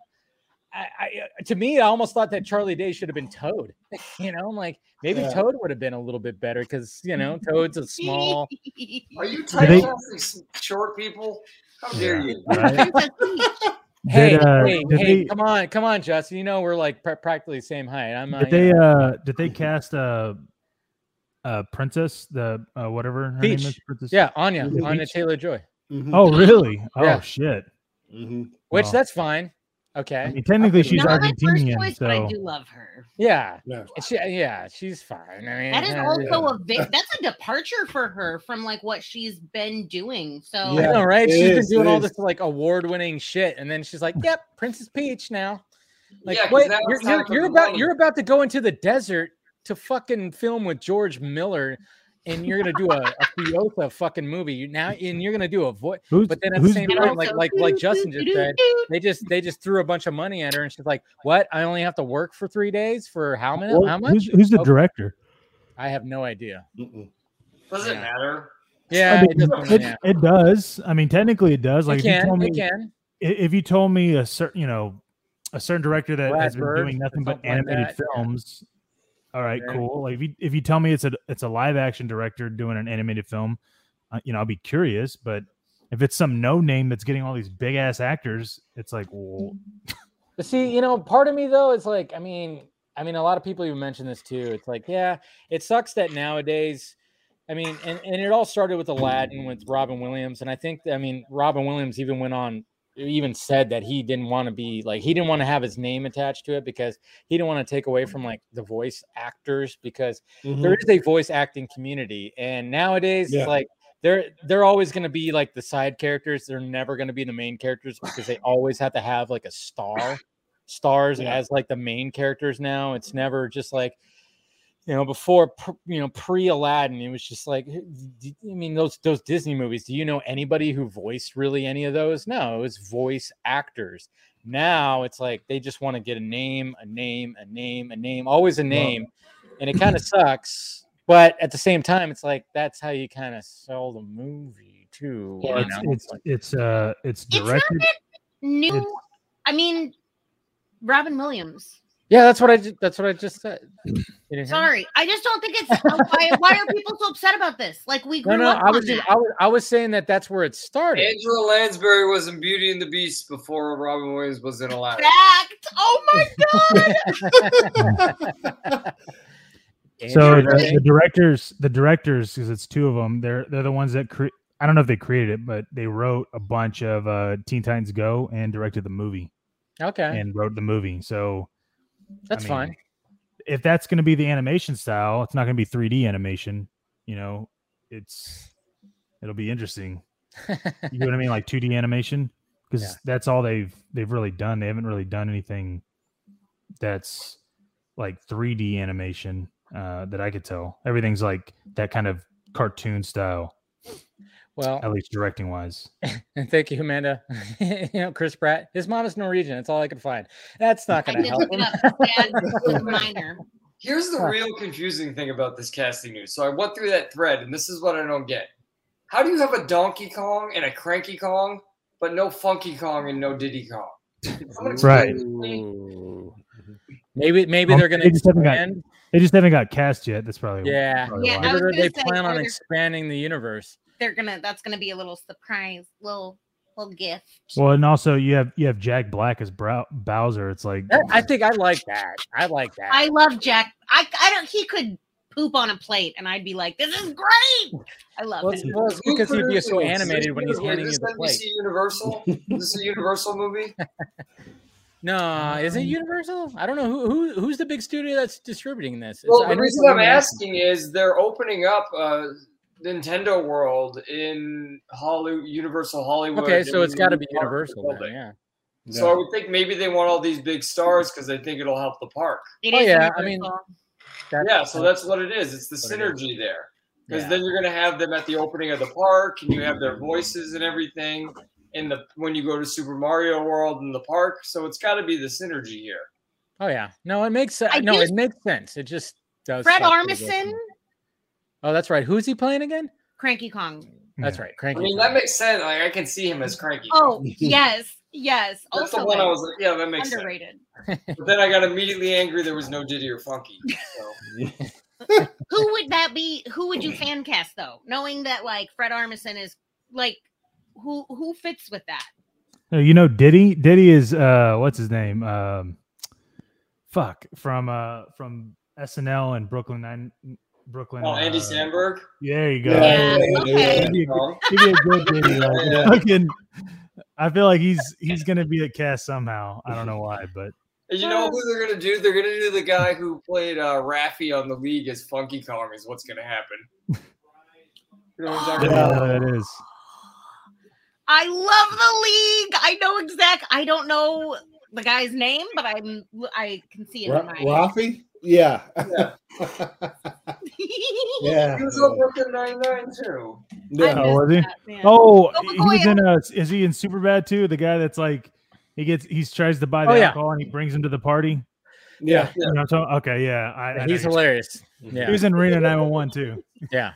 me, I almost thought that Charlie Day should have been Toad. I'm like, maybe Toad would have been a little bit better because Toad's a small. Are you typing these short people? How dare you? Hey, come on, Justin. We're like practically the same height. Did they cast Princess whatever her name is? Princess? Yeah, Anya Taylor-Joy. Mm-hmm. Oh, really? Oh, shit. Mm-hmm. Which that's fine. Okay. I mean, technically, she's not Argentinian, my first choice, so. But I do love her. Yeah. She's fine. I mean, that is also that's a departure for her from like what she's been doing. So she's been doing all this like award-winning shit, and then she's like, "Yep, Princess Peach now." Like, wait, you're about to go into the desert to fucking film with George Miller. And you're gonna do a Fiota fucking movie now, and you're gonna do a voice. But then at the same time, like Justin just said, they just threw a bunch of money at her, and she's like, "What? I only have to work for 3 days for how many? How much?" Who's the director? I have no idea. Does it matter? Yeah, I mean, it does. I mean, technically, it does. Like, if you told me a certain director that has been doing nothing but animated films. All right, cool. Like if you tell me it's a live action director doing an animated film, I'll be curious. But if it's some no name that's getting all these big ass actors, it's like, whoa. But see, part of me though is like, I mean, a lot of people even mention this too. It's like, it sucks that nowadays. I mean, and it all started with Aladdin with Robin Williams, and I think Robin Williams even went on. Even said that he didn't want to be like, he didn't want to have his name attached to it because he didn't want to take away from like the voice actors because there is a voice acting community. And nowadays it's like, they're always going to be like the side characters. They're never going to be the main characters because they always have to have like a stars as like the main characters. Now it's never just like, before, pre-Aladdin, it was just like, those Disney movies, do you know anybody who voiced really any of those? No, it was voice actors. Now it's like they just want to get a name, always a name. And it kind of sucks. But at the same time, it's like, that's how you kind of sell the movie too. Yeah, it's directed. It's new. Robin Williams. Yeah, that's what I just said. Sorry, I just don't think it's. Why are people so upset about this? Like we grew up. I was saying that's where it started. Angela Lansbury was in Beauty and the Beast before Robin Williams was in Aladdin. Fact. Oh my god. So the directors, because it's two of them. They're the ones that I don't know if they created it, but they wrote a bunch of Teen Titans Go and directed the movie. Okay. And wrote the movie, so. That's fine. If that's going to be the animation style, it's not going to be 3D animation. It'll be interesting. You know what I mean? Like 2D animation, because that's all they've really done. They haven't really done anything that's like 3D animation. that I could tell. Everything's like that kind of cartoon style. Well, at least directing wise. And thank you, Amanda. You know, Chris Pratt, his mom is Norwegian. That's all I could find. That's not going to help. Here's the real confusing thing about this casting news. So I went through that thread, and this is what I don't get. How do you have a Donkey Kong and a Cranky Kong, but no Funky Kong and no Diddy Kong? Right. Maybe they're going to expand. They just haven't got cast yet. That's probably why. They plan on expanding the universe. That's gonna be a little surprise, little gift. Well, and also you have Jack Black as Bowser. It's like I think I like that. I love Jack. I don't. He could poop on a plate, and I'd be like, "This is great." I love it. Well, it's because he'd be so animated when he's handing you the plate. Universal? Is this a Universal movie? No, is it Universal? I don't know who's the big studio that's distributing this. Well, the reason I'm asking is they're opening up Nintendo World in Universal Hollywood. Okay, so it's got to be Universal then, yeah. So I would think maybe they want all these big stars because they think it'll help the park. So that's what it is. It's the synergy there. Because then you're going to have them at the opening of the park, and you have their voices and everything. When you go to Super Mario World in the park, so it's got to be the synergy here. Oh yeah, no, it makes sense. It makes sense. It just does. Fred Armisen. Oh, that's right. Who's he playing again? Cranky Kong. That's right. Cranky. I mean, Kong. That makes sense. Like I can see him as Cranky. Oh yes. That's also the one I was like, yeah, that makes underrated. Sense. But then I got immediately angry. There was no Diddy or Funky. So. Who would that be? Who would you fan cast though, knowing that like Fred Armisen is like. Who fits with that? You know, Diddy is what's his name? From SNL and Brooklyn. Oh, Andy Samberg. There you go. I feel like he's gonna be a cast somehow. I don't know why, but you know who they're gonna do? They're gonna do the guy who played Raffi on The League as Funky Kong. Is what's gonna happen. You know what I'm talking about? It is. I love The League. I know I don't know the guy's name, but I can see it in my Raffi? Yeah. He was on Brooklyn Nine-Nine too. Was he? That, is he in Superbad too? The guy that's like he tries to buy the alcohol and he brings him to the party. Yeah. You know, he's hilarious. Yeah. He was in Reno 911 too. Yeah.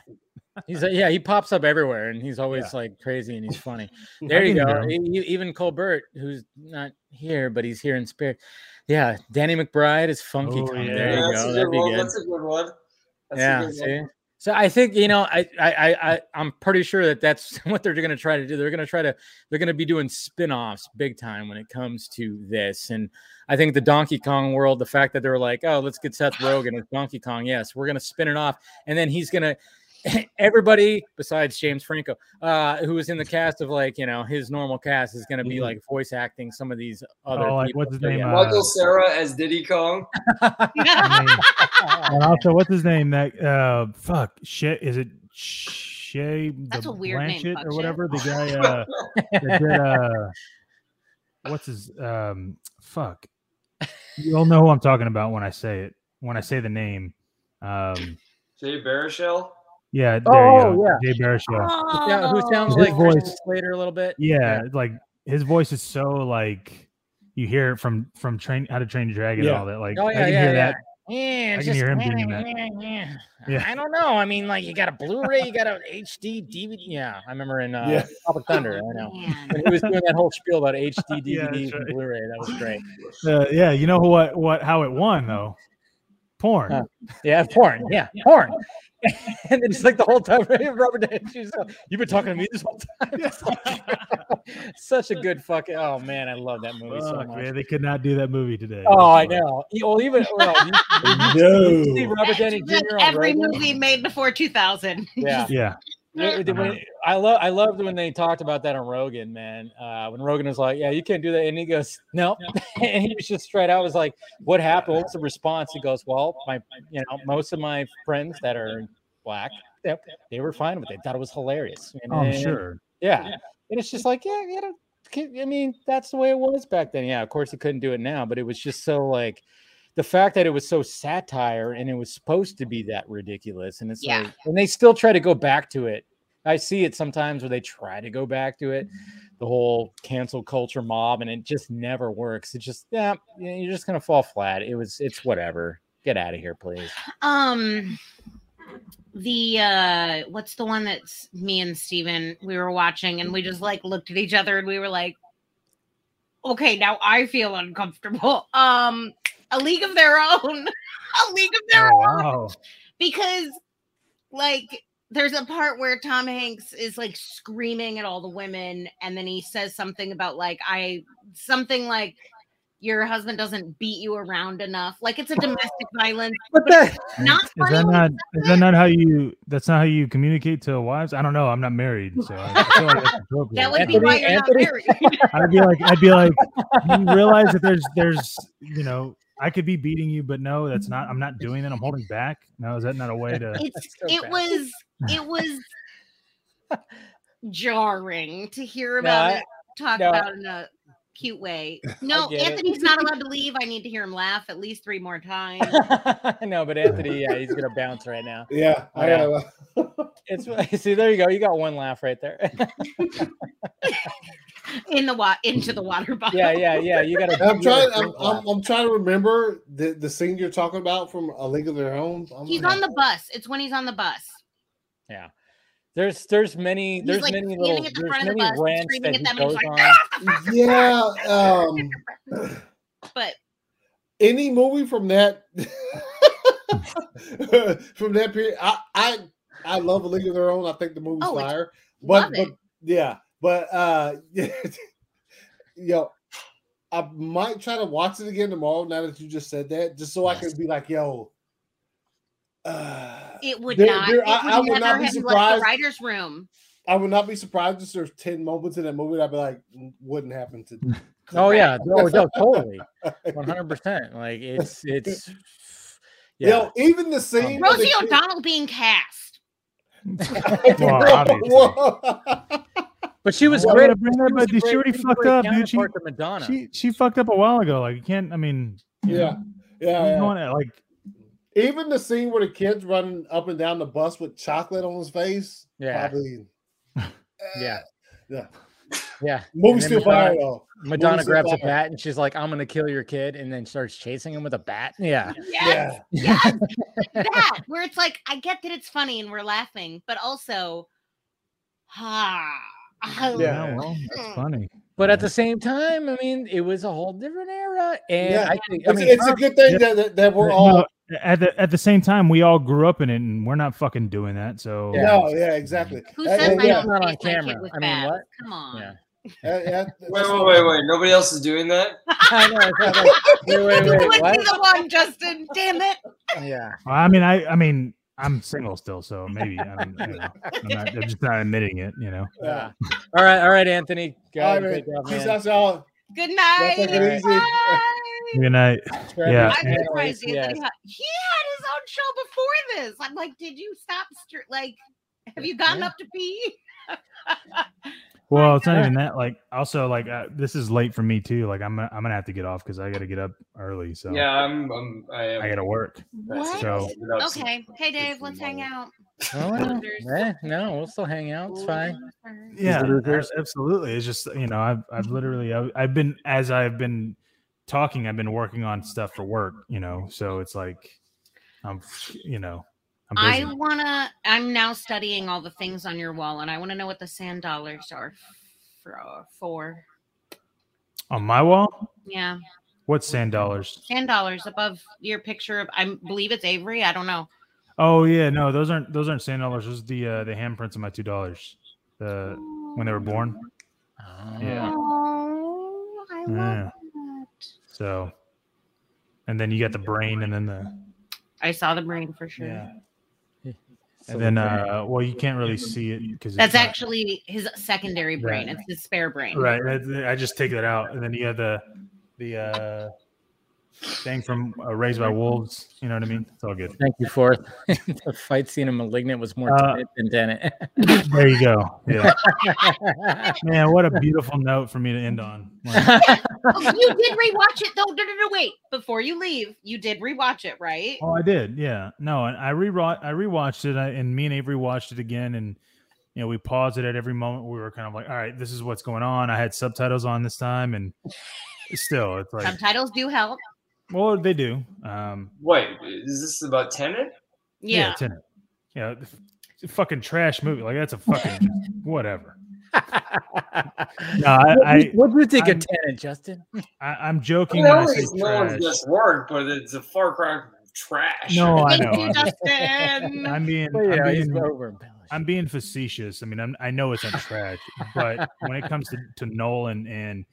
He pops up everywhere, and he's always like crazy, and he's funny. There you go. Even Colbert, who's not here, but he's here in spirit. Yeah, Danny McBride is Funky Kong. Yeah. There you go. That'd be good. That's a good one. That's a good one. So I think I'm pretty sure that's what they're going to try to do. They're going to be doing spin-offs big time when it comes to this. And I think the Donkey Kong world, the fact that they're like, oh, let's get Seth Rogen as Donkey Kong. Yes, we're going to spin it off, and then he's going to. Everybody besides James Franco, who was in the cast of his normal cast, is going to be like voice acting some of these other. What's his name? Michael Cera as Diddy Kong. And also, what's his name? That Shea? That's a weird Blanchett name. Or whatever the guy. That did, what's his fuck? You'll know who I'm talking about when I say it. When I say the name, Jay Baruchel. Yeah, there you go. Jay Baruchel. Who sounds his like Christian Slater a little bit. Yeah, like his voice is so like you hear it from How to Train Your Dragon and all that. Like, I can hear that. Yeah, I can hear him doing that. Yeah. I don't know. I mean, like you got a Blu-ray, you got an HD DVD. Yeah, I remember in Tropic Thunder. I know. When he was doing that whole spiel about HD DVDs and Blu-ray. That was great. You know how it won though. Porn. Porn. Yeah, porn. And then it's like the whole time, Robert Downey Jr. You've been talking to me this whole time. Such a good fucking. Oh man, I love that movie so much. Man, they could not do that movie today. Oh, I know. You see Robert Downey Jr. Every movie made before 2000. Yeah. I loved when they talked about that on Rogan, man. When Rogan was like, "Yeah, you can't do that," and he goes, "No," and he was just straight out. I was like, "What happened? What's the response?" He goes, "Well, most of my friends that are black, they were fine with it. Thought it was hilarious." And it's just like, I mean, that's the way it was back then. Yeah, of course he couldn't do it now, but it was just so like. the fact that it was so satire and it was supposed to be that ridiculous, and it's like, and they still try to go back to it. I see it sometimes where they try to go back to it, the whole cancel culture mob, and it just never works. It's just, yeah, you're just gonna fall flat. It's whatever. Get out of here, please. What's the one that's me and Steven, we were watching and we just like looked at each other and we were like, okay, now I feel uncomfortable. A League of Their Own. A League of Their Own. Wow. Because like there's a part where Tom Hanks is like screaming at all the women, and then he says something about like, something like, your husband doesn't beat you around enough. Like, it's a domestic violence. That's not how you communicate to wives. I don't know. I'm not married, so I feel like that's appropriate. That would be why you're not married. I'd be like, you realize that there's, you know, I could be beating you, but no, that's not. I'm not doing that. I'm holding back. No, is that not a way to? It was jarring to hear about it talked about in a cute way. No, Anthony's not allowed to leave. I need to hear him laugh at least 3 more times. No, but Anthony, yeah, he's gonna bounce right now. Yeah, I gotta. It's see, there you go. You got one laugh right there. Into the water bottle. Yeah. You gotta. I'm trying to remember the scene you're talking about from A League of Their Own. He's on the bus. It's when he's on the bus. Yeah. There's many rants that he goes on. But any movie from that from that period, I love A League of Their Own. I think the movie's fire. Yo, I might try to watch it again tomorrow. Now that you just said that, just so I can be like, yo. I would not be surprised. The writer's room. I would not be surprised if there's 10 moments in that movie that I'd be like, wouldn't happen to. No, totally, 100%. Like it's. Yeah, even the scene. Rosie O'Donnell being cast. But she was great. She already fucked up, dude. She fucked up a while ago. Like you can't. I mean, you know, like. Even the scene where the kid's running up and down the bus with chocolate on his face. Yeah. Probably, Yeah. Movie's still fire, though. Madonna grabs a bat and she's like, I'm going to kill your kid. And then starts chasing him with a bat. Yeah. Yes, yeah. Yes. That, where it's like, I get that it's funny and we're laughing, but also, well, that's funny. But at the same time, I mean, it was a whole different era. And I think it's a good thing that we're all. At the same time, we all grew up in it, and we're not fucking doing that. So exactly. Who says that's not on camera? I mean, what? Come on. Yeah. Wait! Nobody else is doing that. I know. Wait, the one, Justin. Damn it. Yeah. I mean, I'm single still, so maybe I'm just not admitting it. You know. Yeah. All right, Anthony. Good night. Good night. I'm surprised Anthony had his own show before this. I'm like, did you stop? Like, have you gotten up to pee? Well, it's not even that. Like, also, like, this is late for me too. Like, I'm gonna have to get off because I gotta get up early. So yeah, I gotta work. What? So. Okay. Hey, Dave, let's hang out. Oh, yeah, no, we'll still hang out. It's fine. Yeah, absolutely. It's just, you know, I've been talking, I've been working on stuff for work, you know, so it's like, I'm busy. I'm now studying all the things on your wall, and I want to know what the sand dollars are for. On my wall? Yeah. What sand dollars? Sand dollars above your picture of, I believe it's Avery. I don't know. Oh yeah, no, those aren't sand dollars. Those are the handprints of my $2, when they were born. Oh. Yeah. Oh, I love that. So, and then you got the brain, and then I saw the brain for sure. Yeah. And then, well, you can't really see it because that's actually his secondary brain. It's his spare brain. Right. I just take that out, and then you have the thing from Raised by Wolves. You know what I mean? It's all good. Thank you for the fight scene in Malignant was more than Tenet. There you go. Yeah. Man, what a beautiful note for me to end on. Like, Oh, you did rewatch it though. No, wait. Before you leave, you did rewatch it, right? Oh, I did. Yeah. No, and I rewatched it, and me and Avery watched it again, and you know, we paused it at every moment. We were kind of like, all right, this is what's going on. I had subtitles on this time, and still, it's like subtitles do help. Well, they do. Wait, is this about Tenet? Yeah, Tenet. Yeah, it's a fucking trash movie. Like that's a fucking whatever. No, what do you think of Tenet, Justin? I'm joking. I mean, it's no one's best word, but it's a far cry from trash. No, I know. I'm being facetious. I mean, I know it's not trash, but when it comes to Nolan and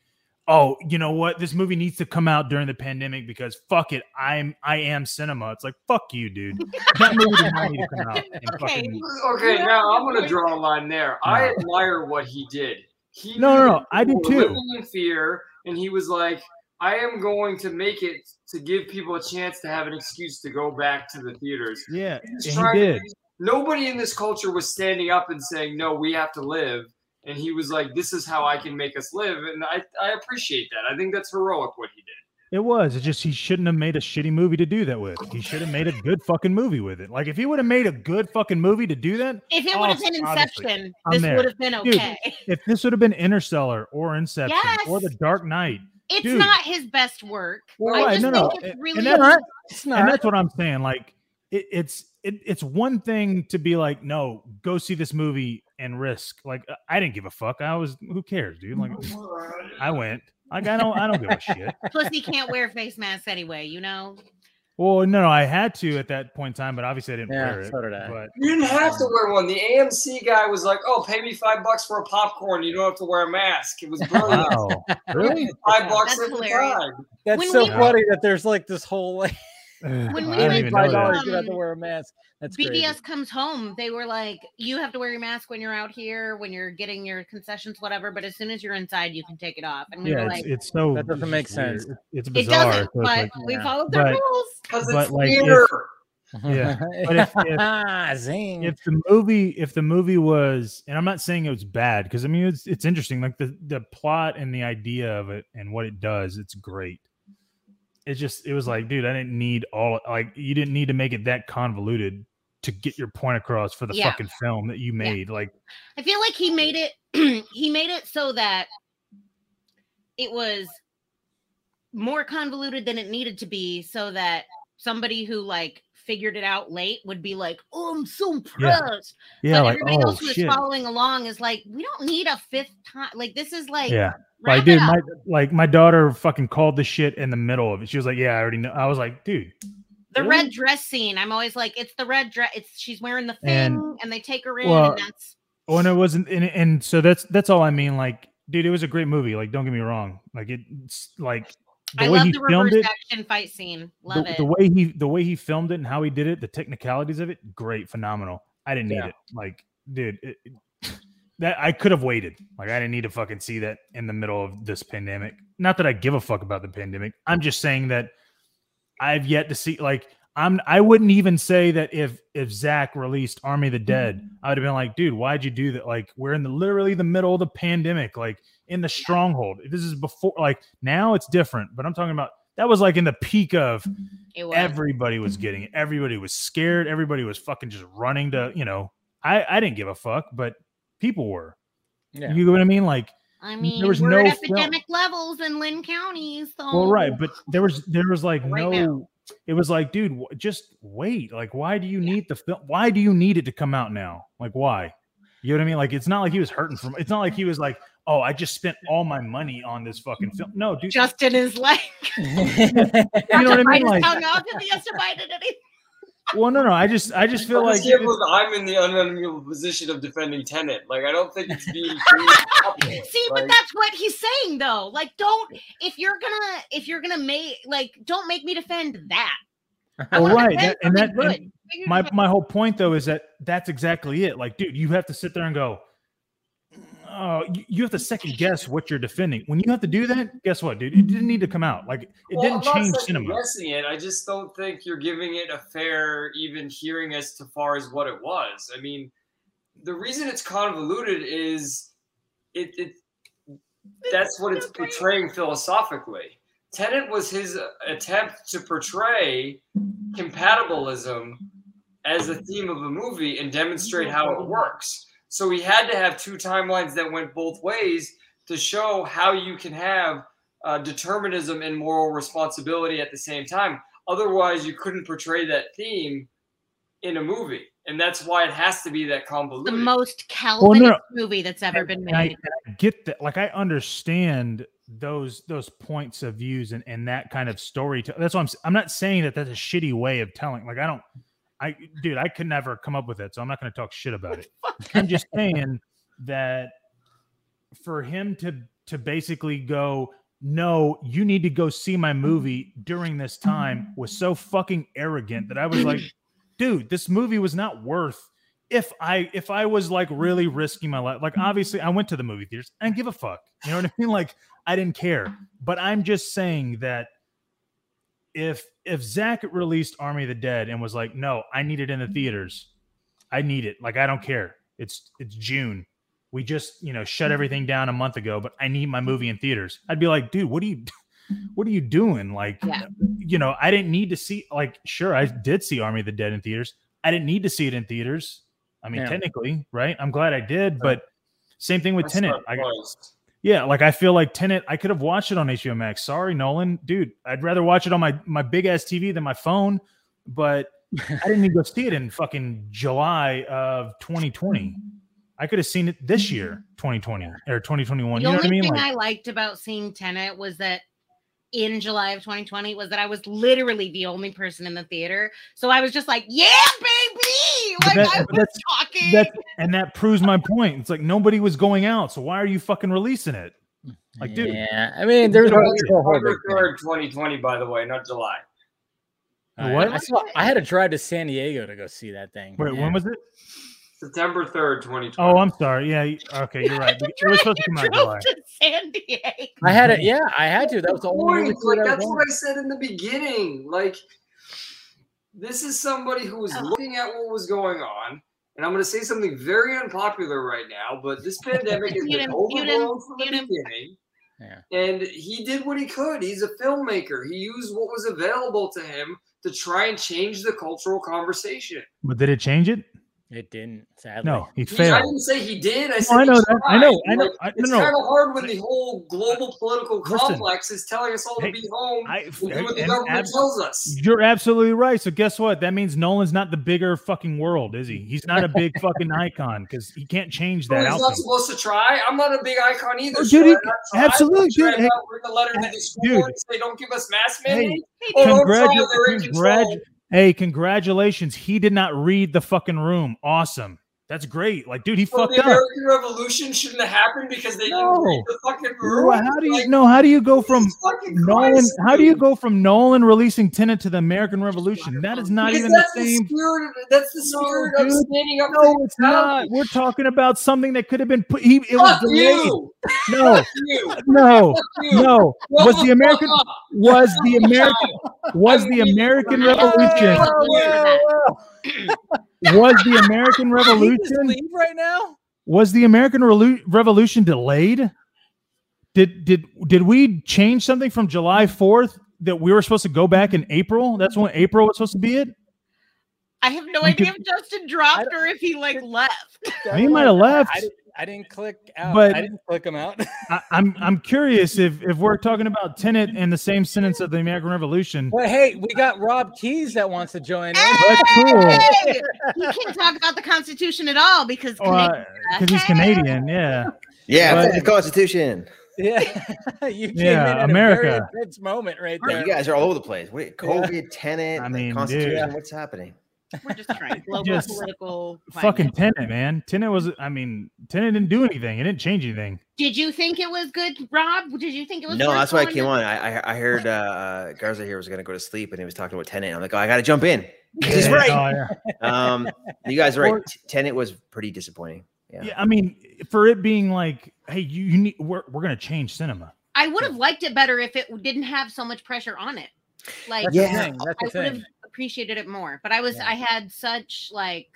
oh, you know what? This movie needs to come out during the pandemic because fuck it, I am cinema. It's like fuck you, dude. That movie did not need to come out. Okay, now I'm gonna draw a line there. No. I admire what he did. He no, I did too. In fear, and he was like, I am going to make it to give people a chance to have an excuse to go back to the theaters. Yeah, he did. Nobody in this culture was standing up and saying, no, we have to live. And he was like, this is how I can make us live. And I appreciate that. I think that's heroic what he did. It was. It just he shouldn't have made a shitty movie to do that with. He should have made a good fucking movie with it. Like, if he would have made a good fucking movie to do that. If it would have been Inception, this would have been okay. Dude, if this would have been Interstellar or Inception or The Dark Knight. It's not his best work. Well, I just think it's really not. And that's what I'm saying. Like, it's one thing to be like, no, go see this movie and risk. Like I didn't give a fuck. Who cares, dude? Like I went. Like I don't give a shit. Plus, he can't wear face masks anyway. You know. Well, no, I had to at that point in time, but obviously I didn't wear it. So did I. But you didn't have to wear one. The AMC guy was like, "Oh, pay me $5 for a popcorn. You don't have to wear a mask." It was brilliant. Wow. Really? $5 every time. That's so funny that there's like this whole like. When we made $5, you have to wear a mask. That's BBS crazy. Comes home. They were like, you have to wear your mask when you're out here, when you're getting your concessions, whatever. But as soon as you're inside, you can take it off. And we were like, it's so that doesn't make sense. It's bizarre. It doesn't, so but like, we followed the rules because it's theater. But if the movie, was, and I'm not saying it was bad because I mean it's interesting. Like the plot and the idea of it and what it does, it's great. It's just, it was like, dude, I didn't need all, like, you didn't need to make it that convoluted to get your point across for the fucking film that you made. Yeah. Like, I feel like he made it, so that it was more convoluted than it needed to be so that somebody who, like, figured it out late would be like, oh, I'm so impressed. Yeah. But like, everybody else who is following along is like, we don't need a fifth time. Like, this is like, like, dude, my daughter fucking called the shit in the middle of it. She was like, yeah, I already know. I was like, dude. The red dress scene. I'm always like, it's the red dress. She's wearing the thing and they take her in. And that's. Oh, and it wasn't. And so that's all I mean. Like, dude, it was a great movie. Like, don't get me wrong. Like, it's like. I love the reverse action fight scene. Love it. The way he filmed it and how he did it, the technicalities of it, great, phenomenal. I didn't need it. Like, dude. That I could have waited. Like I didn't need to fucking see that in the middle of this pandemic. Not that I give a fuck about the pandemic. I'm just saying that I've yet to see. Like I wouldn't even say that if Zach released Army of the Dead, I would have been like, dude, why'd you do that? Like we're in literally the middle of the pandemic, like in the stronghold. This is before. Like now it's different, but I'm talking about that was like in the peak of everybody was getting it. Everybody was scared. Everybody was fucking just running to. You know, I didn't give a fuck, but. People were, you know what I mean? Like, I mean, there was we're at epidemic levels in Lynn County, so but there was like right now. It was like, dude, just wait. Like, why do you need the film? Why do you need it to come out now? Like, why? You know what I mean? Like, it's not like he was hurting from. It's not like he was like, oh, I just spent all my money on this fucking film. No, dude, Justin is like, you know what I mean? Like, well, no. I just feel like I'm in the unenviable position of defending Tenet. Like, I don't think it's being see, like, but that's what he's saying, though. Like, don't if you're gonna make like, don't make me defend that. Well, right, and my whole point though is that's exactly it. Like, dude, you have to sit there and go, oh, you have to second guess what you're defending. When you have to do that, guess what, dude? It didn't need to come out. Like, it didn't change cinema. I just don't think you're giving it a fair, even hearing as far as what it was. I mean, the reason it's convoluted is it that's what it's portraying philosophically. Tenet was his attempt to portray compatibilism as the theme of a movie and demonstrate how it works. So he had to have two timelines that went both ways to show how you can have determinism and moral responsibility at the same time. Otherwise, you couldn't portray that theme in a movie. And that's why it has to be that convoluted. The most Calvinist movie that's ever been made. I get that. Like, I understand those points of views and that kind of story. That's why I'm not saying that that's a shitty way of telling. Like, dude, I could never come up with it. So I'm not going to talk shit about it. I'm just saying that for him to basically go, no, you need to go see my movie during this time, was so fucking arrogant that I was like, dude, this movie was not worth if I was like really risking my life. Like, obviously I went to the movie theaters. I didn't give a fuck. You know what I mean? Like, I didn't care. But I'm just saying that if Zach released Army of the Dead and was like, no, I need it in the theaters. I need it. Like, I don't care. It's June. We just, shut everything down a month ago, but I need my movie in theaters. I'd be like, dude, what are you doing? Like, I didn't need to see, like, sure, I did see Army of the Dead in theaters. I didn't need to see it in theaters. I mean, technically, right? I'm glad I did, but same thing with Tenet. I feel like Tenet, I could have watched it on HBO Max. Sorry, Nolan. Dude, I'd rather watch it on my big-ass TV than my phone, but I didn't need to go see it in fucking July of 2020. I could have seen it this year, 2020 or 2021. The only thing I liked about seeing Tenet was that in July of 2020 was that I was literally the only person in the theater. So I was just like, yeah, baby. Like, I was talking. And that proves my point. It's like, nobody was going out. So why are you fucking releasing it? Like, dude. Yeah. I mean, there's a whole 2020, by the way, not July. What? I had to drive to San Diego to go see that thing. Wait, when was it? September 3rd, 2020. Oh, I'm sorry. Yeah. Okay, you're right. It was supposed to come out in July. To San Diego. I had to. That was the only point. Like, that's what I said in the beginning. Like, this is somebody who was looking at what was going on. And I'm going to say something very unpopular right now, but this pandemic has been overblown from the beginning. Yeah. And he did what he could. He's a filmmaker. He used what was available to him to try and change the cultural conversation. But did it change it? It didn't, sadly. No, he failed. I didn't say he did. I said I know. It's kind of hard when the whole global political complex is telling us all to be home and do what the government tells us. You're absolutely right. So guess what? That means Nolan's not the bigger fucking world, is he? He's not a big fucking icon because he can't change that. He's not supposed to try. I'm not a big icon either. Oh, dude, absolutely. Dude, the letter to the school and say, don't give us mask mandates. Congratulations. Hey, congratulations. He did not read The Fucking Room. Awesome. That's great. Like, dude, he fucked up. The American Revolution shouldn't have happened because they didn't read The Fucking Room. Well, how do you go from Nolan releasing Tenet to the American Revolution? That is not even the same. That's the spirit of standing up. No, it's not. We're talking about something that could have been put. It was delayed. No. Was the American Revolution delayed? Did we change something from July 4th that we were supposed to go back in April? That's when April was supposed to be it. I have no idea if Justin dropped or if he left. He might have left. I didn't click out. But I didn't click him out. I'm curious if we're talking about Tenet and the same sentence of the American Revolution. Well, hey, we got Rob Keyes that wants to join in. That's cool. You can't talk about the Constitution at all because he's Canadian. Yeah. Yeah, but, the Constitution. Yeah, you came in at America. A very intense moment right there. You guys are all over the place. Wait, COVID, Tenet, the Constitution. Dude. What's happening? We're just trying global political fucking climate. Tenet, man. Tenet didn't do anything. It didn't change anything. Did you think it was good, Rob? Did you think it was? No, that's why I came on. I heard Garza here was going to go to sleep, and he was talking about Tenet. I'm like, I got to jump in. He's right. You guys are right. Tenet was pretty disappointing. Yeah. I mean, for it being like, hey, you need we're going to change cinema. I would have liked it better if it didn't have so much pressure on it. Like, I would have appreciated it more, but I had such like,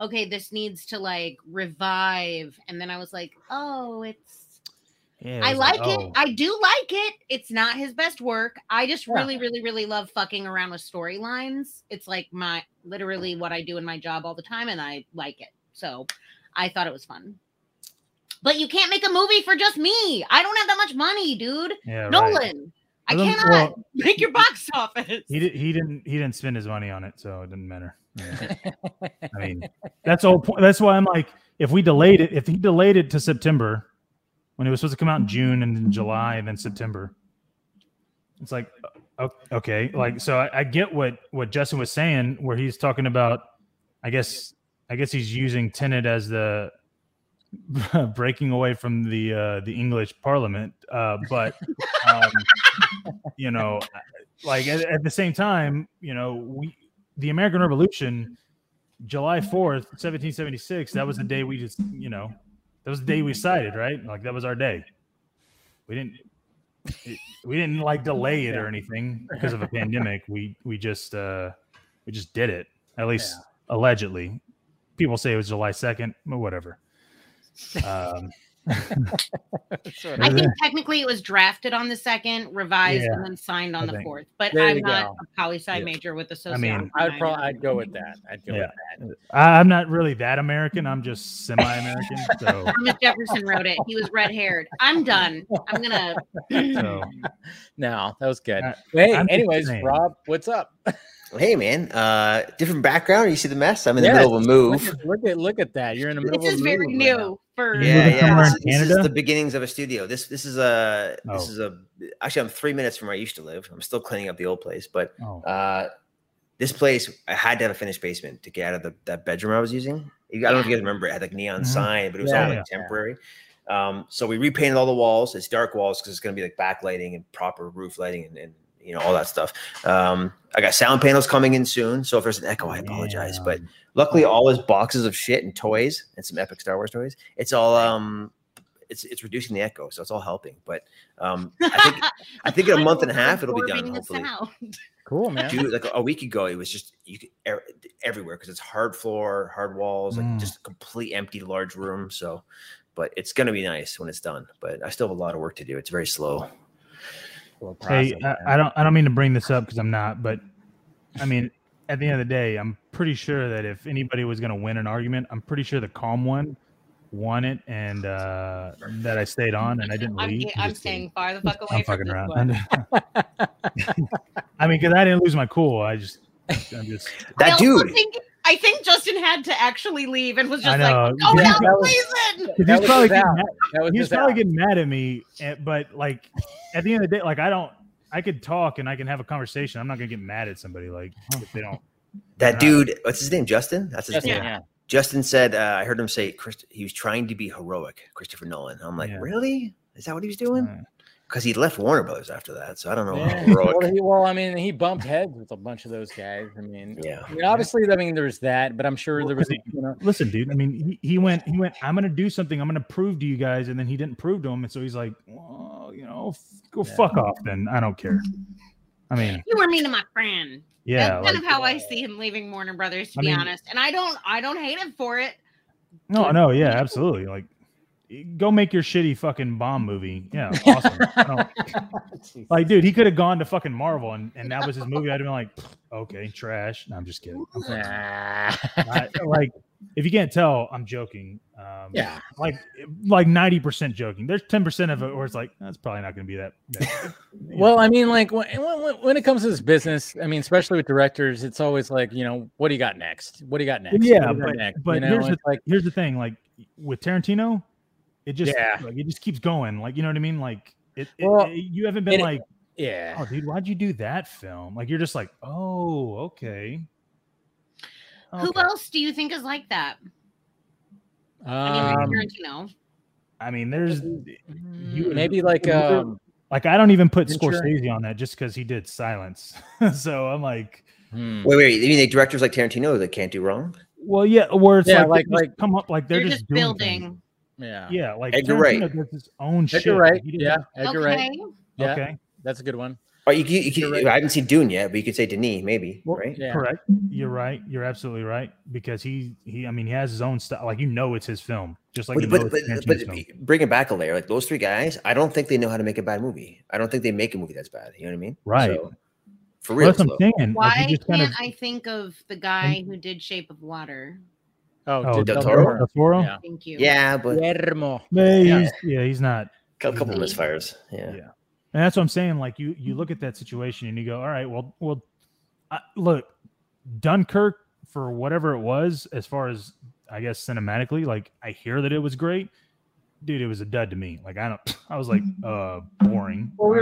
okay, this needs to like revive, and then I was like, oh, it's Yeah, I like it. I do like it. It's not his best work. I just really love fucking around with storylines. It's like my literally what I do in my job all the time, and I like it. So I thought it was fun. But you can't make a movie for just me. I don't have that much money, dude. Yeah, Nolan, I cannot make your box office. He didn't spend his money on it, so it didn't matter. Yeah. I mean, that's the whole point. That's why I'm like, if we delayed it, if he delayed it to September, when it was supposed to come out in June and then July and then September, it's like, okay, like, so I get what Justin was saying, where he's talking about, I guess he's using Tenet as the breaking away from the English Parliament, but you know, like at the same time, you know, the American Revolution, July 4th, 1776. That was the day we just, you know. That was the day we decided, right? Like that was our day. We didn't like delay it or anything because of a pandemic. We just did it. At least allegedly, people say it was July 2nd, but whatever. I think technically it was drafted on the 2nd, revised and then signed on the 4th. But I'm not a poli sci major with a social. I mean, I'd go with that. I'd go with that. I'm not really that American. I'm just semi-American. So Thomas Jefferson wrote it. He was red-haired. I'm done. I'm gonna. So, no, that was good. Hey, anyways, Rob, what's up? Well, hey man, different background. You see the mess? I'm in the middle of a move. Look at that. You're in the middle of a move. This is very new for This is the beginnings of a studio. This is actually I'm 3 minutes from where I used to live. I'm still cleaning up the old place, but this place I had to have a finished basement to get out of that bedroom I was using. I don't know if you guys remember, it had like neon sign, but it was all like temporary. So we repainted all the walls. It's dark walls because it's gonna be like backlighting and proper roof lighting and you know, all that stuff. I got sound panels coming in soon. So if there's an echo, I apologize. But luckily all his boxes of shit and toys and some epic Star Wars toys, it's all it's reducing the echo, so it's all helping. But I think in a month and a half it'll be done, hopefully. Cool, man. Dude, like a week ago, it was just everywhere because it's hard floor, hard walls, like just a complete empty large room. So but it's gonna be nice when it's done. But I still have a lot of work to do. It's very slow. Process, hey, I don't mean to bring this up because I'm not, but I mean, at the end of the day, I'm pretty sure that if anybody was going to win an argument, I'm pretty sure the calm one won it, and that I stayed on and I didn't leave. I'm staying far the fuck away from this one. I mean, because I didn't lose my cool. I'm just that dude. I think Justin had to actually leave and was just like, "Oh no, please!" He's probably getting mad at me, but like at the end of the day, like I could talk and I can have a conversation. I'm not gonna get mad at somebody like if they don't. That dude, what's his name? Justin. That's his name. Yeah. Justin said, "I heard him say he was trying to be heroic, Christopher Nolan." I'm like, really? Is that what he was doing? Because he left Warner Brothers after that, so I don't know. Yeah. Well, I mean, he bumped heads with a bunch of those guys. I mean, obviously, I mean, there's that, but I'm sure there was. You know, listen, dude. I mean, he went. I'm gonna do something. I'm gonna prove to you guys, and then he didn't prove to him, and so he's like, well, you know, go fuck off. Then I don't care. I mean, you were mean to my friend. Yeah, that's kind of how I see him leaving Warner Brothers, to be honest. And I don't hate him for it. No, yeah, absolutely, like. Go make your shitty fucking bomb movie. Yeah, awesome. Like, dude, he could have gone to fucking Marvel, and that was his movie. I'd have been like, okay, trash. No, I'm just kidding. Like, if you can't tell, I'm joking. Like 90% joking. There's 10% of it where it's like, that's probably not going to be that. Well, I mean, like when it comes to this business, I mean, especially with directors, it's always like, you know, what do you got next? What do you got next? Yeah, but you know, here's the thing. Like with Tarantino. It just it just keeps going, like, you know what I mean? Like you haven't been like, oh dude, why'd you do that film? Like you're just like, oh, okay. Who else do you think is like that? I mean, Tarantino. I mean, there's maybe like I don't even put Scorsese on that just because he did Silence. So I'm like, wait, you mean the directors like Tarantino that can't do wrong? Well, yeah, where it's like come up, like they're just building. Things. Yeah, like Edgar Wright. His own shit. Edgar Wright. Okay. That's a good one. Or you could, right. I haven't seen Dune yet, but you could say Denis, maybe, well, right? Yeah. Correct. You're right. You're absolutely right, because he. I mean, he has his own style. Like, you know, it's his film. Just like, but bring it back a layer. Like those three guys, I don't think they know how to make a bad movie. I don't think they make a movie that's bad. You know what I mean? Right. So, for real. Why can't I think of the guy who did Shape of Water? Oh, Del Toro. Del Toro. Yeah. Thank you. Yeah, but he's not. A couple misfires. Yeah. Yeah. And that's what I'm saying. Like, you look at that situation and you go, all right, well, look, Dunkirk, for whatever it was, as far as, I guess, cinematically, like, I hear that it was great. Dude, it was a dud to me. Like, I was like, boring. Well, we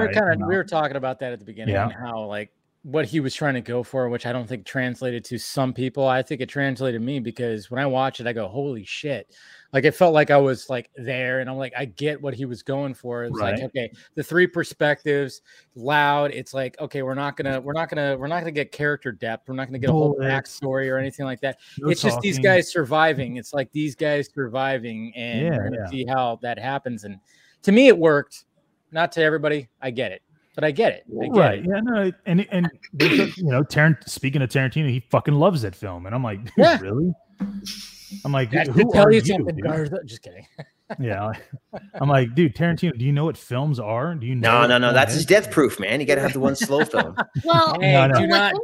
were talking about that at the beginning, and how, like, what he was trying to go for, which I don't think translated to some people. I think it translated to me, because when I watch it, I go, holy shit. Like, it felt like I was like there, and I'm like, I get what he was going for. It's like, okay, the three perspectives, loud. It's like, okay, we're not gonna get character depth. We're not gonna get a whole backstory or anything like that. It's just these guys surviving. It's like these guys surviving, and we're gonna see how that happens. And to me, it worked. Not to everybody. I get it. But I get it. I get it. Yeah, no, and you know, speaking of Tarantino, he fucking loves that film. And I'm like, really? I'm like, who are you? Just kidding. Yeah. I'm like, dude, Tarantino, do you know what films are? Do you know? No. That's his death proof, man. You got to have the one slow film. Well, hey, do not.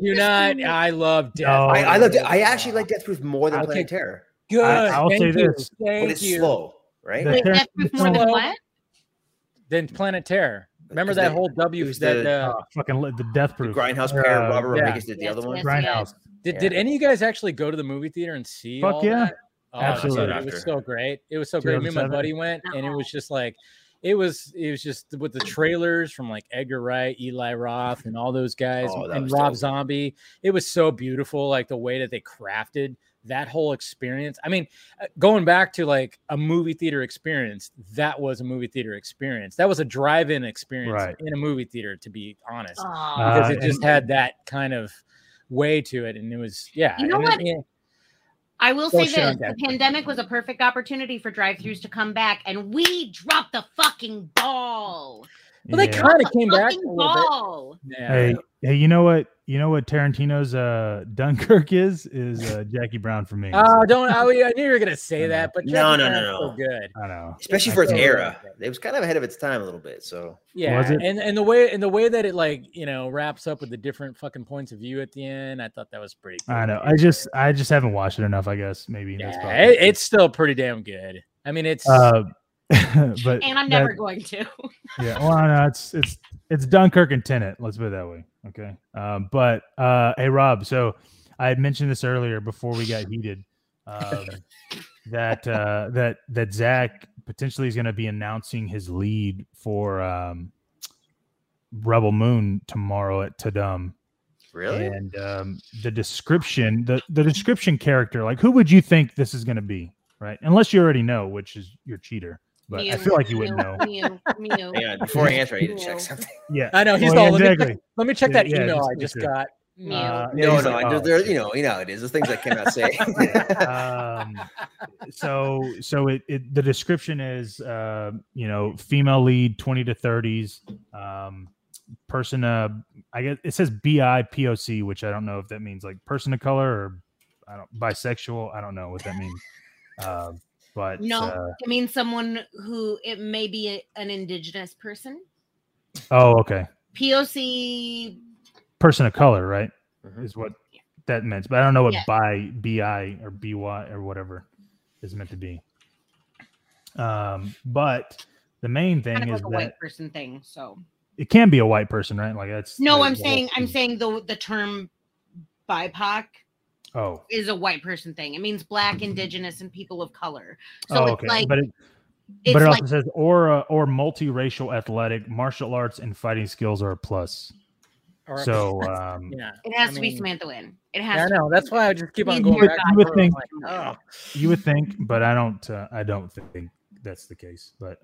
I love death. No, I love it. I actually like Death Proof more than Planet Terror. Good. I'll say this. But it's slow, right? Wait, Death Proof more than what? Then Planet Terror. Remember that whole W that fucking the Death Proof, the Grindhouse pair, Robert Rodriguez did the other one. Grindhouse. Did any of you guys actually go to the movie theater and see? Fuck all that? Oh, absolutely. Dude, it was so great. It was so great. Me and my buddy went, and it was just like, it was just with the trailers from like Edgar Wright, Eli Roth, and all those guys, and Rob Zombie. It was so beautiful, like the way that they crafted that whole experience. I mean, going back to like a movie theater experience, that was a movie theater experience. That was a drive-in experience in a movie theater, to be honest, because it just had that kind of way to it. And it was, You know what? I will say this. The pandemic was a perfect opportunity for drive-thrus to come back, and we dropped the fucking ball. Well, they kind of came back a little bit. Yeah. Hey, you know what? You know what Tarantino's Dunkirk is Jackie Brown for me. Oh, I knew you were gonna say that, but no. So good. I know, especially for its era. It was kind of ahead of its time a little bit. So and the way that it, like, you know, wraps up with the different fucking points of view at the end, I thought that was pretty cool. I know. I just haven't watched it enough, I guess. Maybe it's still pretty damn good. I mean, it's but and I'm never going to. Yeah, well, no, it's Dunkirk and Tenet. Let's put it that way. Okay. Hey, Rob, so I had mentioned this earlier before we got heated, that Zach potentially is going to be announcing his lead for Rebel Moon tomorrow at Tudum. Really? And the description character, like, who would you think this is going to be? Right. Unless you already know, which is your cheater. But I feel like you wouldn't know. Yeah, before I answer, I need to check something. Yeah, I know. He's let me check that email I just got. It is. There's things I cannot say. So it the description is, female lead, 20 to 30s, person. I guess it says BIPOC, which I don't know if that means like person of color or bisexual. I don't know what that means. But no, I mean someone who it may be an indigenous person. Oh, okay. POC, person of color, right? Mm-hmm. Is what that meant. But I don't know what bi or by or whatever is meant to be. But the main thing is like a white person thing. So it can be a white person, right? Like that's I'm saying the term BIPOC. Oh, is a white person thing. It means black, indigenous, and people of color. So it's like, but it also says or multiracial, athletic, martial arts, and fighting skills are a plus. So it has to be Samantha Lynn. It has. I know. That's why I just keep on going back. You would think, but I don't. I don't think that's the case. But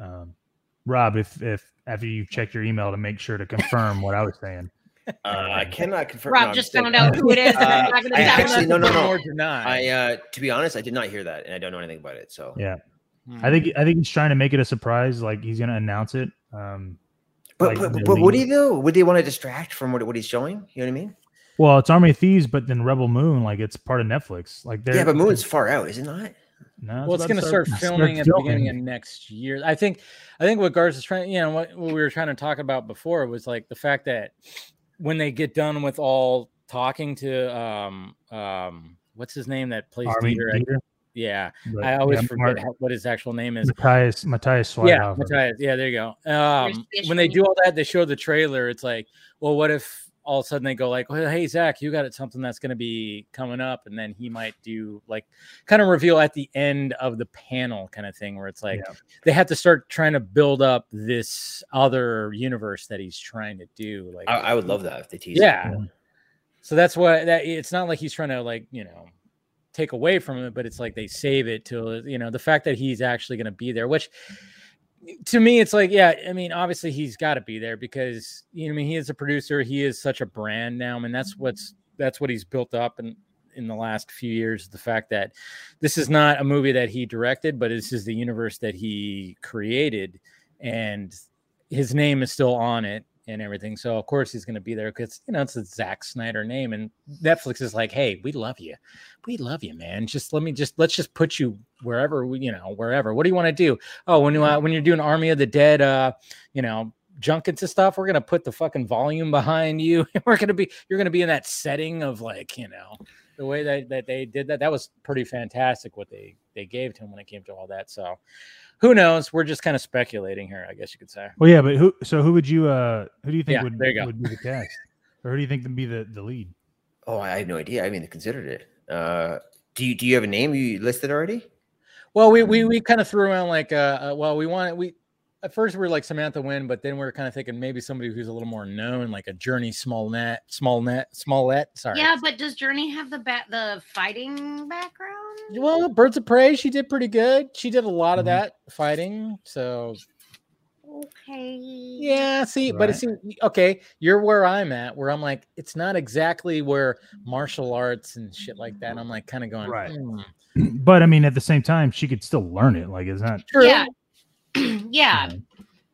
Rob, if after you checked your email to make sure to confirm what I was saying. I cannot confirm. Rob just found out who it is. To be honest, I did not hear that, and I don't know anything about it. So I think he's trying to make it a surprise. Like he's going to announce it. But would he though? Would they want to distract from what he's showing? You know what I mean? Well, it's Army of Thieves, but then Rebel Moon, like it's part of Netflix. Like yeah, but Moon's far out, is it not? No. Well, it's going to start filming at the beginning of next year. I think what Garza is trying, you know, what we were trying to talk about before was like the fact that when they get done with all talking to what's his name that plays Dieter? Yeah, but, I always forget what his actual name is. Matthias Schweighöfer. Yeah, Matthias. Yeah, there you go. When they do all that, they show the trailer. It's like, well, what if all of a sudden they go like, well, hey, Zach, you got it, something that's going to be coming up. And then he might do like kind of reveal at the end of the panel kind of thing where it's like they have to start trying to build up this other universe that he's trying to do. Like, I would love that if they tease it. Yeah. So that's why it's not like he's trying to like, you know, take away from it, but it's like they save it till, you know, the fact that he's actually going to be there, which to me it's like, yeah, I mean obviously he's got to be there because, you know, I mean he is a producer, he is such a brand now. I mean that's what he's built up in the last few years, the fact that this is not a movie that he directed, but this is the universe that he created and his name is still on it and everything. So of course he's going to be there because, you know, it's a Zack Snyder name and Netflix is like, hey, we love you, man. Let's just put you wherever. What do you want to do? Oh, when you're doing Army of the Dead, you know, junkets and stuff, we're going to put the fucking volume behind you. You're going to be in that setting of like, you know, the way that they did that. That was pretty fantastic what they gave to him when it came to all that. So who knows? We're just kind of speculating here, I guess you could say. Well, yeah, but who do you think would be the cast? Or who do you think would be the lead? Oh, I had no idea. I mean, they considered it. Do you have a name you listed already? Well, we kind of threw around like at first we were like Samantha Wynn, but then we were kind of thinking maybe somebody who's a little more known, like a Journey Smollett. Sorry. Yeah, but does Journey have the fighting background? Well, Birds of Prey, she did pretty good. She did a lot of that fighting, so. Okay. Yeah, see, right. But it's okay. You're where I'm at, where I'm like, it's not exactly where martial arts and shit like that. And I'm like kind of going right. But I mean, at the same time, she could still learn it. Like, it's not true. Yeah. Yeah,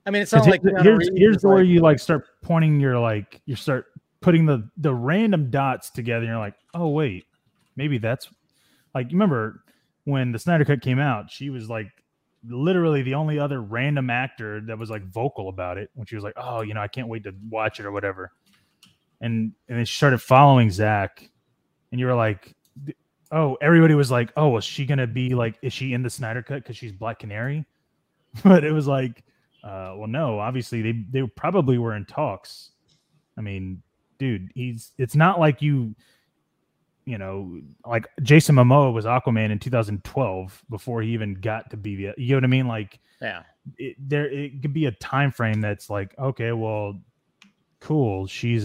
I mean, it's not like here's where you like start pointing your like you start putting the random dots together. And you're like, oh wait, maybe that's like you remember when the Snyder Cut came out. She was like literally the only other random actor that was like vocal about it when she was like, oh, you know, I can't wait to watch it or whatever. And then she started following Zach, and you were like, oh, everybody was like, oh, is she gonna be like, is she in the Snyder Cut because she's Black Canary? But it was like, well, no, obviously they probably were in talks. I mean, dude, it's not like you know, like Jason Momoa was Aquaman in 2012 before he even got to be the, you know what I mean? Like, yeah, it could be a time frame that's like, okay, well, cool. She's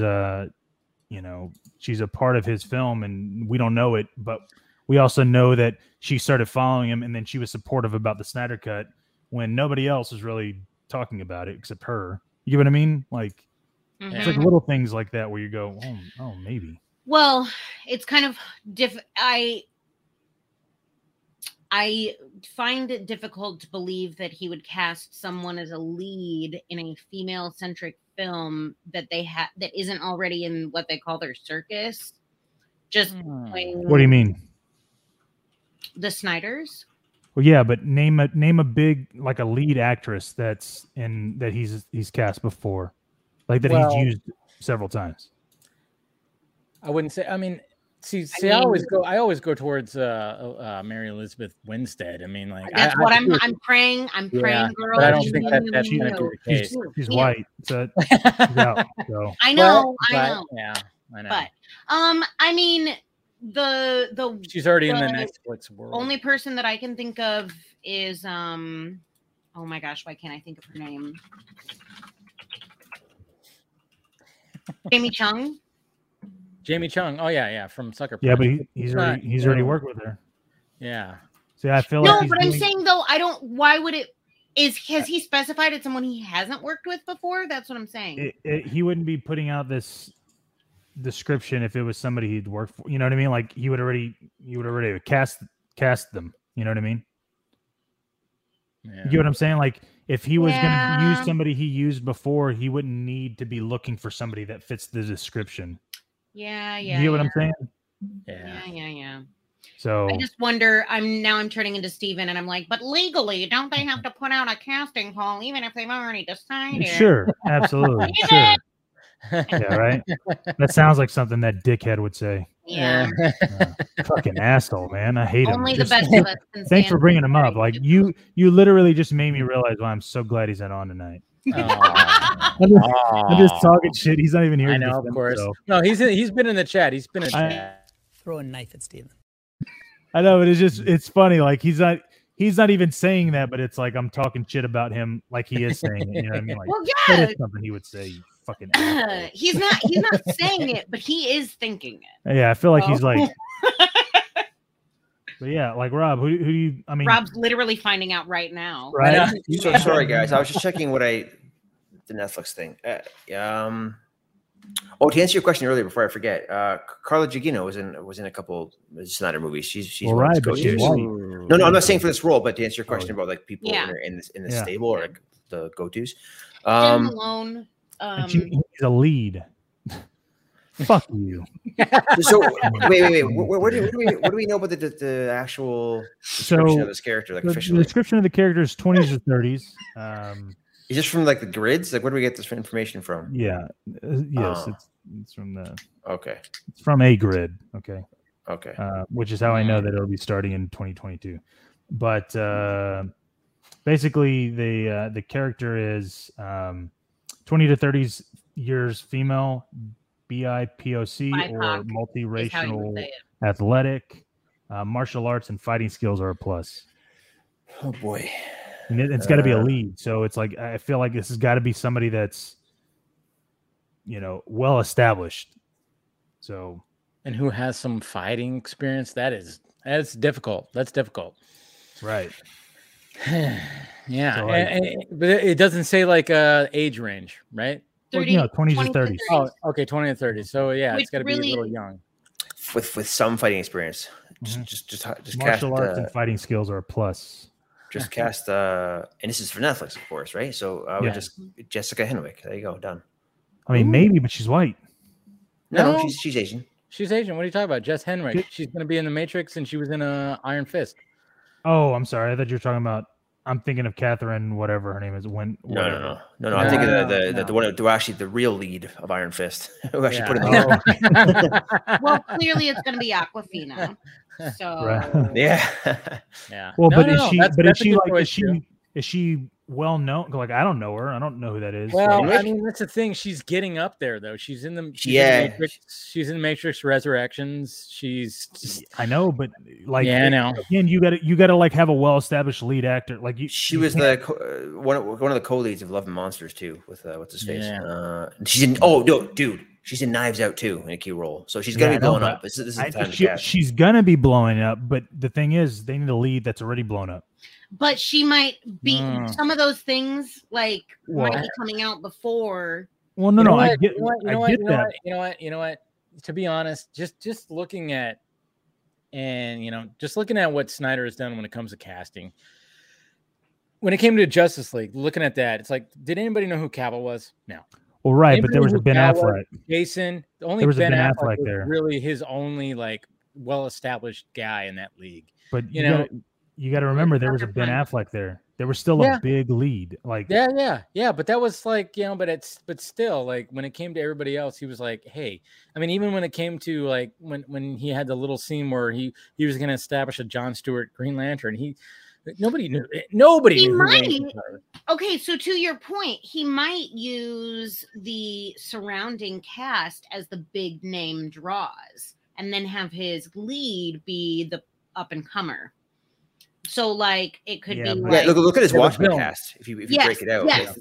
she's a part of his film and we don't know it, but we also know that she started following him and then she was supportive about the Snyder Cut. When nobody else is really talking about it except her. You know what I mean? Like, it's like little things like that where you go, oh, maybe. Well, it's kind of I find it difficult to believe that he would cast someone as a lead in a female-centric film that they have that isn't already in what they call their circus. Just what do you mean? The Snyders. Well, yeah, but name a big like a lead actress that's in that he's cast before, like that he's used several times. I wouldn't say. I mean, I always go towards Mary Elizabeth Winstead. I mean, like that's what I'm praying. I'm praying, girl. I don't think that's going to be the case. She's white, so she's out, so. I know. Yeah, I know. But I mean. The she's already in the Netflix world. Only person that I can think of is oh my gosh, why can't I think of her name? Jamie Chung. Oh yeah, from Sucker Punch. Yeah, but he's already worked with her. Yeah. See, I feel like I'm saying though, I don't. Why would it? Has he specified it's someone he hasn't worked with before? That's what I'm saying. He wouldn't be putting out this description if it was somebody he'd worked for, you know what I mean? Like you would already cast them, you know what I mean? Yeah. You know what I'm saying? Like If he was going to use somebody he used before, he wouldn't need to be looking for somebody that fits the description. You know what I'm saying? Yeah. So I just wonder, I'm turning into Steven and I'm like, but legally, don't they have to put out a casting call even if they've already decided? Sure, absolutely. Sure. Yeah, right? That sounds like something that dickhead would say. Yeah. Fucking asshole, man. I hate him. Only the best of us can stand. Thanks for bringing him up. Like, you literally just made me realize why I'm so glad he's not on tonight. I'm just talking shit. He's not even here. I know, of course. So. No, he's been in the chat. He's been in the chat. Throw a knife at Steven. I know, but it's funny. Like, he's not even saying that, but it's like I'm talking shit about him like he is saying it. You know what I mean? Like, well, yeah. That is something he would say. Fucking he's not saying it, but he is thinking it. Yeah, I feel like he's like. But yeah, like Rob, who do you? I mean, Rob's literally finding out right now. Right. So sorry, guys. I was just checking the Netflix thing. Oh, to answer your question earlier before I forget, Carla Gugino was in a couple Snyder movies. She's one of the go-tos. No, I'm not saying for this role, but to answer your question about like people in the stable or like the go-tos. Jim Malone. He's a lead. Fuck you. So wait. What do we know about the actual description of this character? Like officially, the description of the character is 20s or 30s. Is this from like the grids? Like, where do we get this information from? Yeah. Yes, it's from the. Okay. It's from a grid. Okay. Okay. Which is how I know that it'll be starting in 2022, but basically the character is. 20 to 30 years female, BIPOC, or multiracial, athletic, martial arts and fighting skills are a plus. Oh, boy. And it's got to be a lead. So it's like, I feel like this has got to be somebody that's, well-established. So. And who has some fighting experience. That's difficult. That's difficult. Right. Yeah, so like, but it doesn't say like age range, right? 20s to 30s. Oh, okay, 20 to 30. So yeah, it's got to be really young, with some fighting experience. Just martial arts and fighting skills are a plus. Just cast, and this is for Netflix, of course, right? So I would just Jessica Henwick. There you go, done. I mean, maybe, but she's white. No, she's Asian. She's Asian. What are you talking about, Jess Henwick? She's going to be in The Matrix, and she was in Iron Fist. Oh, I'm sorry. I thought you were talking about. I'm thinking of Catherine, whatever her name is. No. I'm thinking of the one who actually the real lead of Iron Fist, who actually put it in the role. Well, clearly it's going to be Awkwafina. So right. yeah. Well, is she well known? Like, I don't know her. I don't know who that is. Well, right? I mean, that's the thing. She's getting up there, though. She's in Matrix Resurrections. I know, but like, I know. Again, you gotta like have a well-established lead actor. Like, she was one of the co-leads of Love and Monsters too, with what's his face. Yeah. She's in. Oh, dude. She's in Knives Out too in a key role, so she's gonna be blowing up. She's gonna be blowing up, but the thing is, they need a lead that's already blown up. But she might be some of those things like might be coming out before. Well, no, I get that. You know what? To be honest, just looking at what Snyder has done when it comes to casting. When it came to Justice League, looking at that, it's like, did anybody know who Cavill was? No. Well, right, but there was a Ben Affleck. Jason, the only Ben Affleck there. Really his only like well-established guy in that league. But you got to remember there was a Ben Affleck there. There was still a big lead. Like yeah, but that was like, but still like when it came to everybody else, he was like, "Hey." I mean, even when it came to like when he had the little scene where he was going to establish a John Stewart Green Lantern, Nobody knew. Okay, so to your point, he might use the surrounding cast as the big name draws and then have his lead be the up and comer. So, like, it could be like... Yeah, look at his Watchmen cast if you break it out. Yes.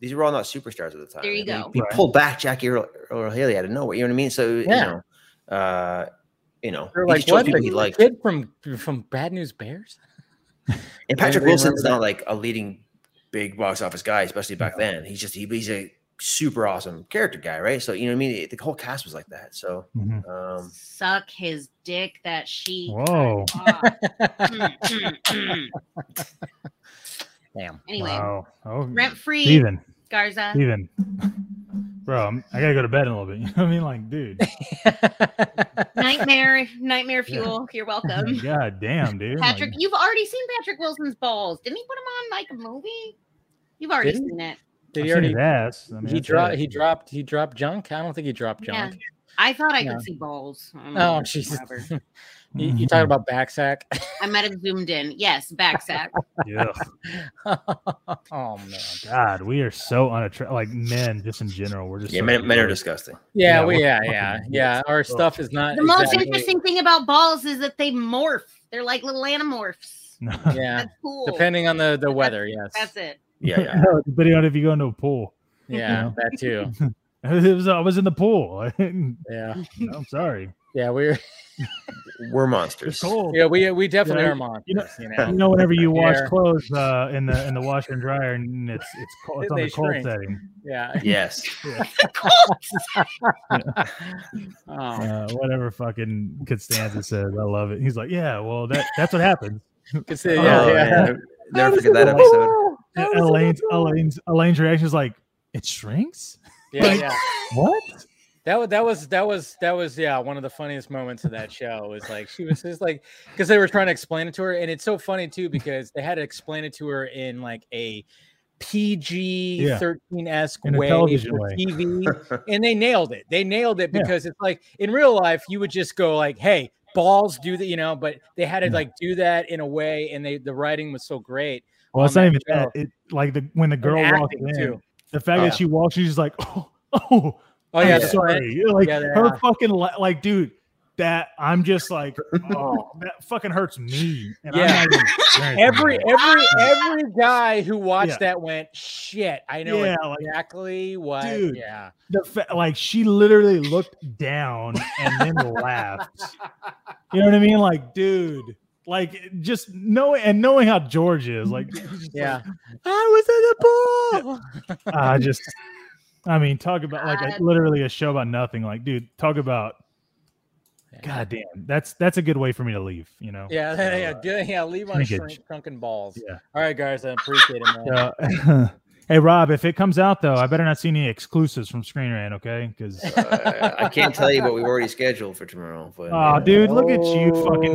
These were all not superstars at the time. There you go. He pulled back Jackie Earle Haley out of nowhere. You know what I mean? So, like, what did he like? Kid from Bad News Bears? And Patrick Wilson's not like a leading big box office guy, especially back then. He's just he's a super awesome character guy, right? So you know what I mean. The whole cast was like that. So suck his dick that she. Whoa. Damn. Anyway, wow. Oh, rent free. Even Garza. Even. Bro, I gotta go to bed in a little bit. You know what I mean? Like, dude. Nightmare fuel. Yeah. You're welcome. God damn, dude. Patrick, you've already seen Patrick Wilson's balls. Didn't he put them on like a movie? You've already seen it. Did he already? Seen his ass. I mean, he dropped junk. I don't think he dropped junk. Yeah. I thought I could see balls. Oh, jeez. You talking about back sack? I might have zoomed in. Yes, back sack. Yeah. Oh man, God, we are so unattractive. Like men, just in general, we're just men are disgusting. Yeah, yeah. Our stuff is not. The most interesting thing about balls is that they morph. They're like little anamorphs. Yeah, that's cool. Depending on the weather, yes. That's it. Yeah. But you know, if you go into a pool, yeah, that too. I was in the pool. Yeah, I'm sorry. Yeah, we're monsters. Yeah, we definitely are monsters. You know, whenever you wash clothes in the washer and dryer, and it's cold, it's on the cold setting. Yeah. Yes. Yeah. Whatever fucking Constanza says, I love it. He's like, yeah, well, that's what happens. Constanza, Never forget that episode. Elaine's reaction is like, it shrinks. Yeah. Like, yeah. What? That was one of the funniest moments of that show was like she was just like because they were trying to explain it to her, and it's so funny too because they had to explain it to her in like a PG-13-esque way, television way. TV, and they nailed it. They nailed it because it's like in real life you would just go like, "Hey, balls do that," you know, but they had to like do that in a way, and the writing was so great. Well, it's not even that. When the girl walked in, the fact that she walks, she's like, oh. Oh yeah, sorry. Like her fucking like, dude. That I'm just like, oh, that fucking hurts me. And I'm every guy who watched that went, shit. I know exactly what. Dude, she literally looked down and then laughed. You know what I mean? Like, dude. Like just knowing how George is. Like, I was in the pool. Talk about literally a show about nothing. Like, dude, talk about goddamn. That's a good way for me to leave. You know. Yeah, leave on shrunken balls. Yeah. All right, guys, I appreciate it, man. Hey, Rob, if it comes out though, I better not see any exclusives from Screen Rant, okay? Because I can't tell you what we've already scheduled for tomorrow. But, dude, look at you, fucking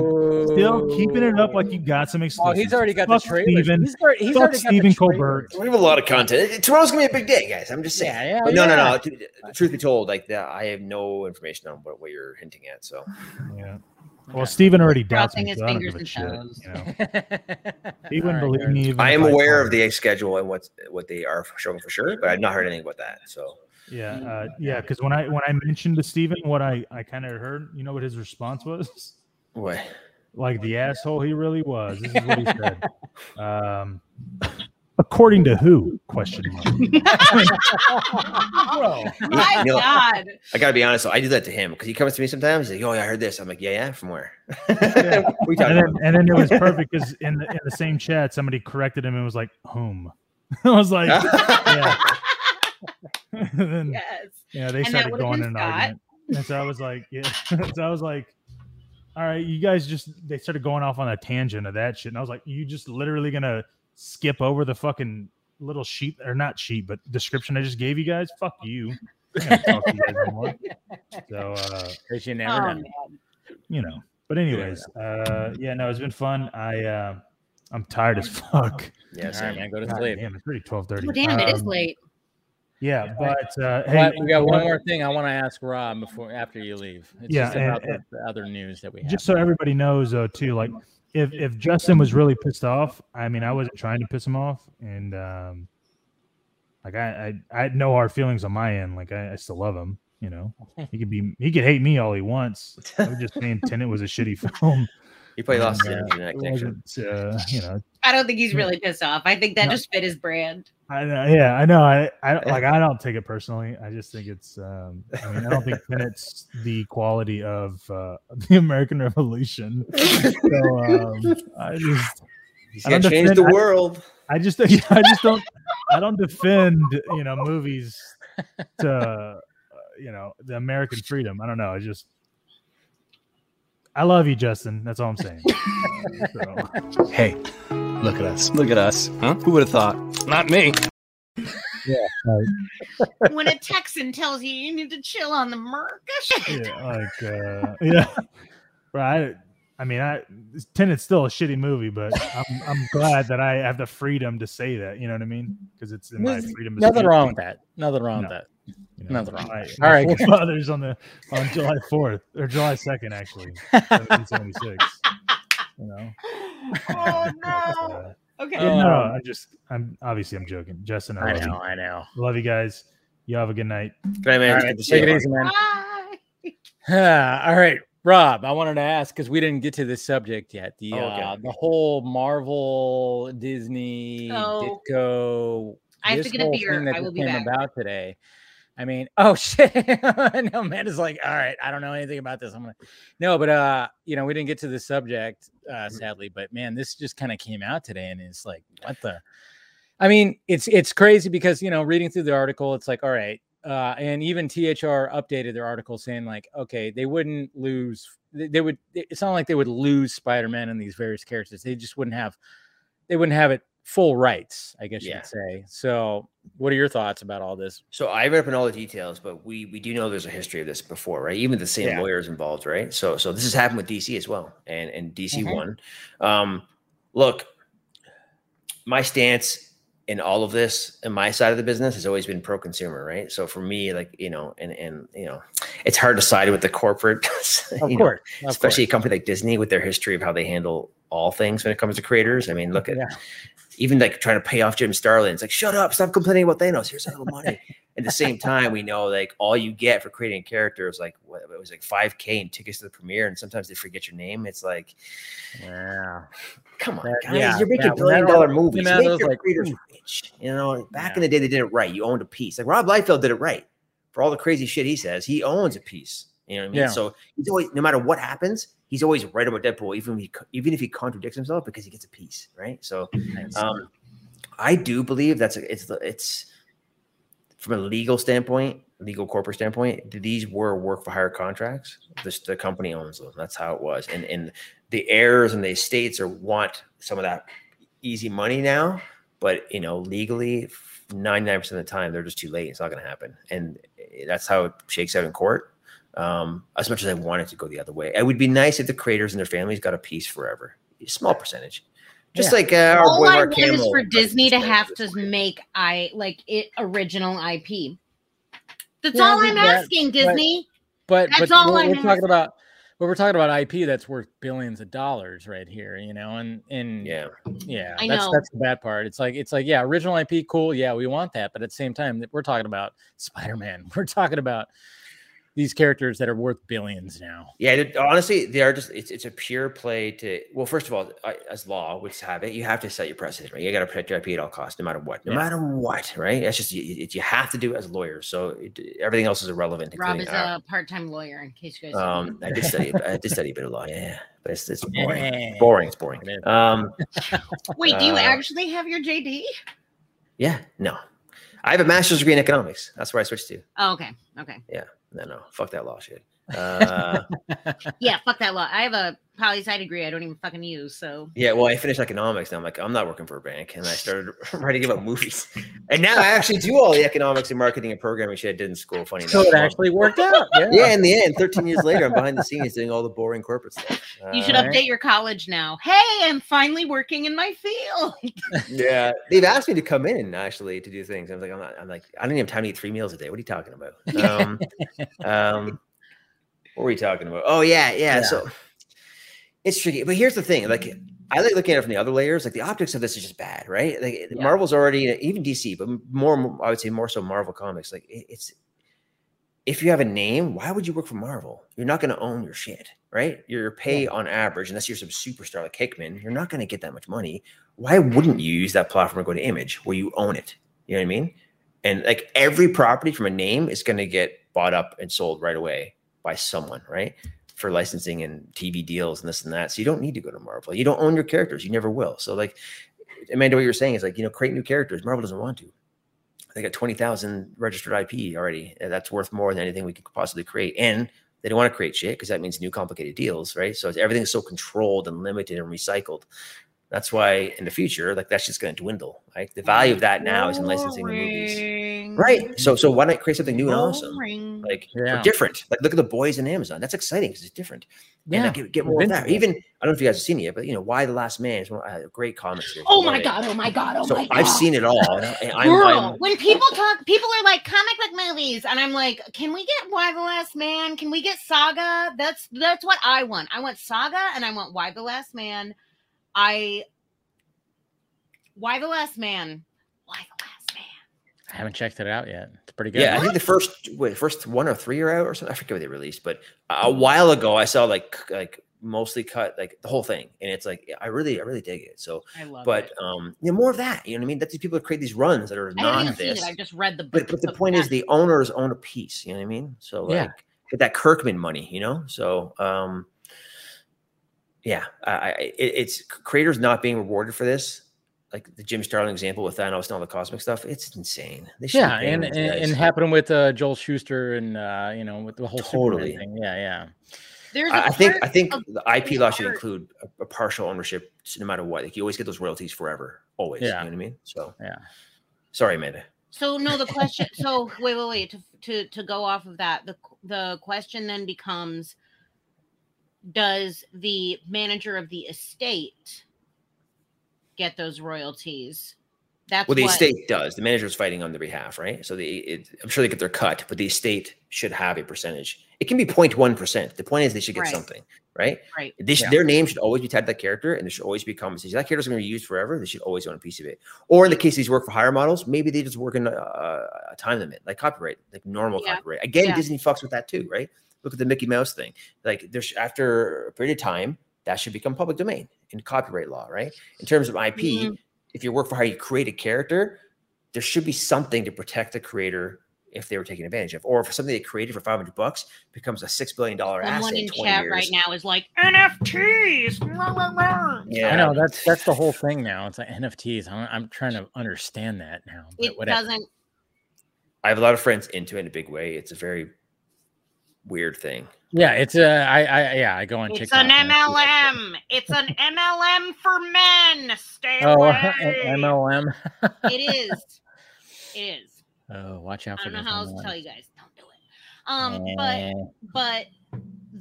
still keeping it up like you got some exclusives. Oh, he's already got the trailer. He's already got Stephen Colbert. We have a lot of content. Tomorrow's gonna be a big day, guys. I'm just saying. No. Truth be told, I have no information on what you're hinting at. So, yeah. Well, Steven already doubts me, so I don't give a shit. You know? He wouldn't believe me. I am aware of the schedule and what they are showing for sure, but I've not heard anything about that. So because when I mentioned to Steven what I kind of heard, you know what his response was? What? Like the asshole he really was. This is what he said. According to who? Question mark. Bro. My God. I gotta be honest, though, I do that to him because he comes to me sometimes. He's like, "Oh, yeah, I heard this." I'm like, "Yeah, from where?" And then it was perfect because in the same chat, somebody corrected him and was like, "Whom?" I was like, "Yeah." They started going in an argument, and so I was like, "Yeah." So I was like, "All right, you guys they started going off on a tangent of that shit," and I was like, "You just literally gonna." Skip over the fucking little sheet or not sheet, but description I just gave you guys. Fuck you. I'm not gonna talk to you guys anymore. So, you never know. You know. But anyways, it's been fun. I'm tired as fuck. Yeah, sorry, man. Go to sleep. Damn, it's pretty 12:30. Oh, damn, it is late. Yeah, but we got one more thing I want to ask Rob after you leave. It's just about the other news that we have. Just so everybody knows, though, too, like. If Justin was really pissed off, I mean, I wasn't trying to piss him off, and I had no hard feelings on my end. Like I still love him, you know. He could hate me all he wants. I'm just saying Tenet was a shitty film. He probably lost it in that connection. You know, I don't think he's really pissed off. I think that just fit his brand. I know. I don't take it personally. I just think it's. I don't think Tenet's the quality of the American Revolution. So I just. He's gonna change the world. I just don't. I don't defend movies to the American freedom. I don't know. I just. I love you, Justin. That's all I'm saying. Hey. Look at us. Look at us. Huh? Who would have thought? Not me. Yeah. Right. When a Texan tells you you need to chill on the Merca. Yeah, yeah. Right. I mean, Tenet's still a shitty movie, but I'm glad that I have the freedom to say that. You know what I mean? Because it's in my freedom. Nothing wrong with that. Nothing wrong with that. You know, nothing wrong. All right. Father's on July 4th or July 2nd, actually. 1776. You know. Oh no. Okay. No, I'm obviously I'm joking. Justin, I know. Love you guys. You have a good night. Good night, man. Right, take it easy, man. Bye. All right. Rob, I wanted to ask because we didn't get to this subject yet. The whole Marvel, Disney, Ditko. I have to get a beer. I will be back. About today. I mean, oh shit! No, man is like, all right, I don't know anything about this. You know, we didn't get to this subject, sadly. But man, this just kind of came out today, and it's like, what the? I mean, it's crazy because you know, reading through the article, it's like, all right. And even THR updated their article saying like, okay, they wouldn't lose. They would. It's not like they would lose Spider-Man and these various characters. They just wouldn't have. They wouldn't have it full rights, I guess you could say. So, what are your thoughts about all this? So I read up in all the details, but we do know there's a history of this before, right? Even the same lawyers involved, right? So this has happened with DC as well, and DC won. Look, my stance in all of this, in my side of the business, has always been pro-consumer, right? So for me, like, you know, and you know, it's hard to side with the corporate, especially a company like Disney with their history of how they handle all things when it comes to creators. I mean, look at even like trying to pay off Jim Starlin. It's like, shut up, stop complaining about Thanos. Here's a little money. At the same time, we know like all you get for creating a character is like what it was like $5K and tickets to the premiere, and sometimes they forget your name. It's like, wow. Come on, guys! You're making billion-dollar movies. Make your creators rich. You know, back in the day, they did it right. You owned a piece. Like Rob Liefeld did it right. For all the crazy shit he says, he owns a piece. You know what I mean? Yeah. So he's always, no matter what happens, he's always right about Deadpool, even if he contradicts himself, because he gets a piece, right? So, I do believe it's from a legal standpoint. Legal corporate standpoint, these were work for hire contracts. The company owns them. That's how it was. And the heirs and the estates want some of that easy money now, but you know, legally 99% of the time they're just too late. It's not going to happen. And that's how it shakes out in court. As much as I wanted to go the other way, it would be nice if the creators and their families got a piece forever, a small percentage. Just like our all boy, I want is for Disney to have to make original IP. That's all I'm asking, Disney. But we're talking about IP that's worth billions of dollars right here, you know, and that's the bad part. It's like original IP, cool, we want that, but at the same time, we're talking about Spider-Man. We're talking about these characters that are worth billions now. Yeah, honestly, they are just. It's a pure play to. Well, first of all, as law would have it, you have to set your precedent, right? You got to protect your IP at all costs, no matter what, right? That's just you have to do it as lawyers. So everything else is irrelevant. Rob is a part-time lawyer, in case you guys. I did study a bit of law. Yeah. But it's boring. Yeah. Boring. It's boring. Wait, do you actually have your JD? Yeah. No. I have a master's degree in economics. That's where I switched to. Oh, okay. Okay. Yeah. No. Fuck that law shit. Yeah. Fuck that law. I have a poli-sci degree I don't even fucking use. So. Yeah. Well, I finished economics. And I'm like, I'm not working for a bank. And I started writing about movies. And now I actually do all the economics and marketing and programming shit I did in school. Funny enough. So it actually worked out. Yeah. In the end, 13 years later, I'm behind the scenes doing all the boring corporate stuff. You should update your college now. Hey, I'm finally working in my field. Yeah. They've asked me to come in actually to do things. I was like, I don't even have time to eat 3 meals a day. What are you talking about? What were we talking about? Oh, yeah. So it's tricky. But here's the thing. Like, I like looking at it from the other layers. Like, the optics of this is just bad, right? Like, Marvel's already, even DC, but more, I would say more so Marvel Comics. Like, it's, if you have a name, why would you work for Marvel? You're not going to own your shit, right? Your pay on average, unless you're some superstar like Hickman, you're not going to get that much money. Why wouldn't you use that platform to go to Image where you own it? You know what I mean? And like every property from a name is going to get bought up and sold right away by someone, right? For licensing and TV deals and this and that. So you don't need to go to Marvel. You don't own your characters. You never will. So like, Amanda, what you're saying is like, you know, create new characters. Marvel doesn't want to. They got 20,000 registered IP already. That's worth more than anything we could possibly create. And they don't want to create shit because that means new complicated deals, right? So everything's so controlled and limited and recycled. That's why in the future, like, that's just going to dwindle, right? The value of that now is in licensing the movies, right? So why not create something new and awesome, like or different? Like, look at The Boys on Amazon. That's exciting because it's different. Yeah, and, like, get more of that. Even I don't know if you guys have seen it yet, but you know, Why the Last Man is one of great comments. Oh my god! I've seen it all. Girl, when people talk, people are like comic book movies, and I'm like, can we get Why the Last Man? Can we get Saga? That's what I want. I want Saga, and I want Why the Last Man. Why the Last Man? Why the Last Man? I haven't checked it out yet. It's pretty good. Yeah, I think the first 1 or 3 are out or something. I forget what they released, but a while ago I saw like mostly cut, like the whole thing, and it's like I really dig it. So I love it. But you know, more of that. You know what I mean? That these people create these runs that are not this. I just read the book. But the point is, the owners own a piece. You know what I mean? So like, get that Kirkman money. You know? So yeah, it's creators not being rewarded for this, like the Jim Starlin example with Thanos and all the cosmic stuff. It's insane. And happening with Joel Schuster and you know, with the whole Superman thing. Yeah. I think the IP law should include a partial ownership, no matter what. Like, you always get those royalties forever, always. Yeah. You know what I mean? So yeah. Sorry, Amanda. So no, the question. So wait. To go off of that, the question then becomes, does the manager of the estate get those royalties? That's what the estate does. The manager is fighting on their behalf, right? So I'm sure they get their cut, but the estate should have a percentage. It can be 0.1%. The point is, they should get something, right? Right. Their name should always be tied to that character, and there should always be compensation. That character's going to be used forever. They should always own a piece of it. Or in the case these work for hire models, maybe they just work in a time limit, like copyright, like normal copyright. Again, Disney fucks with that too, right? Look at the Mickey Mouse thing. Like, there's, after a period of time, that should become public domain in copyright law, right? In terms of IP, if you work for how you create a character, there should be something to protect the creator if they were taken advantage of, or if something they created for $500 becomes a $6 billion asset. Someone in 20 chat years. Right now is like NFTs. Yeah, I know that's the whole thing now. It's like NFTs. I'm trying to understand that now. I have a lot of friends into it in a big way. It's a very weird thing. Yeah, it's I go on TikTok. It's an MLM. It's an MLM for men. Stay away. MLM. It is. It is. Oh, watch out for this. I don't know how else to tell you guys. Don't do it. But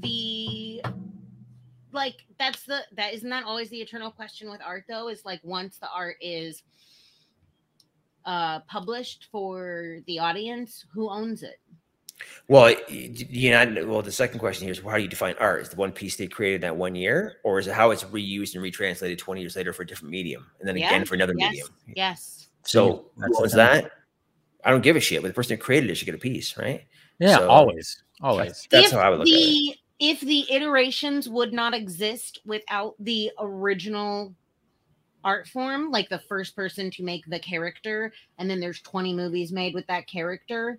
the, like, that isn't that always the eternal question with art though, is like, once the art is published for the audience, who owns it? Well, the second question here is, how do you define art? Is the one piece they created that 1 year, or is it how it's reused and retranslated 20 years later for a different medium, and then again for another medium? Yes. So what was that? I don't give a shit, but the person who created it should get a piece, right? Yeah, so, always. That's how I would look at it. If the iterations would not exist without the original art form, like the first person to make the character, and then there's 20 movies made with that character,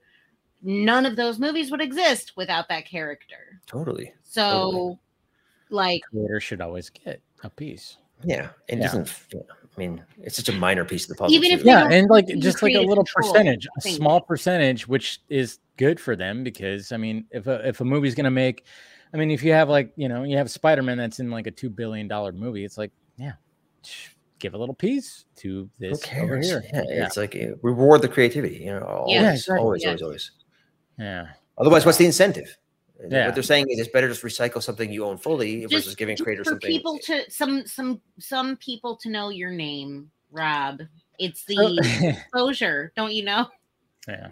none of those movies would exist without that character. Totally. So, like, the creator should always get a piece. Yeah, it doesn't. I mean, it's such a minor piece of the puzzle. Even if and like just like a little percentage, a small percentage, which is good for them, because I mean, if a movie's gonna make, I mean, if you have like, you know, you have Spider-Man that's in like a $2 billion movie, it's like, yeah, give a little piece to this over here. Yeah, it's like reward the creativity, you know. Always. Yeah. Otherwise, what's the incentive? Yeah. What they're saying is, it's better just recycle something you own fully versus giving creators something. People to some people to know your name, Rob. It's the exposure, don't you know?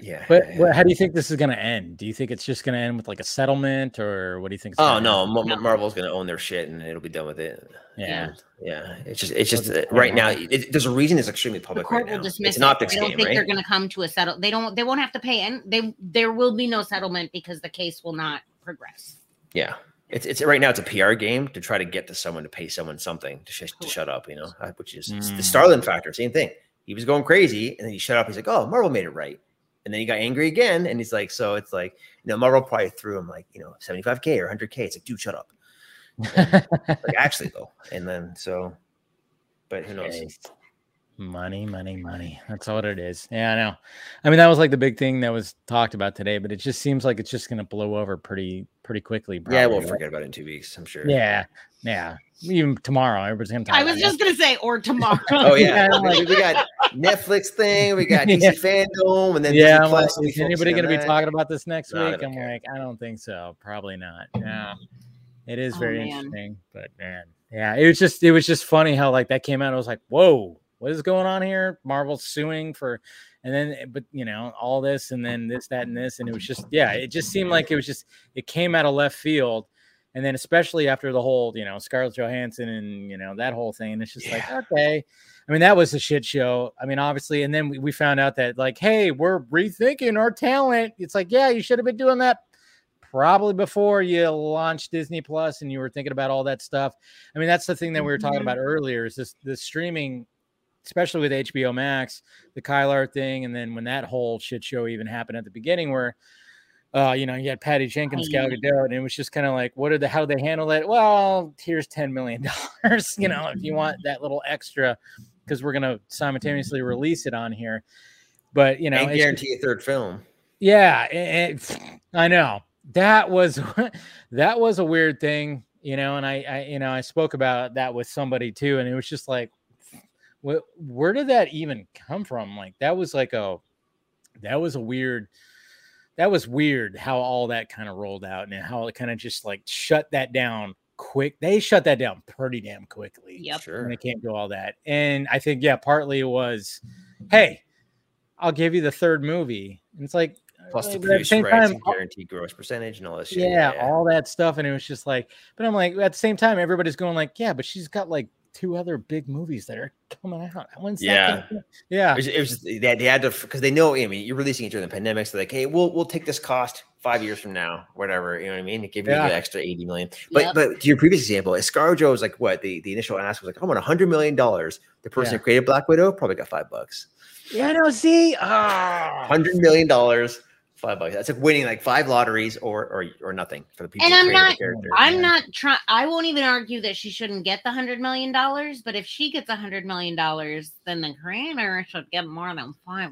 Yeah. But how do you think this is going to end? Do you think it's just going to end with like a settlement, or what do you think? Oh no, Marvel's going to own their shit and it'll be done with it. Yeah. It's just right now. There's a reason it's extremely public. The court will dismiss it's an optics game, right? I don't think they're going to come to a settle. They won't have to pay, and there will be no settlement because the case will not progress. Yeah, it's right now. It's a PR game to try to get to someone to pay someone something to shut up. You know, which is the Starlin factor. Same thing. He was going crazy, and then he shut up. He's like, "Oh, Marvel made it right." And then he got angry again, and he's like, so it's like, you know, Marvel probably threw him like, you know, $75,000 or $100,000. It's like, dude, shut up. And, like, actually, though. And then so, but who knows? Money, money, money. That's all it is. Yeah, I know. I mean, that was like the big thing that was talked about today, but it just seems like it's just going to blow over pretty quickly. Probably. Yeah, we'll forget about it in 2 weeks, I'm sure. Yeah, yeah. Even tomorrow, everybody's going to talk about it. I was just going to say, or tomorrow. Oh, yeah. I mean, we got Netflix thing, we got DC Fandom, and then is anybody going to be talking about this next week? I'm like, I don't think so. Probably not. No. It is very interesting, but man. Yeah, it was just funny how like that came out. I was like, whoa. What is going on here? Marvel suing for, and then, but you know, all this, and then this, that, and this. And it was just, yeah, it just seemed like it came out of left field. And then especially after the whole, you know, Scarlett Johansson and, you know, that whole thing. And it's just like, okay. I mean, that was a shit show. I mean, obviously. And then we found out that like, hey, we're rethinking our talent. It's like, yeah, you should have been doing that probably before you launched Disney Plus and you were thinking about all that stuff. I mean, that's the thing that we were talking about earlier is the streaming, especially with HBO Max, the Kyler thing. And then when that whole shit show even happened at the beginning where, you know, you had Patty Jenkins, Gal Gadot, and it was just kind of like, how do they handle it? Well, here's $10 million, you know, if you want that little extra, because we're going to simultaneously release it on here. But, you know. And guarantee a third film. Yeah. I know. That was a weird thing, you know, and I spoke about that with somebody too, and it was just like, where did that even come from? Like, that was weird how all that kind of rolled out and how it kind of just like shut that down quick. They shut that down pretty damn quickly. Yeah, sure. And they can't do all that. And I think, yeah, partly it was, hey, I'll give you the third movie. And it's like, plus the produce rights and guaranteed gross percentage and all that shit. Yeah, all that stuff. And it was just like, but I'm like, at the same time, everybody's going like, yeah, but she's got like 2 other big movies that are coming out. It was they had to, because they know, I mean, you're releasing it during the pandemic, so like, hey, we'll take this cost 5 years from now, whatever, you know what I mean, to give you the extra 80 million. But but to your previous example, Scarlett Johansson was like, what the initial ask was like, I want $100 million. The person who created Black Widow probably got $5. Yeah, I know. See, $100 million. $5. That's like winning like 5 lotteries or nothing for the people. And I'm not trying. I won't even argue that she shouldn't get the $100 million. But if she gets $100 million, then the creator should get more than $5.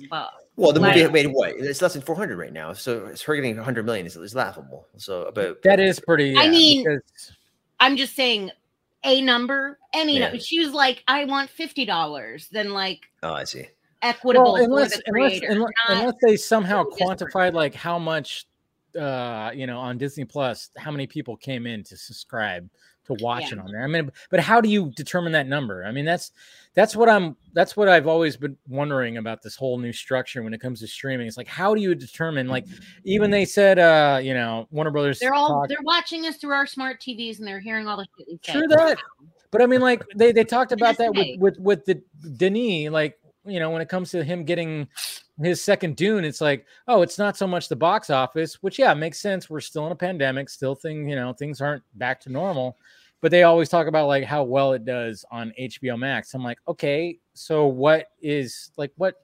Well, the movie made what? It's less than 400 right now. So it's her getting $100 million is laughable. So, but that is pretty. I mean, I'm just saying a number. Any number. She was like, I want $50. Then like, oh, I see. Equitable, well, unless they somehow quantified like how much, you know, on Disney Plus, how many people came in to subscribe to watch it on there. I mean, but how do you determine that number? I mean, that's what I've always been wondering about this whole new structure when it comes to streaming. It's like, how do you determine? Like, even they said, you know, Warner Brothers. They're watching us through our smart TVs and they're hearing all the shit we say. True that, but I mean, like they talked about that with the Denis, like. You know, when it comes to him getting his second Dune, it's like, oh, it's not so much the box office, which, yeah, makes sense. We're still in a pandemic, you know, things aren't back to normal, but they always talk about like how well it does on HBO Max. I'm like, okay, so what is like, what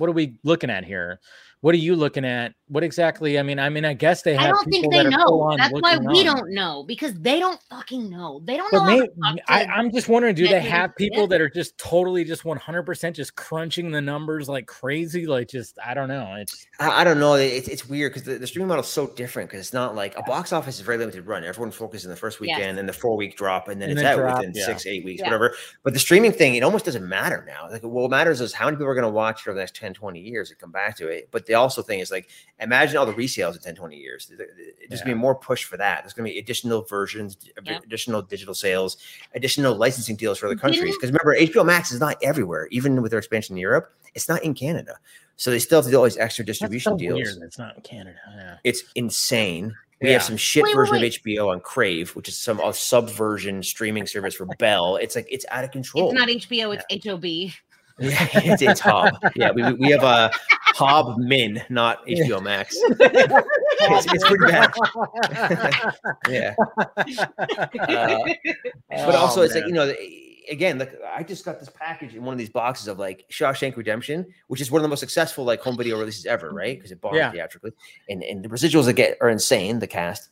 are we looking at here? What are you looking at? What exactly? I mean, I guess they have. I don't think they know. That's why we don't know, because they don't fucking know. They don't know. I'm just wondering, do they have people that are just totally just 100% just crunching the numbers like crazy? Like, just, I don't know. I don't know. It's weird because the streaming model is so different, because it's not like a box office is a very limited run. Everyone focuses in the first weekend and the 4-week drop, and then it's out within 6-8 weeks, whatever. But the streaming thing, it almost doesn't matter now. Like, what matters is how many people are going to watch it over the next 10-20 years and come back to it. But the also thing is, like, imagine all the resales in 10-20 years. There's gonna be more push for that. There's gonna be additional versions, additional digital sales, additional licensing deals for other countries. Because remember, HBO Max is not everywhere. Even with their expansion in Europe, it's not in Canada. So they still have to do all these extra distribution deals. Weird. It's not in Canada. Yeah. It's insane. We have some shit version of HBO on Crave, which is some subversion streaming service for Bell. It's like, it's out of control. It's not HBO. It's HOB. Yeah, it's Hob. Yeah, we have a Hob Min, not HBO Max. It's pretty bad. But also, it's like, you know, again, look, I just got this package in one of these boxes of like Shawshank Redemption, which is one of the most successful like home video releases ever, right? Because it bombed theatrically, and the residuals that get are insane. The cast,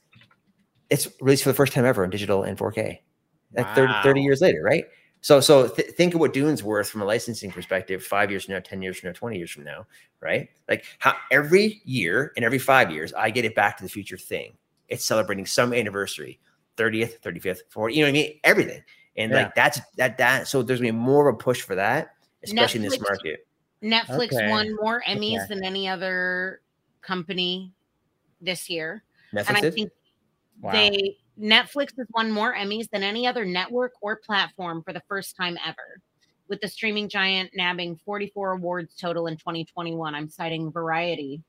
it's released for the first time ever in digital and 4K, like 30 years later, right? So think of what Dune's worth from a licensing perspective 5 years from now, 10 years from now, 20 years from now, right? Like how every year and every 5 years, I get it Back to the Future thing. It's celebrating some anniversary, 30th, 35th, 40th, you know what I mean? Everything. And like that's that. So there's going to be more of a push for that, especially in this market. Netflix won more Emmys than any other company this year. Netflix and I think Netflix has won more Emmys than any other network or platform for the first time ever, with the streaming giant nabbing 44 awards total in 2021. I'm citing Variety.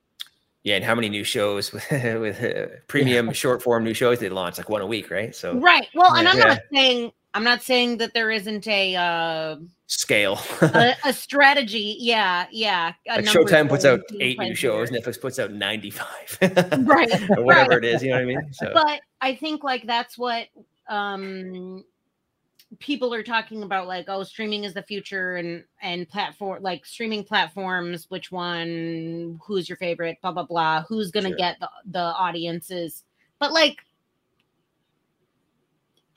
Yeah, and how many new shows with premium short form new shows they launch, like one a week, right? So Well, and I'm not saying that there isn't a scale, a strategy. Like Showtime puts out 8 new shows, Netflix puts out 95, right? Or whatever it is, you know what I mean? So. But I think like that's what people are talking about, like, oh, streaming is the future, and platform, like streaming platforms. Which one? Who's your favorite? Blah blah blah. Who's gonna get the audiences? But like,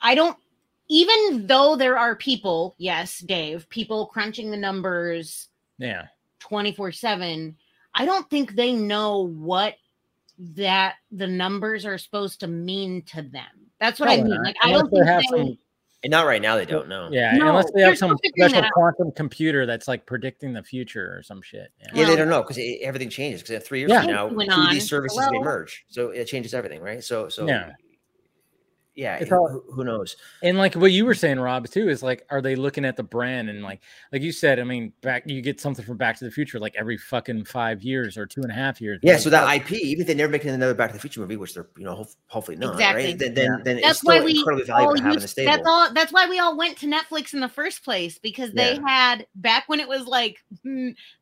I don't. Even though there are people, yes, Dave, people crunching the numbers 24/7, I don't think they know what that the numbers are supposed to mean to them. That's what I mean. Like, I don't think and not right now, they don't know. Yeah, no, unless they have some special quantum computer that's like predicting the future or some shit. Yeah, they don't know because everything changes. Because 3 years from now, two of these services they merge. So it changes everything, right? So it's all, who knows? And like what you were saying, Rob, too, is like, are they looking at the brand? And like you said, I mean, you get something from Back to the Future like every fucking 5 years or 2.5 years. Yeah, right? So that IP, even if they're never making another Back to the Future movie, which they're hopefully not, right? Then it's still incredibly valuable to have in the stable. That's why we all went to Netflix in the first place, because they had, back when it was like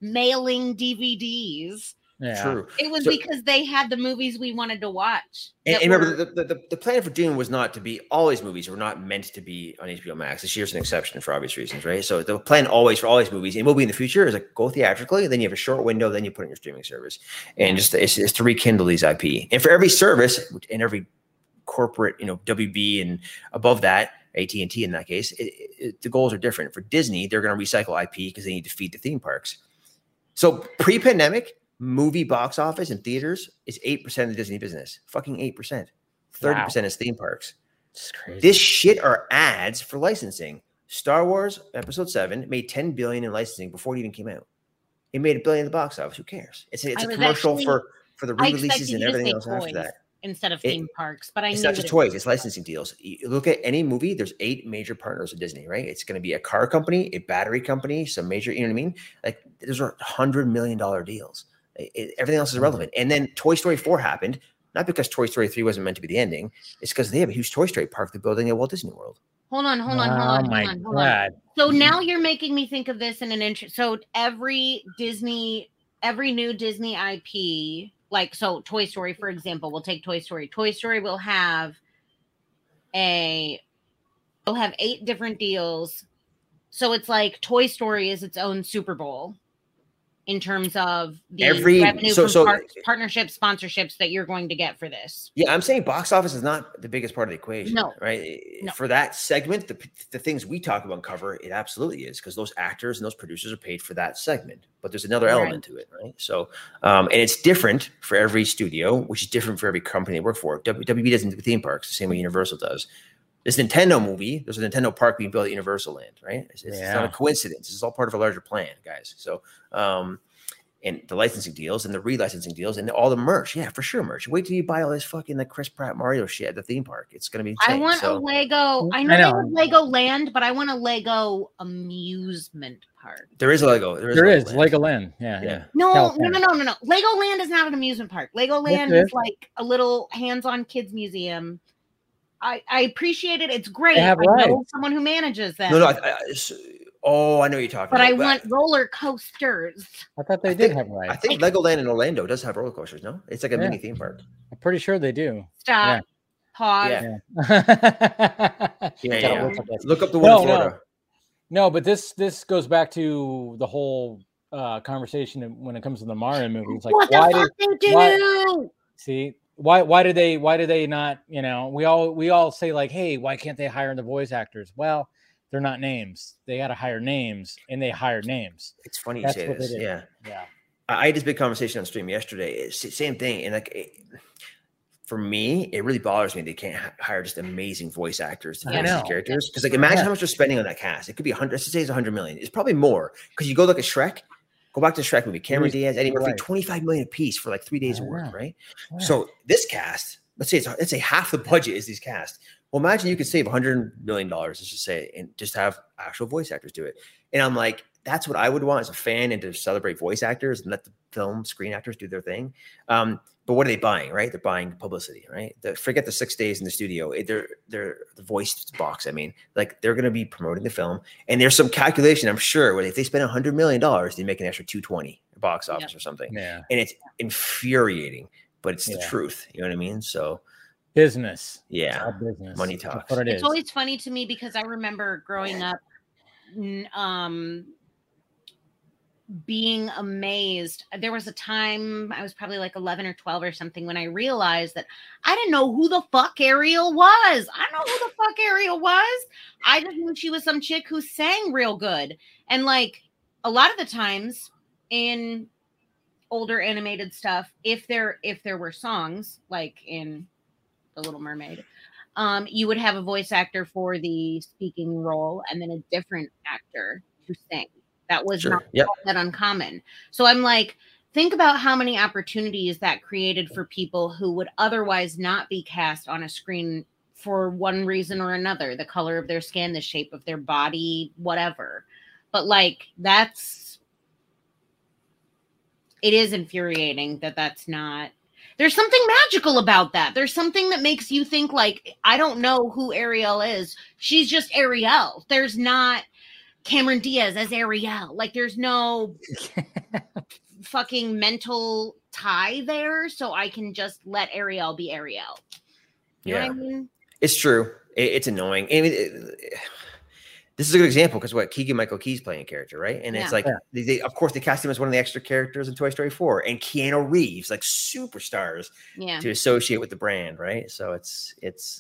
mailing DVDs. Yeah. True. It was because they had the movies we wanted to watch. And remember, the plan for Dune was not to be all these movies were not meant to be on HBO Max. This year's an exception for obvious reasons, right? So the plan always for all these movies, and will be in the future, is like go theatrically, then you have a short window, then you put it in your streaming service, and just it's to rekindle these IP. And for every service and every corporate, WB and above that, AT&T in that case, the goals are different. For Disney, they're going to recycle IP because they need to feed the theme parks. So pre-pandemic. Movie box office and theaters is 8% of the Disney business. Fucking 8%. 30% is theme parks. It's crazy. This shit are ads for licensing. Star Wars Episode 7 made $10 billion in licensing before it even came out. It made $1 billion at the box office. Who cares? It's a commercial for the re-releases and everything else after that. Instead of theme parks, but it's not just toys; it's licensing deals. You look at any movie. There's 8 major partners at Disney, right? It's going to be a car company, a battery company, some major. You know what I mean? Like those are $100 million deals. Everything else is irrelevant. And then Toy Story 4 happened, not because Toy Story 3 wasn't meant to be the ending. It's because they have a huge Toy Story park they're building at Walt Disney World. Hold on. So now you're making me think of this in an interest. So every new Disney IP, like so Toy Story, for example, we'll take Toy Story. Toy Story will have will have 8 different deals. So it's like Toy Story is its own Super Bowl. In terms of the revenue partnerships, sponsorships that you're going to get for this. Yeah, I'm saying box office is not the biggest part of the equation. No. Right? No. For that segment, the things we talk about cover, it absolutely is, because those actors and those producers are paid for that segment. But there's another element to it, right? So, and it's different for every studio, which is different for every company they work for. WB doesn't do theme parks the same way Universal does. This Nintendo movie, there's a Nintendo park being built at Universal Land, right? It's not a coincidence. It's all part of a larger plan, guys. So, and the licensing deals and the relicensing deals and all the merch. Yeah, for sure, merch. Wait till you buy all this fucking like Chris Pratt Mario shit at the theme park. It's going to be insane. I want a Lego. I know they want Lego Land, but I want a Lego amusement park. There is a Lego. There is Lego Land. Yeah. No. Lego Land is not an amusement park. Lego Land is like a little hands-on kids museum. I appreciate it. It's great. I know someone who manages that. No. I know what you're talking about. But I want roller coasters. I thought they have rides. I think Legoland in Orlando does have roller coasters, no? It's like a mini theme park. I'm pretty sure they do. Stop. Yeah. Pause. Yeah. Look up the one in Florida. No, but this goes back to the whole conversation when it comes to the Mario movies. Like, what the fuck did they do? See? Why do they not, we all say like, hey, why can't they hire the voice actors? Well, They're not names. They got to hire names, and they hired names. It's funny you say this. Yeah. Yeah. I had this big conversation on stream yesterday. It's the same thing. And like, for me, it really bothers me they can't hire just amazing voice actors to play these characters. Because like, imagine how much they're spending on that cast. It could be 100. Let's say it's 100 million. It's probably more. Because you go look at Shrek. Go back to the Shrek movie. Cameron Diaz, Eddie Murphy, 25 million a piece for like 3 days of work, right? Yeah. So this cast, let's say half the budget is these cast. Well, imagine you could save $100 million, let's just say, and just have actual voice actors do it. And I'm like, that's what I would want as a fan, and to celebrate voice actors and let the film screen actors do their thing. But what are they buying, right? They're buying publicity, right? Forget the 6 days in the studio. They're the voice box. I mean, like, they're going to be promoting the film, and there's some calculation, I'm sure, where if they spend $100 million, they make an extra 220 box office or something. Yeah. And it's infuriating, but it's the truth. You know what I mean? So business. Yeah. Business. Money talks. It's always funny to me because I remember growing up, being amazed. There was a time I was probably like 11 or 12 or something when I realized that I didn't know who the fuck Ariel was. I know who the fuck Ariel was. I just knew she was some chick who sang real good. And like a lot of the times in older animated stuff, if there were songs, like in The Little Mermaid, you would have a voice actor for the speaking role and then a different actor to sing. That was not that uncommon. So I'm like, think about how many opportunities that created for people who would otherwise not be cast on a screen for one reason or another, the color of their skin, the shape of their body, whatever. But like, it is infuriating that that's not, there's something magical about that. There's something that makes you think like, I don't know who Ariel is. She's just Ariel. There's not Cameron Diaz as Ariel. Like, there's no fucking mental tie there, so I can just let Ariel be Ariel. You know what I mean? It's true. It's annoying. I mean, this is a good example because what Keegan-Michael Key's playing a character, right? And it's like, they, of course, they cast him as one of the extra characters in Toy Story 4, and Keanu Reeves, like superstars to associate with the brand, right? So it's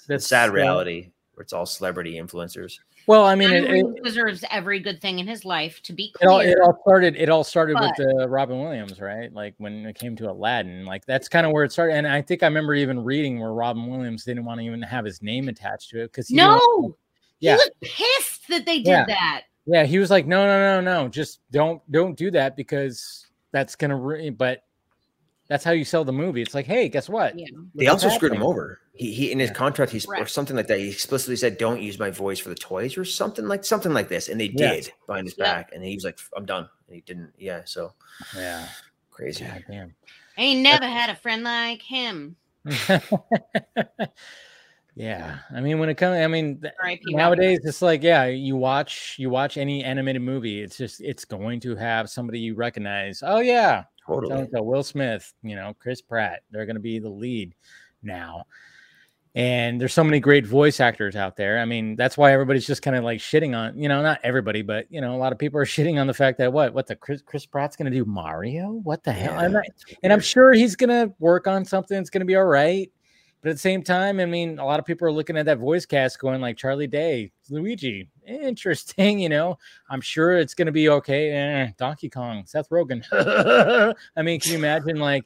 a sad reality where it's all celebrity influencers. Well, I mean, he deserves every good thing in his life. To be clear, it all started with Robin Williams, right? Like when it came to Aladdin, like that's kind of where it started. And I think I remember even reading where Robin Williams didn't want to even have his name attached to it because he was pissed that they did that. Yeah, he was like, no, just don't do that because that's gonna ruin. But that's how you sell the movie. It's like, hey, guess what? Yeah. They also screwed him over. He in his contract, or something like that. He explicitly said, "Don't use my voice for the toys," or something like this. And they did behind his back. And he was like, "I'm done." And he didn't. Yeah. So. Yeah. Crazy. God, damn. I ain't never had a friend like him. I mean, when it comes, nowadays it's like, you watch any animated movie, it's going to have somebody you recognize. Oh yeah. Totally. So Will Smith, Chris Pratt, they're going to be the lead now. And there's so many great voice actors out there. I mean, that's why everybody's just kind of like shitting on, not everybody, but a lot of people are shitting on the fact that what the Chris Pratt's going to do Mario? What the hell? And I'm sure he's going to work on something that's going to be all right. But at the same time, I mean, a lot of people are looking at that voice cast going like Charlie Day, Luigi, interesting, I'm sure it's going to be okay. Donkey Kong, Seth Rogen. I mean, can you imagine? Like,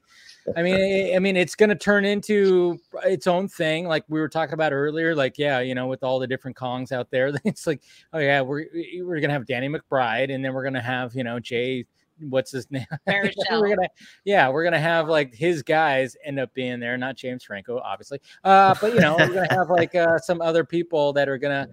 I mean, it's going to turn into its own thing. Like we were talking about earlier, like, with all the different Kongs out there, it's like, oh yeah, we're going to have Danny McBride. And then we're going to have, Jay, what's his name? we're gonna have like his guys end up being there, not James Franco, obviously. But we're gonna have like some other people that are gonna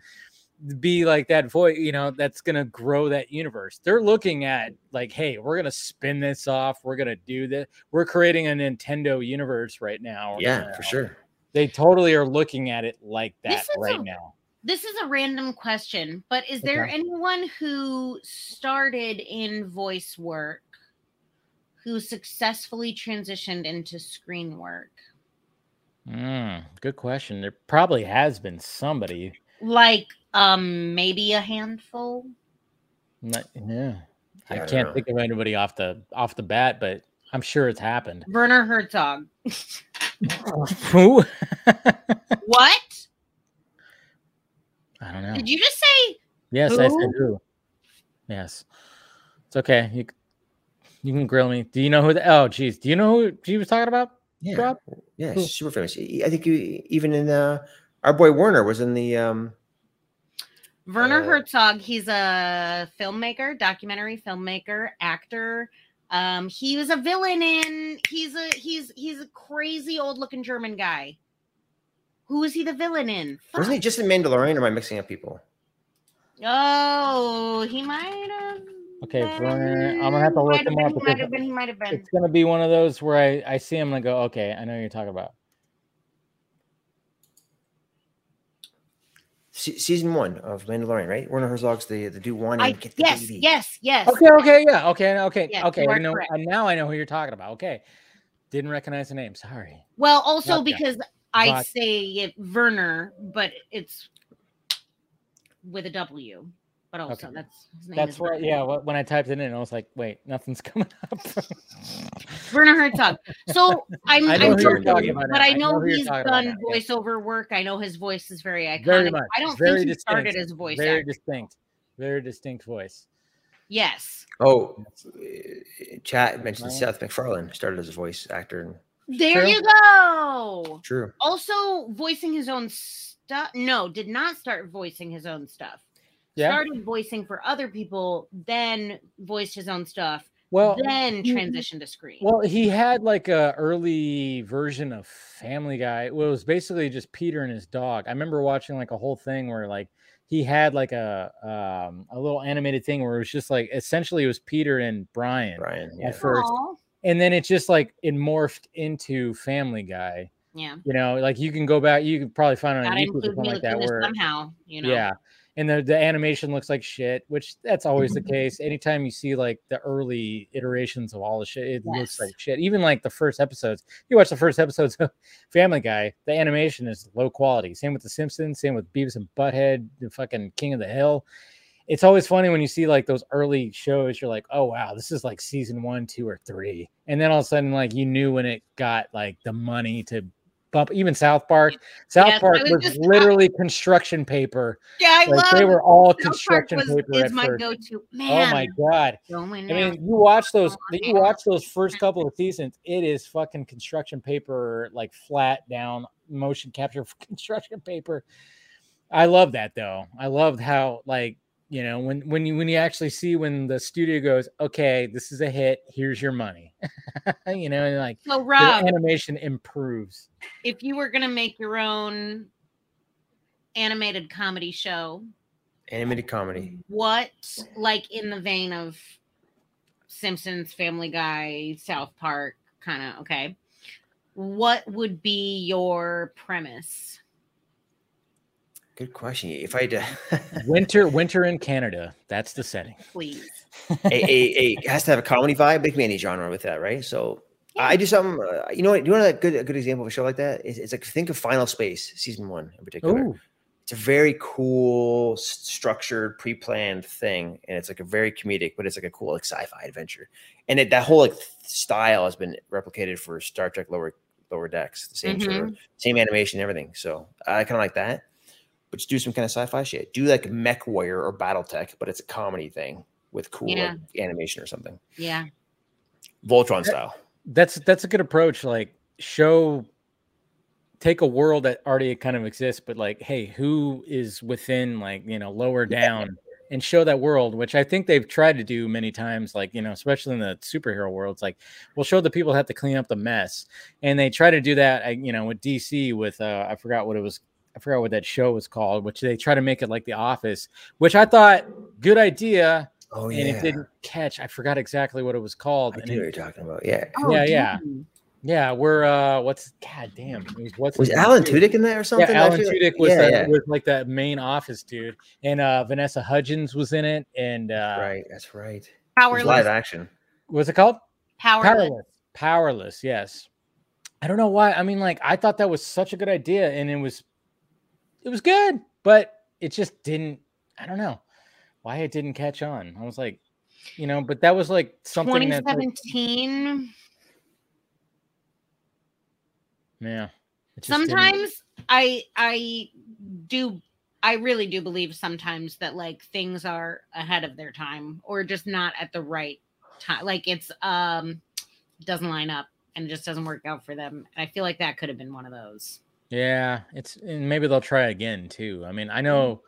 be like that voice, that's gonna grow that universe. They're looking at like, hey, we're gonna spin this off, we're gonna do this, we're creating a Nintendo universe right now. For sure. They totally are looking at it like that right now. This is a random question, but is there anyone who started in voice work who successfully transitioned into screen work? Good question. There probably has been somebody. Like maybe a handful? I can't think of anybody off the bat, but I'm sure it's happened. Werner Herzog. Who? What? I don't know. Did you just say Yes, I do. Yes. It's okay. You can grill me. Do you know who the, oh, geez. Do you know who she was talking about? Yeah. Rob? Yeah, she's super famous. I think you, even in our boy Werner was in the Werner Herzog. He's a filmmaker, documentary filmmaker, actor. He was a villain in he's a crazy old looking German guy. Who was he the villain in? Fuck. Wasn't he just in Mandalorian, or am I mixing up people? Oh, he might have. Okay, Werner. I'm gonna have to look him up. He might have been. It's gonna be one of those where I see him and I go, okay, I know who you're talking about. Season 1 of Mandalorian, right? Werner Herzog's the dude wanting to get the baby. Yes. Okay. Yes, now I know who you're talking about. Okay, didn't recognize the name. Sorry. Well, also not because that. I say it Werner, but it's with a W. But also that's his name. That's where, when I typed it in, I was like, wait, nothing's coming up. Werner Herzog. So I'm joking, but I know he's done voiceover work. I know his voice is very iconic. Very much. I don't think he started as a voice actor. Very distinct voice. Yes. Oh, chat mentioned Seth MacFarlane started as a voice actor. There you go. True. Also voicing his own stuff. No, did not start voicing his own stuff. Yeah. Started voicing for other people, then voiced his own stuff, then transitioned to screen. Well, he had like an early version of Family Guy. Well, it was basically just Peter and his dog. I remember watching like a whole thing where like he had like a little animated thing where it was just like essentially it was Peter and Brian at first. Aww. And then it just like it morphed into Family Guy. Yeah. You know, like you can go back, you could probably find it on YouTube or something like that where somehow, you know. Yeah. And the animation looks like shit, which that's always the case. Anytime you see like the early iterations of all the shit, it looks like shit. Even like the first episodes. You watch the first episodes of Family Guy, the animation is low quality. Same with The Simpsons, same with Beavis and Butthead, the fucking King of the Hill. It's always funny when you see like those early shows, you're like, oh wow, this is like season 1, 2, or 3. And then all of a sudden, like you knew when it got like the money to bump. Even South Park. South Park was literally construction paper. Yeah, I love. They were all construction paper at first. My go-to. Man. Oh my god! Oh my god! I mean, you watch those. You watch those first couple of seasons. It is fucking construction paper, like flat down motion capture construction paper. I love that though. I loved how like you know when you actually see when the studio goes, okay, this is a hit. Here's your money. You know, and like so Rob, the animation improves. If you were gonna make your own animated comedy show, what like in the vein of Simpsons, Family Guy, South Park, kind of okay? What would be your premise? Good question. If I had to winter in Canada, that's the setting. Please. It has to have a comedy vibe. Make me any genre with that, right? So yeah. I do something. You know what? You want a good example of a show like that? It's like think of Final Space, season 1 in particular. Ooh. It's a very cool, structured, pre-planned thing, and it's like a very comedic, but it's like a cool like sci-fi adventure. And that whole like style has been replicated for Star Trek Lower Decks, the same sort of, same animation, everything. So I kind of like that. But just do some kind of sci-fi shit. Do like Mech Warrior or BattleTech, but it's a comedy thing with cool like, animation or something. Yeah, Voltron style. That's a good approach. Like take a world that already kind of exists, but like, hey, who is within like you know lower down and show that world, which I think they've tried to do many times. Like you know, especially in the superhero world, it's like we'll show the people have to clean up the mess, and they try to do that. You know, with DC with I forgot what it was. I forgot what that show was called, which they try to make it like The Office, which I thought good idea. Oh yeah, and it didn't catch. I forgot exactly what it was called. I know what you're talking about. Yeah. We're was Alan Tudyk in there or something? Yeah, Alan Tudyk was like that main office dude, and Vanessa Hudgens was in it, and that's right. Powerless live action. What's it called? Powerless. Yes. I don't know why. I mean, like I thought that was such a good idea, and it was. It was good, but it just didn't. I don't know why it didn't catch on. I was like, you know, but that was like something 2017. That, like, yeah. Sometimes I do I really do believe sometimes that like things are ahead of their time or just not at the right time. Like it's doesn't line up and it just doesn't work out for them. And I feel like that could have been one of those. Yeah, it's, and maybe they'll try again too. I mean, I know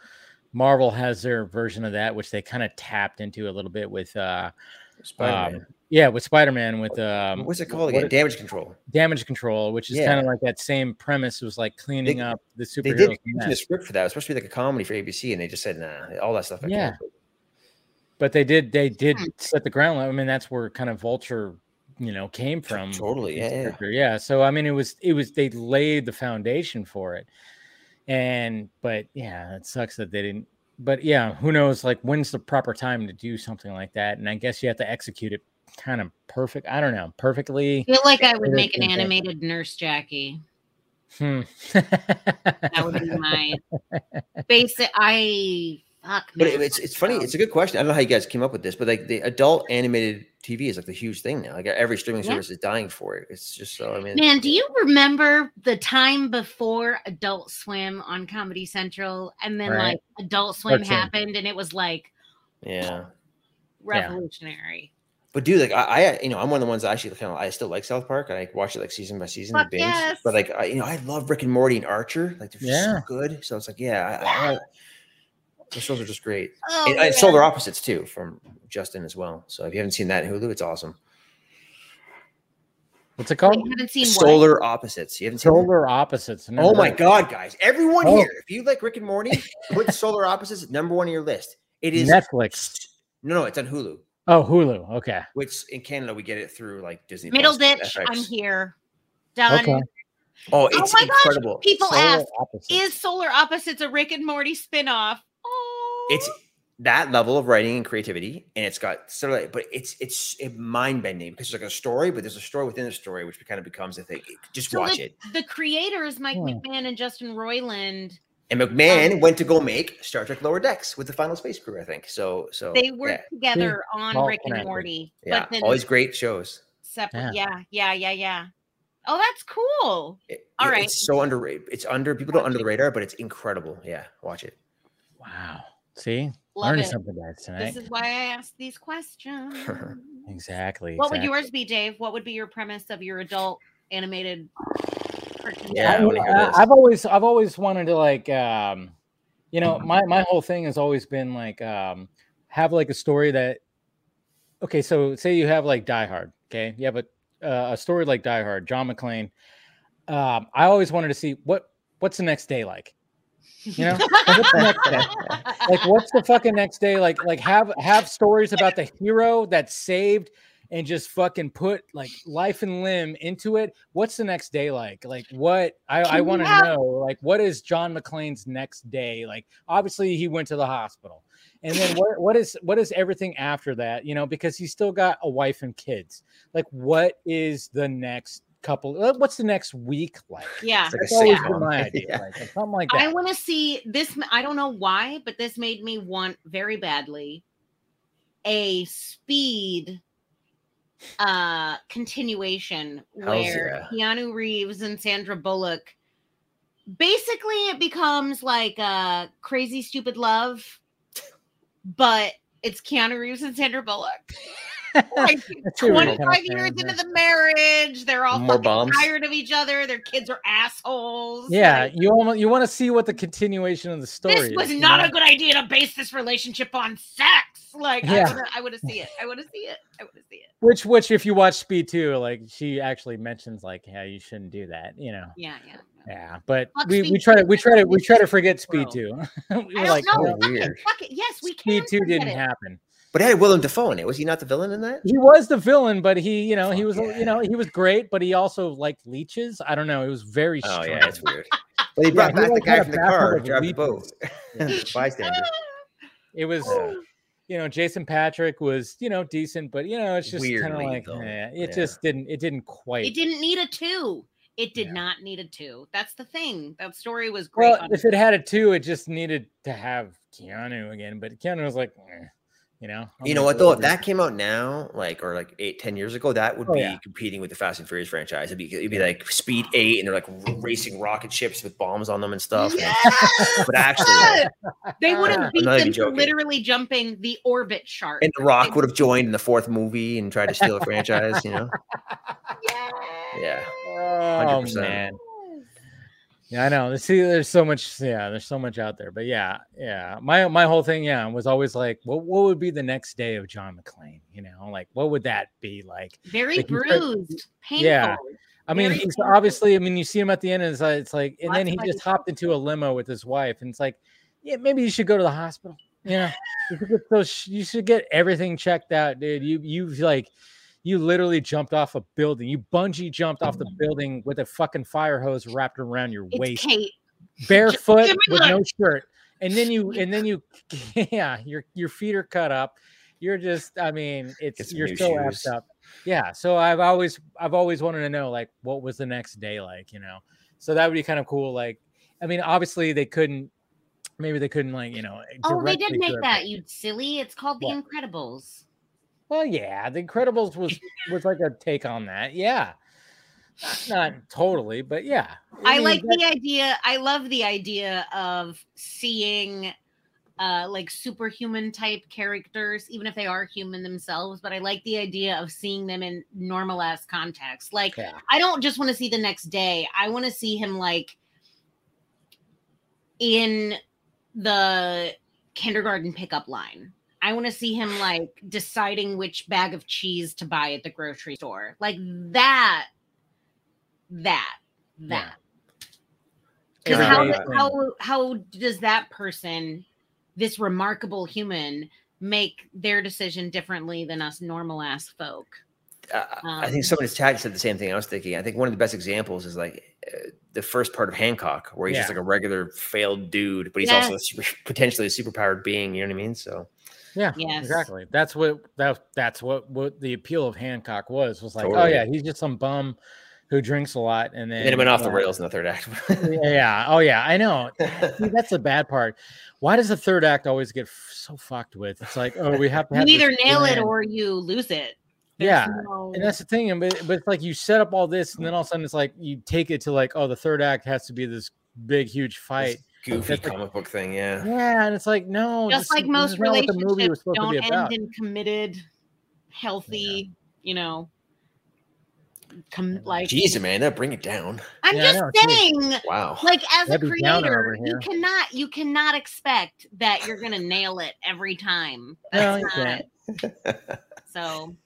Marvel has their version of that, which they kind of tapped into a little bit with Spider-Man. Yeah, with Spider-Man, with what's it called again? Damage Control. Damage Control, which is kind of like that same premise. It was like cleaning up the superheroes. They did the script for that. It was supposed to be like a comedy for ABC, and they just said nah, all that stuff. Yeah, but they did set the ground. I mean, that's where kind of Vulture, you know, came from. Totally, yeah. So I mean, it was they laid the foundation for it, but yeah, it sucks that they didn't. But yeah, who knows? Like, when's the proper time to do something like that? And I guess you have to execute it kind of perfect. I don't know, perfectly. I feel like I would make an animated Nurse Jackie. That would be my basic. But it's funny. It's a good question. I don't know how you guys came up with this, but like the adult animated TV is like the huge thing now. Like every streaming service is dying for it. It's just so. I mean, man, do you remember the time before Adult Swim on Comedy Central, and then like Adult Swim happened, and it was like, revolutionary. But dude, like I, you know, I'm one of the ones that actually kind of, I still like South Park. I watch it like season by season. The binge. Yes. But like, I, you know, I love Rick and Morty and Archer. Like they're so good. So it's like, the shows are just great. Oh, and Solar Opposites too from Justin as well. So if you haven't seen that in Hulu, it's awesome. What's it called? You haven't seen Solar Opposites. You haven't seen Solar Opposites. Oh my God, guys! Everyone here, if you like Rick and Morty, put Solar Opposites at number 1 on your list. It is Netflix. No, it's on Hulu. Oh, Hulu. Okay. Which in Canada we get it through like Disney. Middle Ditch. FX. I'm here. Done. Okay. Oh, it's incredible. Gosh. People ask, is Solar Opposites a Rick and Morty spinoff? Oh. It's that level of writing and creativity, and it's got sort of, but it's mind bending because it's like a story, but there's a story within a story, which kind of becomes a thing. Just watch it. The creators, Mike McMahon and Justin Roiland. And McMahon went to go make Star Trek Lower Decks with the Final Space Crew, I think. So they worked together on Rick and Morty. Yeah, but always great shows. Separate. Yeah. Oh, that's cool. All right. It's so underrated. It's under the radar, but it's incredible. Yeah, watch it. Wow. See? Learning something guys tonight. This is why I asked these questions. Exactly. What would yours be, Dave? What would be your premise of your adult animated? I've always wanted to like you know, my whole thing has always been like have like a story that so say you have like Die Hard, you have a story like Die Hard, John McClane. I always wanted to see what's the next day like, you know. Like what's the fucking next day like have stories about the hero that's saved and just fucking put like life and limb into it. What's the next day like? Like what? I want to know. Like what is John McClane's next day? Like obviously he went to the hospital, and then what is everything after that? You know, because he's still got a wife and kids. Like what is the next couple? What's the next week like? Yeah, that's always been my idea. Yeah. Like something like that. I want to see this. I don't know why, but this made me want very badly a Speed continuation where Keanu Reeves and Sandra Bullock, basically it becomes like a Crazy Stupid Love, but it's Keanu Reeves and Sandra Bullock. Like 25 years into the marriage, they're all fucking tired of each other. Their kids are assholes. Yeah, like, you want to see what the continuation of the story is. This was not a good idea to base this relationship on sex. Like, I want to see it. Which, if you watch Speed 2, like she actually mentions, like, yeah, you shouldn't do that. You know. Yeah. But we try to forget Speed 2. We're like, fuck it. Yes, we can. Speed 2 didn't happen. But it had Willem Dafoe in it. Was he not the villain in that? He was the villain, but he was great, but he also liked leeches. I don't know. It was very strange. Oh yeah, that's weird. But he brought back the guy from the car and dropped the boat. Bystander. It was, Jason Patrick was, decent, but it's just kind of like it just didn't quite. It didn't need a 2. It did not need a 2. That's the thing. That story was great. Well, if it had a 2, it just needed to have Keanu again, but Keanu was like. you know? You know what though? If that came out now, like, or like 8-10 years ago, that would be competing with the Fast and Furious franchise. It'd be like Speed 8 and they're like racing rocket ships with bombs on them and stuff. Yeah! But actually, like, they would have beat them to literally jumping the orbit shark. And The Rock would have joined in the fourth movie and tried to steal a franchise, you know? Yeah. 100%. Oh, man. Yeah, I know. See, there's so much out there. But yeah. My whole thing, was always like, what would be the next day of John McClane? You know, like what would that be like? Very like, bruised, painful. Yeah, I mean, he's obviously. I mean, you see him at the end, and it's like, and then he just hopped into a limo with his wife, and it's like, yeah, maybe you should go to the hospital. Yeah, you should get everything checked out, dude. You literally jumped off a building. You bungee jumped off the building with a fucking fire hose wrapped around your waist, Kate. Barefoot with no shirt. And then your feet are cut up. You're just, I mean, you're so shoes. Effed up. Yeah. So I've always wanted to know, like, what was the next day like, you know? So that would be kind of cool. Like, I mean, obviously maybe they couldn't like, you know. Oh, they did make that, you silly. It's called The Incredibles. Well, yeah, The Incredibles was like a take on that. Yeah. Not totally, but yeah. I love the idea of seeing like superhuman type characters, even if they are human themselves, but I like the idea of seeing them in normalized context. Like, I don't just want to see the next day. I want to see him like in the kindergarten pickup line. I want to see him like deciding which bag of cheese to buy at the grocery store. Like that. Because how does that person, this remarkable human, make their decision differently than us normal ass folk? I think somebody's chat said the same thing I was thinking. I think one of the best examples is like the first part of Hancock, where he's just like a regular failed dude, but he's also potentially a superpowered being. You know what I mean? So. Yeah, exactly. That's what the appeal of Hancock was like, totally. Oh yeah, he's just some bum who drinks a lot, and then it went off the rails in the third act. Yeah. Oh yeah, I know. See, that's the bad part. Why does the third act always get so fucked with? It's like, oh, we have to. You either nail it or you lose it. And that's the thing. But it's like you set up all this, and then all of a sudden it's like you take it to like, oh, the third act has to be this big, huge fight. Goofy comic book thing, and it's like, no, just like most relationships don't end in committed, healthy, you know, like, Jesus, man, that bring it down. I'm just saying, wow, like as a creator, you cannot expect that you're gonna nail it every time. That's not it. So.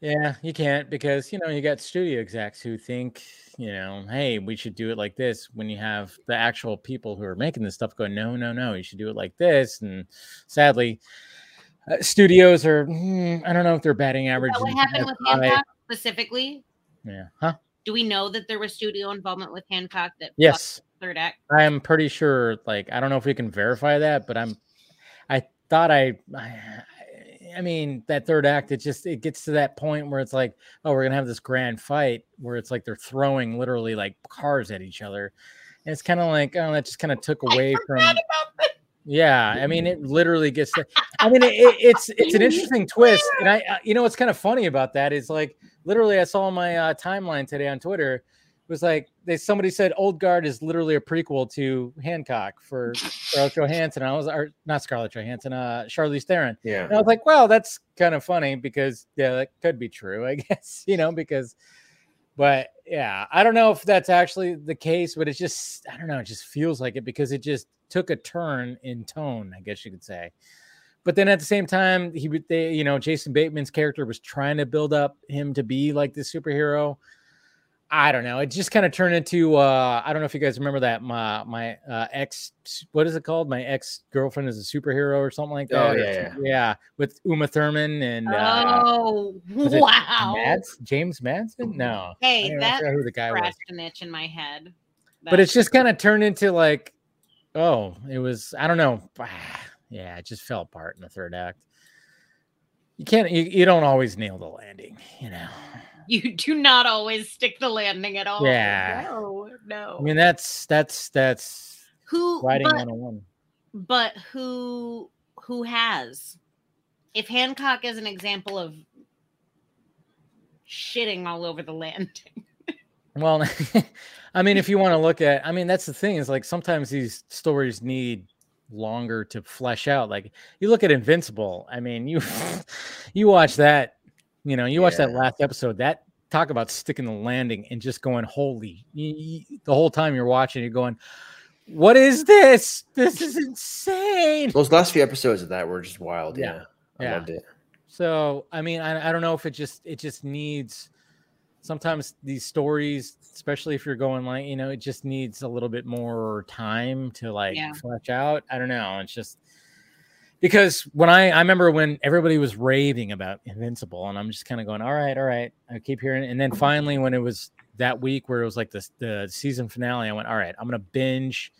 Yeah, you can't, because, you know, you got studio execs who think, you know, hey, we should do it like this, when you have the actual people who are making this stuff going, no, you should do it like this. And sadly, studios are, I don't know if they're batting average. Is that what happened with Hancock specifically? Yeah. Huh? Do we know that there was studio involvement with Hancock that? Yes. Third act? I am pretty sure, like, I don't know if we can verify that, but I mean, that third act, it gets to that point where it's like, oh, we're going to have this grand fight where it's like they're throwing literally like cars at each other. And it's kind of like, oh, that just kind of took away from. Yeah. I mean, it literally gets to, I mean, it's an interesting twist. And I you know, what's kind of funny about that is like, literally I saw my timeline today on Twitter. It was like, somebody said Old Guard is literally a prequel to Hancock for Scarlett Johansson. Charlize Theron. Yeah. And I was like, well, that's kind of funny because that could be true, I guess, you know, I don't know if that's actually the case, but it's just, I don't know. It just feels like it because it just took a turn in tone, I guess you could say. But then at the same time, you know, Jason Bateman's character was trying to build up him to be like this superhero. I don't know. It just kind of turned into, I don't know if you guys remember that. My ex, what is it called? My ex-girlfriend is a superhero or something like that. Oh, yeah. With Uma Thurman and. Oh, wow. James Madsen? No. Hey, that's who the guy was. An itch in my head. But it's just kind of turned into like, oh, it was, I don't know. Yeah, it just fell apart in the third act. You don't always nail the landing, you know. You do not always stick the landing at all. Yeah. No. I mean, that's who writing 101. But who has? if Hancock is an example of shitting all over the landing. Well, I mean, if you want to look at, I mean, that's the thing is like sometimes these stories need longer to flesh out. Like you look at Invincible. I mean, you watch that, you know, you watch that last episode, that talk about sticking the landing and just going, holy, the whole time you're watching, you're going, what is this? This is insane. Those last few episodes of that were just wild. Yeah. I loved it. So, I mean, I don't know if it just needs, sometimes these stories, especially if you're going like, you know, it just needs a little bit more time to like flesh out. I don't know. It's just because when I remember when everybody was raving about Invincible and I'm just kind of going, all right. I keep hearing it. And then finally when it was that week where it was like the season finale, I went, all right, I'm going to binge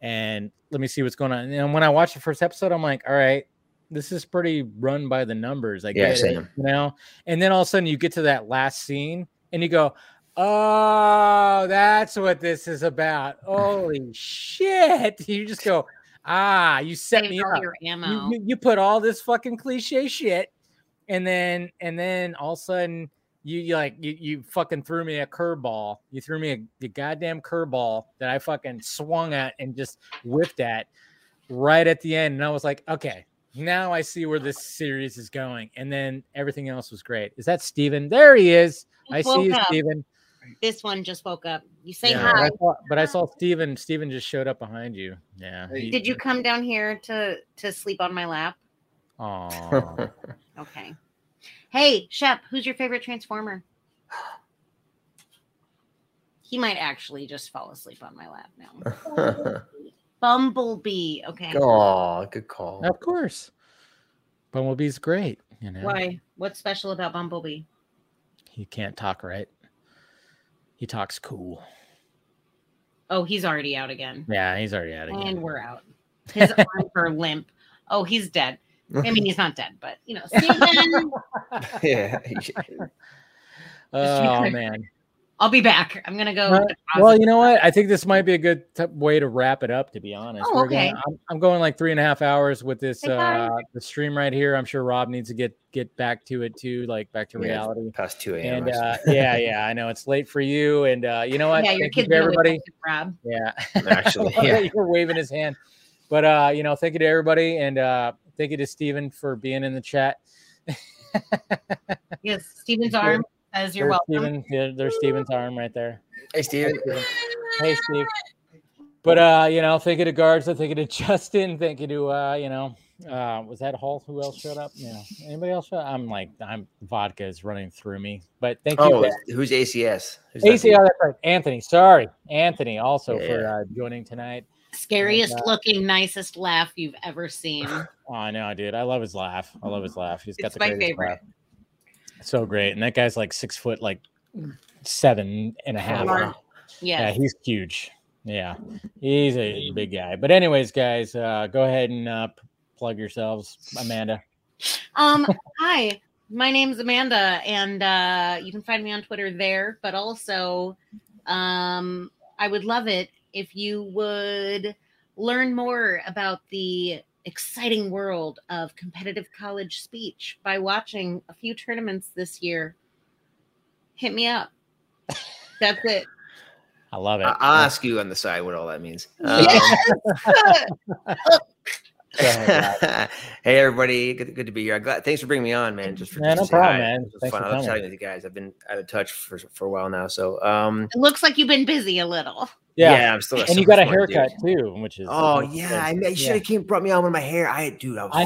and let me see what's going on. And when I watched the first episode, I'm like, all right, this is pretty run by the numbers, I guess, you know? And then all of a sudden you get to that last scene and you go, oh, that's what this is about. Holy shit. You just go, ah, you set me up. Your ammo. You put all this fucking cliche shit. And then all of a sudden you fucking threw me a curveball. You threw me a goddamn curveball that I fucking swung at and just whipped at right at the end. And I was like, okay, now I see where this series is going. And then everything else was great. Is that Steven? There he is. I see you, Steven. This one just woke up. You say hi. But I saw Steven. Steven just showed up behind you. Yeah. Did you come down here to sleep on my lap? Oh. Okay. Hey, Shep, who's your favorite Transformer? He might actually just fall asleep on my lap now. Bumblebee. Okay. Oh, good call. Of course. Bumblebee's great. You know? Why? What's special about Bumblebee? He can't talk right. He talks cool. Oh, he's already out again. Yeah, he's already out again. And we're out. His arms are limp. Oh, he's dead. I mean, he's not dead, but, you know. Steven! Yeah. Oh, man. I'll be back. I'm going to go. Well, you know what? I think this might be a good way to wrap it up, to be honest. Oh, okay. I'm going like 3.5 hours with this the stream right here. I'm sure Rob needs to get back to it too, like back to reality. Past 2 a.m. And yeah, I know it's late for you. And you know what? Yeah, your kids, everybody. Rob. Yeah. Actually, yeah. You were waving his hand. But you know, thank you to everybody, and thank you to Steven for being in the chat. Yes, Steven's arm. As you're welcome. There's Steven's arm right there. Hey, Steven. Hey, Steve. But, you know, thank you to Garza. Thank you to Justin. Thank you to, you know, was that Hall? Who else showed up? Yeah. Anybody else showed up? I'm vodka is running through me. But thank you. Oh, who's ACS? ACS, that's right. Anthony. Sorry. Anthony also for joining tonight. Scariest looking, nicest laugh you've ever seen. Oh, I know, dude. I love his laugh. He's got the greatest favorite laugh. So great. And that guy's like 6 foot, like 7.5. Wow. Yeah. He's huge. Yeah. He's a big guy. But anyways, guys, go ahead and plug yourselves. Amanda. Hi, my name's Amanda, and you can find me on Twitter there, but also I would love it if you would learn more about the exciting world of competitive college speech by watching a few tournaments this year. Hit me up. That's it. I love it. I'll ask you on the side what all that means. Hey, everybody. Good to be here. Thanks for bringing me on, man. Just for no problem, man. Thanks for chatting with you guys. I've been out of touch for a while now. So it looks like you've been busy a little. Yeah, I'm still. And you got a haircut too, which is you should have brought me on with my hair. I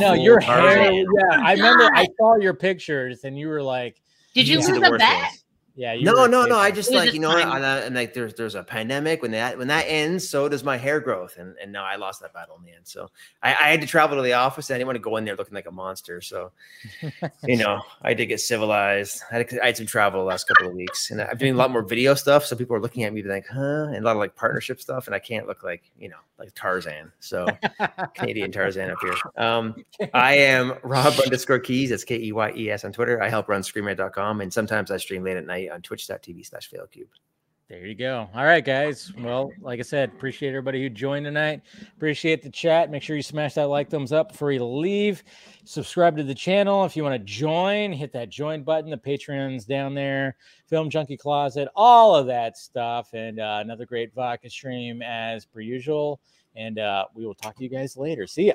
know your hair. Yeah, I remember. I saw your pictures, and you were like, "Did you lose a bet?" Yeah. No. I just like, you know, and like there's a pandemic when that ends, so does my hair growth, and now I lost that battle in the end. So I had to travel to the office. I didn't want to go in there looking like a monster. So, you know, I did get civilized. I had some travel the last couple of weeks, and I've been doing a lot more video stuff. So people are looking at me like, huh? And a lot of like partnership stuff, and I can't look like, you know, like Tarzan. So Canadian Tarzan up here. I am Rob _Keys. That's KEYES on Twitter. I help run Screamrant.com, and sometimes I stream late at night on twitch.tv/failcube. There you go. All right, guys. Well, like I said, appreciate everybody who joined tonight. Appreciate the chat. Make sure you smash that like, thumbs up before you leave. Subscribe to the channel. If you want to join, hit that join button. The Patreon's down there. Film Junkie Closet, all of that stuff. And another great vodka stream as per usual. And we will talk to you guys later. See ya.